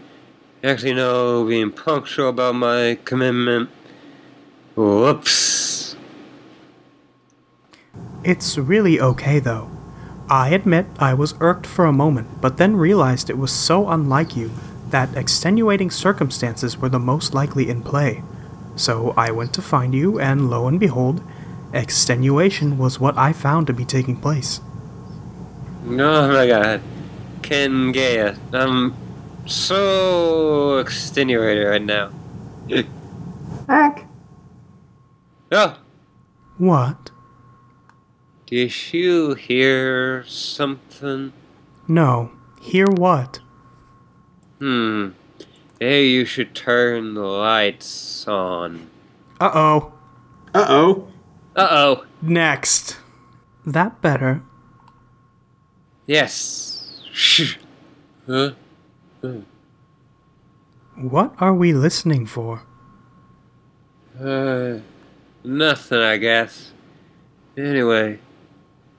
actually, no, being punctual about my commitment. Whoops. It's really okay, though. I admit I was irked for a moment, but then realized it was so unlike you that extenuating circumstances were the most likely in play. So I went to find you, and lo and behold, extenuation was what I found to be taking place. Oh my god. Kanaya. Um... So extenuated right now. Heck. Oh. What? Did you hear something? No. Hear what? Hmm. Maybe you should turn the lights on. Uh-oh. Uh-oh. Uh-oh. Next. That better? Yes. Shh. Huh? Hmm. What are we listening for? Uh, nothing, I guess. Anyway,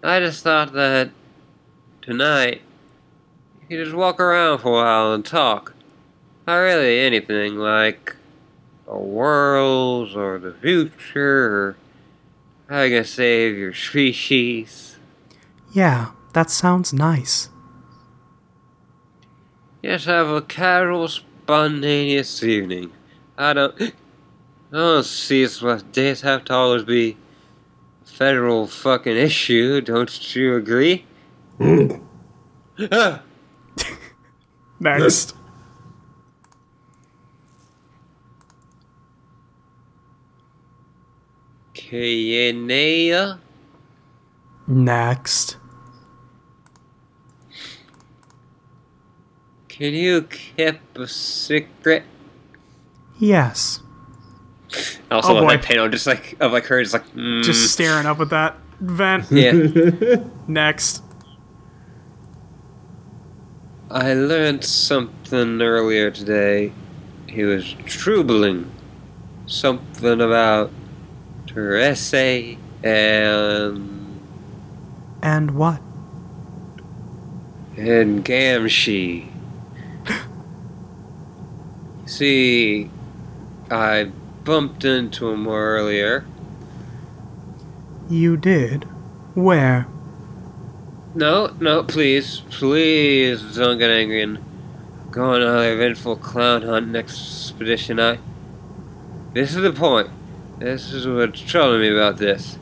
I just thought that tonight you could just walk around for a while and talk. Not really anything like the worlds or the future or how you can save your species. Yeah, that sounds nice. Yes, have a casual, spontaneous evening. I don't... I don't see it's what days have to always be a federal fucking issue, don't you agree? ah. Next. Kanaya? Next. Can you keep a secret? Yes. I also oh love boy. That panel just like of like her just like mm. Just staring up at that vent. Yeah. Next. I learned something earlier today. He was troubling something about Terezi and And what? And Gamzee. See, I bumped into him earlier. You did? Where? No, no, please. Please don't get angry and go on a eventful clown hunt next expedition. I... This is the point. This is what's troubling me about this.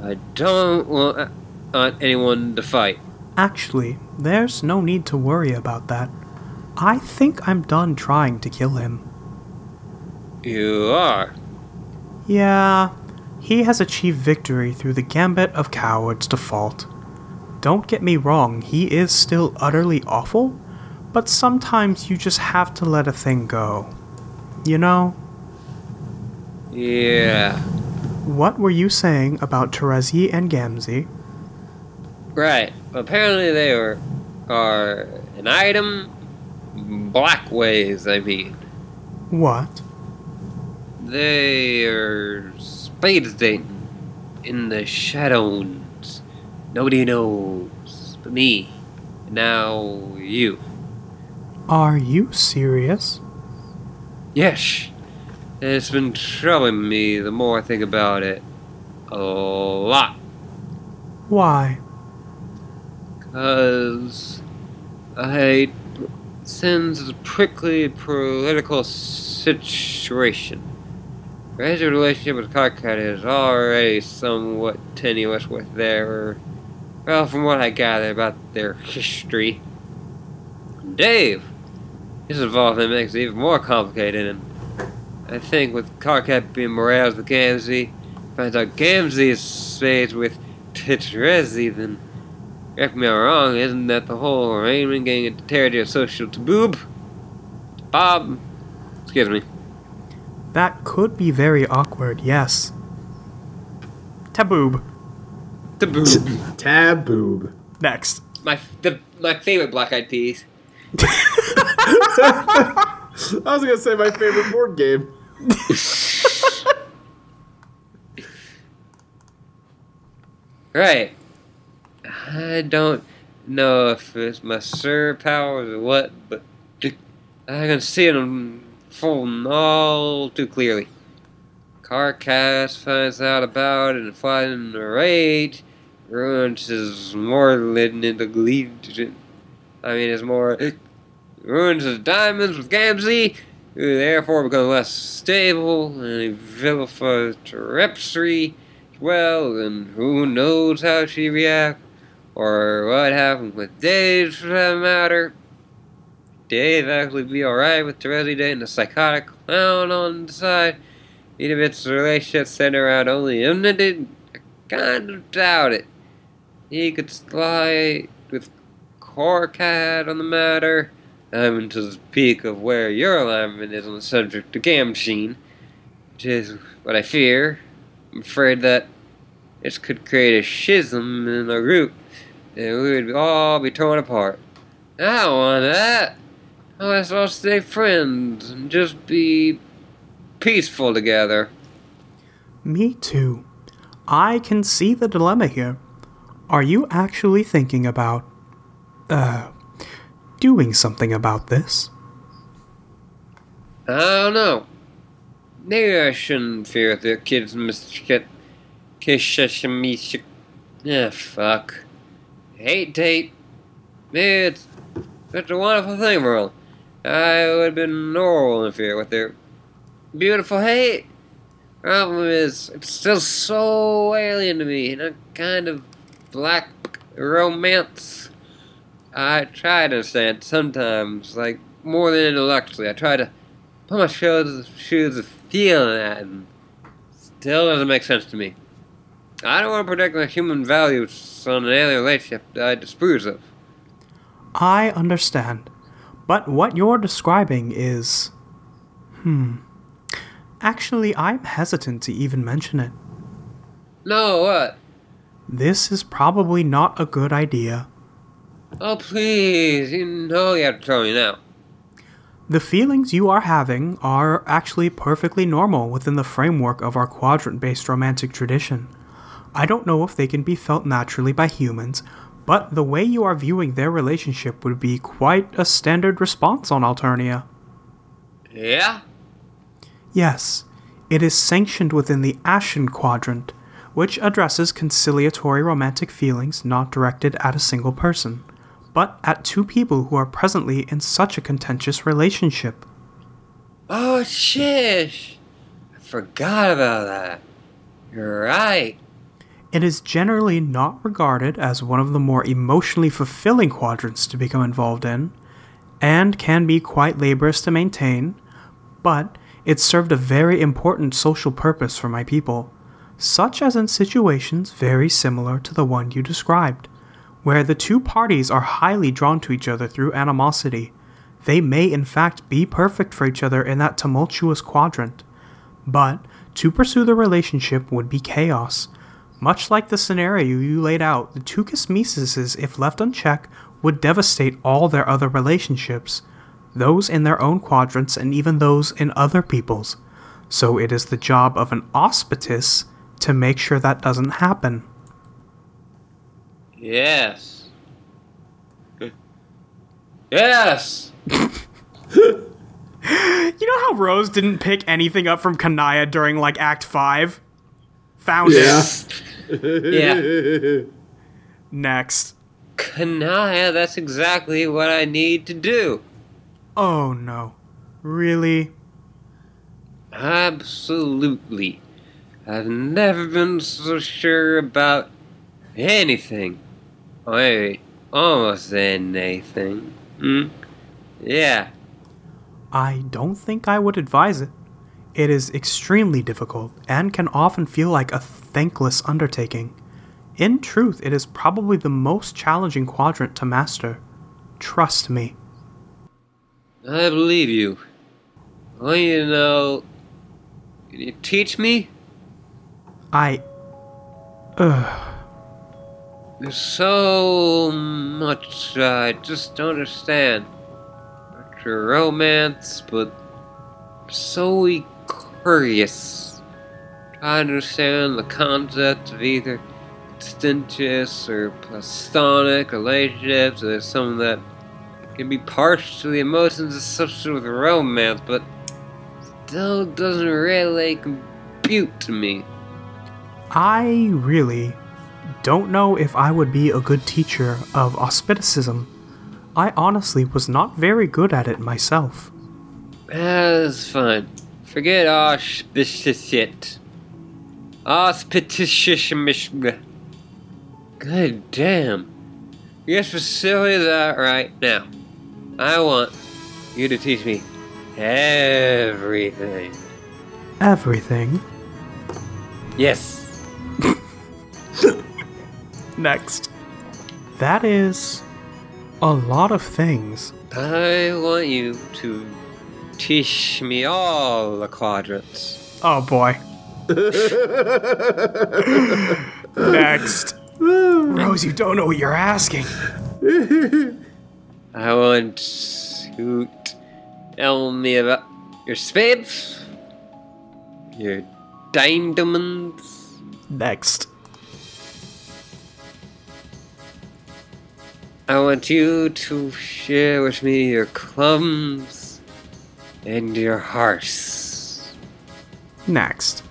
I don't want anyone to fight. Actually, there's no need to worry about that. I think I'm done trying to kill him. You are? Yeah, he has achieved victory through the gambit of cowards to fault. Don't get me wrong, he is still utterly awful, but sometimes you just have to let a thing go. You know? Yeah. What were you saying about Terezi and Gamzee? Right, apparently they are, are an item... Blackways, I mean. What? They are spades dating in the shadows. Nobody knows but me. Now you. Are you serious? Yes. It's been troubling me the more I think about it. A lot. Why? Because I... Since a prickly political situation. His relationship with Karkat is already somewhat tenuous with their... Well, from what I gather about their history. Dave! His involvement makes it even more complicated, and I think with Karkat being moralized with Gamzee, finds out Gamzee is spades with Terezi, then... Correct me if I'm wrong, isn't that the whole arraignment getting into territory of social taboo? Bob, excuse me. That could be very awkward, yes. Taboob. Taboob. Taboob. Next. My the my favorite Black Eyed Peas. I was gonna say my favorite board game. Right. I don't know if it's my superpowers or what, but I can see them falling all too clearly. Carcass finds out about it and flies in a rage. Ruins his morlin into gleed. I mean, it's more. Ruins his diamonds with Gamzee, who therefore becomes less stable, and he vilifies Terezi as well, and who knows how she reacts, or what happened with Dave for that matter. Dave actually be alright with Terezi dating a psychotic clown on the side. Even if it's a relationship centered around only him, I kind of doubt it. He could slide with Karkat on the matter. I'm into the peak of where your alignment is on the subject of Gamzee, which is what I fear. I'm afraid that this could create a schism in our group, and we would all be torn apart. I don't want that. I want us all to stay friends and just be peaceful together. Me too. I can see the dilemma here. Are you actually thinking about, uh, doing something about this? I don't know. Maybe I shouldn't fear the kids mischief. Yeah, fuck. Hate tape. Maybe it's such a wonderful thing, Merle. I would have been normal in fear with their beautiful hate. Problem is, it's still so alien to me, and a kind of black romance. I try to understand sometimes, like, more than intellectually. I try to put my shoes of feeling that, and still doesn't make sense to me. I don't want to protect my human values on an alien relationship that I disapprove of. I understand, but what you're describing is... Hmm. Actually, I'm hesitant to even mention it. No, what? This is probably not a good idea. Oh, please, you know you have to tell me now. The feelings you are having are actually perfectly normal within the framework of our quadrant-based romantic tradition. I don't know if they can be felt naturally by humans, but the way you are viewing their relationship would be quite a standard response on Alternia. Yeah? Yes, it is sanctioned within the Ashen Quadrant, which addresses conciliatory romantic feelings not directed at a single person, but at two people who are presently in such a contentious relationship. Oh, shish! I forgot about that. You're right. It is generally not regarded as one of the more emotionally fulfilling quadrants to become involved in, and can be quite laborious to maintain, but it served a very important social purpose for my people, such as in situations very similar to the one you described, where the two parties are highly drawn to each other through animosity. They may in fact be perfect for each other in that tumultuous quadrant, but to pursue the relationship would be chaos. Much like the scenario you laid out, the two kismeses, if left unchecked, would devastate all their other relationships, those in their own quadrants and even those in other people's. So it is the job of an auspitus to make sure that doesn't happen. Yes. Yes! You know how Rose didn't pick anything up from Kanaya during, like, Act Five? Found yeah. it. Yeah. Next. Kanaya, that's exactly what I need to do. Oh, no. Really? Absolutely. I've never been so sure about anything. Wait, almost anything. Mm? Yeah. I don't think I would advise it. It is extremely difficult and can often feel like a thankless undertaking. In truth, it is probably the most challenging quadrant to master. Trust me. I believe you. I want you to know... Can you teach me? I... So much I just don't understand. Your romance, but so curious. I understand the concept of either contentious or platonic relationships, or some that can be partial to the emotions associated with romance, but still doesn't really compute to me. I really don't know if I would be a good teacher of auspicitism. I honestly was not very good at it myself. That's fine. Forget auspicious. Auspicious. Good damn. You're specifically that right now. I want you to teach me everything. Everything? Yes. Next. That is a lot of things. I want you to teach me all the quadrants. Oh boy. Next. Rose, you don't know what you're asking. I want you to tell me about your spades, your dime diamonds. Next. I want you to share with me your clubs and your hearts. Next.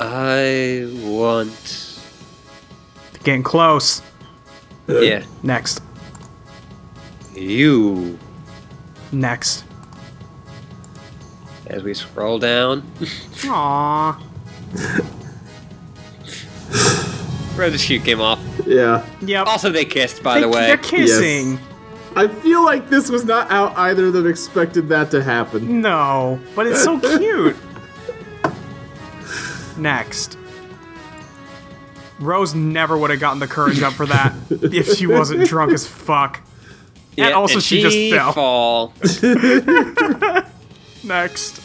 I want... Getting close. Yeah. Next. You. Next. As we scroll down. Aww. Where the shoe came off. Yeah. Yep. Also, they kissed, by they, the way. They're kissing. Yes. I feel like this was not out either of them expected that to happen. No, but it's so cute. Next. Rose never would have gotten the courage up for that if she wasn't drunk as fuck. Yeah, and also, and she, she just fall. fell. Next.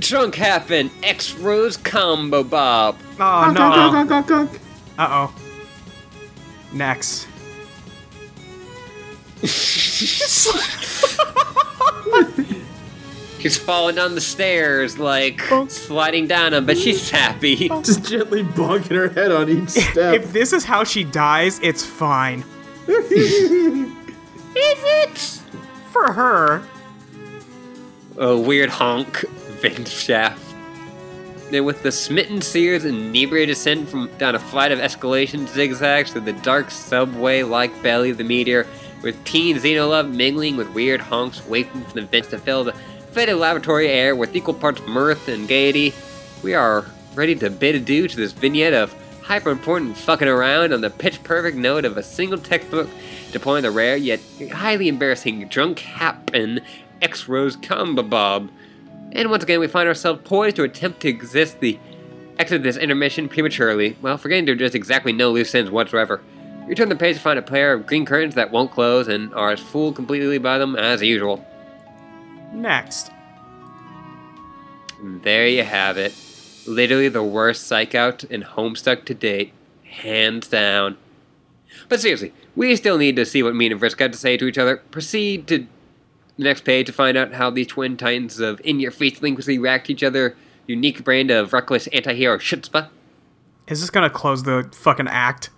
Drunk happen. X Rose combo Bob. Oh no. Uh oh. Next. She's falling down the stairs, like bonk. Sliding down them, but she's happy. Just gently bonking her head on each step. If this is how she dies, it's fine. Is it? For her. A weird honk. Vent shaft. Then with the smitten seers and inebriated descent from down a flight of escalation zigzags to the dark subway-like belly of the meteor, with teen xenolove mingling with weird honks waking from the vents to fill the fetid laboratory air with equal parts mirth and gaiety, we are ready to bid adieu to this vignette of hyper-important fucking around on the pitch-perfect note of a single textbook deploying the rare yet highly embarrassing drunk happen X-Rose combo bob. And once again, we find ourselves poised to attempt to exist the exit this intermission prematurely, while forgetting to address exactly no loose ends whatsoever. You turn the page to find a pair of green curtains that won't close and are as fooled completely by them as usual. Next. And there you have it. Literally the worst psych out in Homestuck to date. Hands down. But seriously, we still need to see what Meenah and Vriska have to say to each other. Proceed to the next page to find out how these twin titans of in-your-face delinquency react to each other unique brand of reckless anti-hero chutzpah. Is this gonna close the fucking act?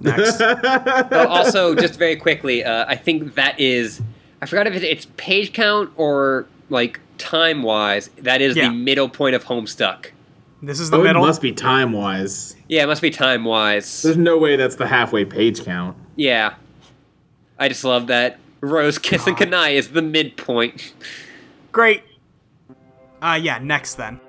Next. Well, also, just very quickly, uh, I think that is... I forgot if it's page count or, like, time-wise. That is yeah. the middle point of Homestuck. This is the oh, middle? It must be time-wise. Yeah, it must be time-wise. There's no way that's the halfway page count. Yeah. I just love that. Rose kissing Kanaya is the midpoint. Great. Uh, yeah, next then.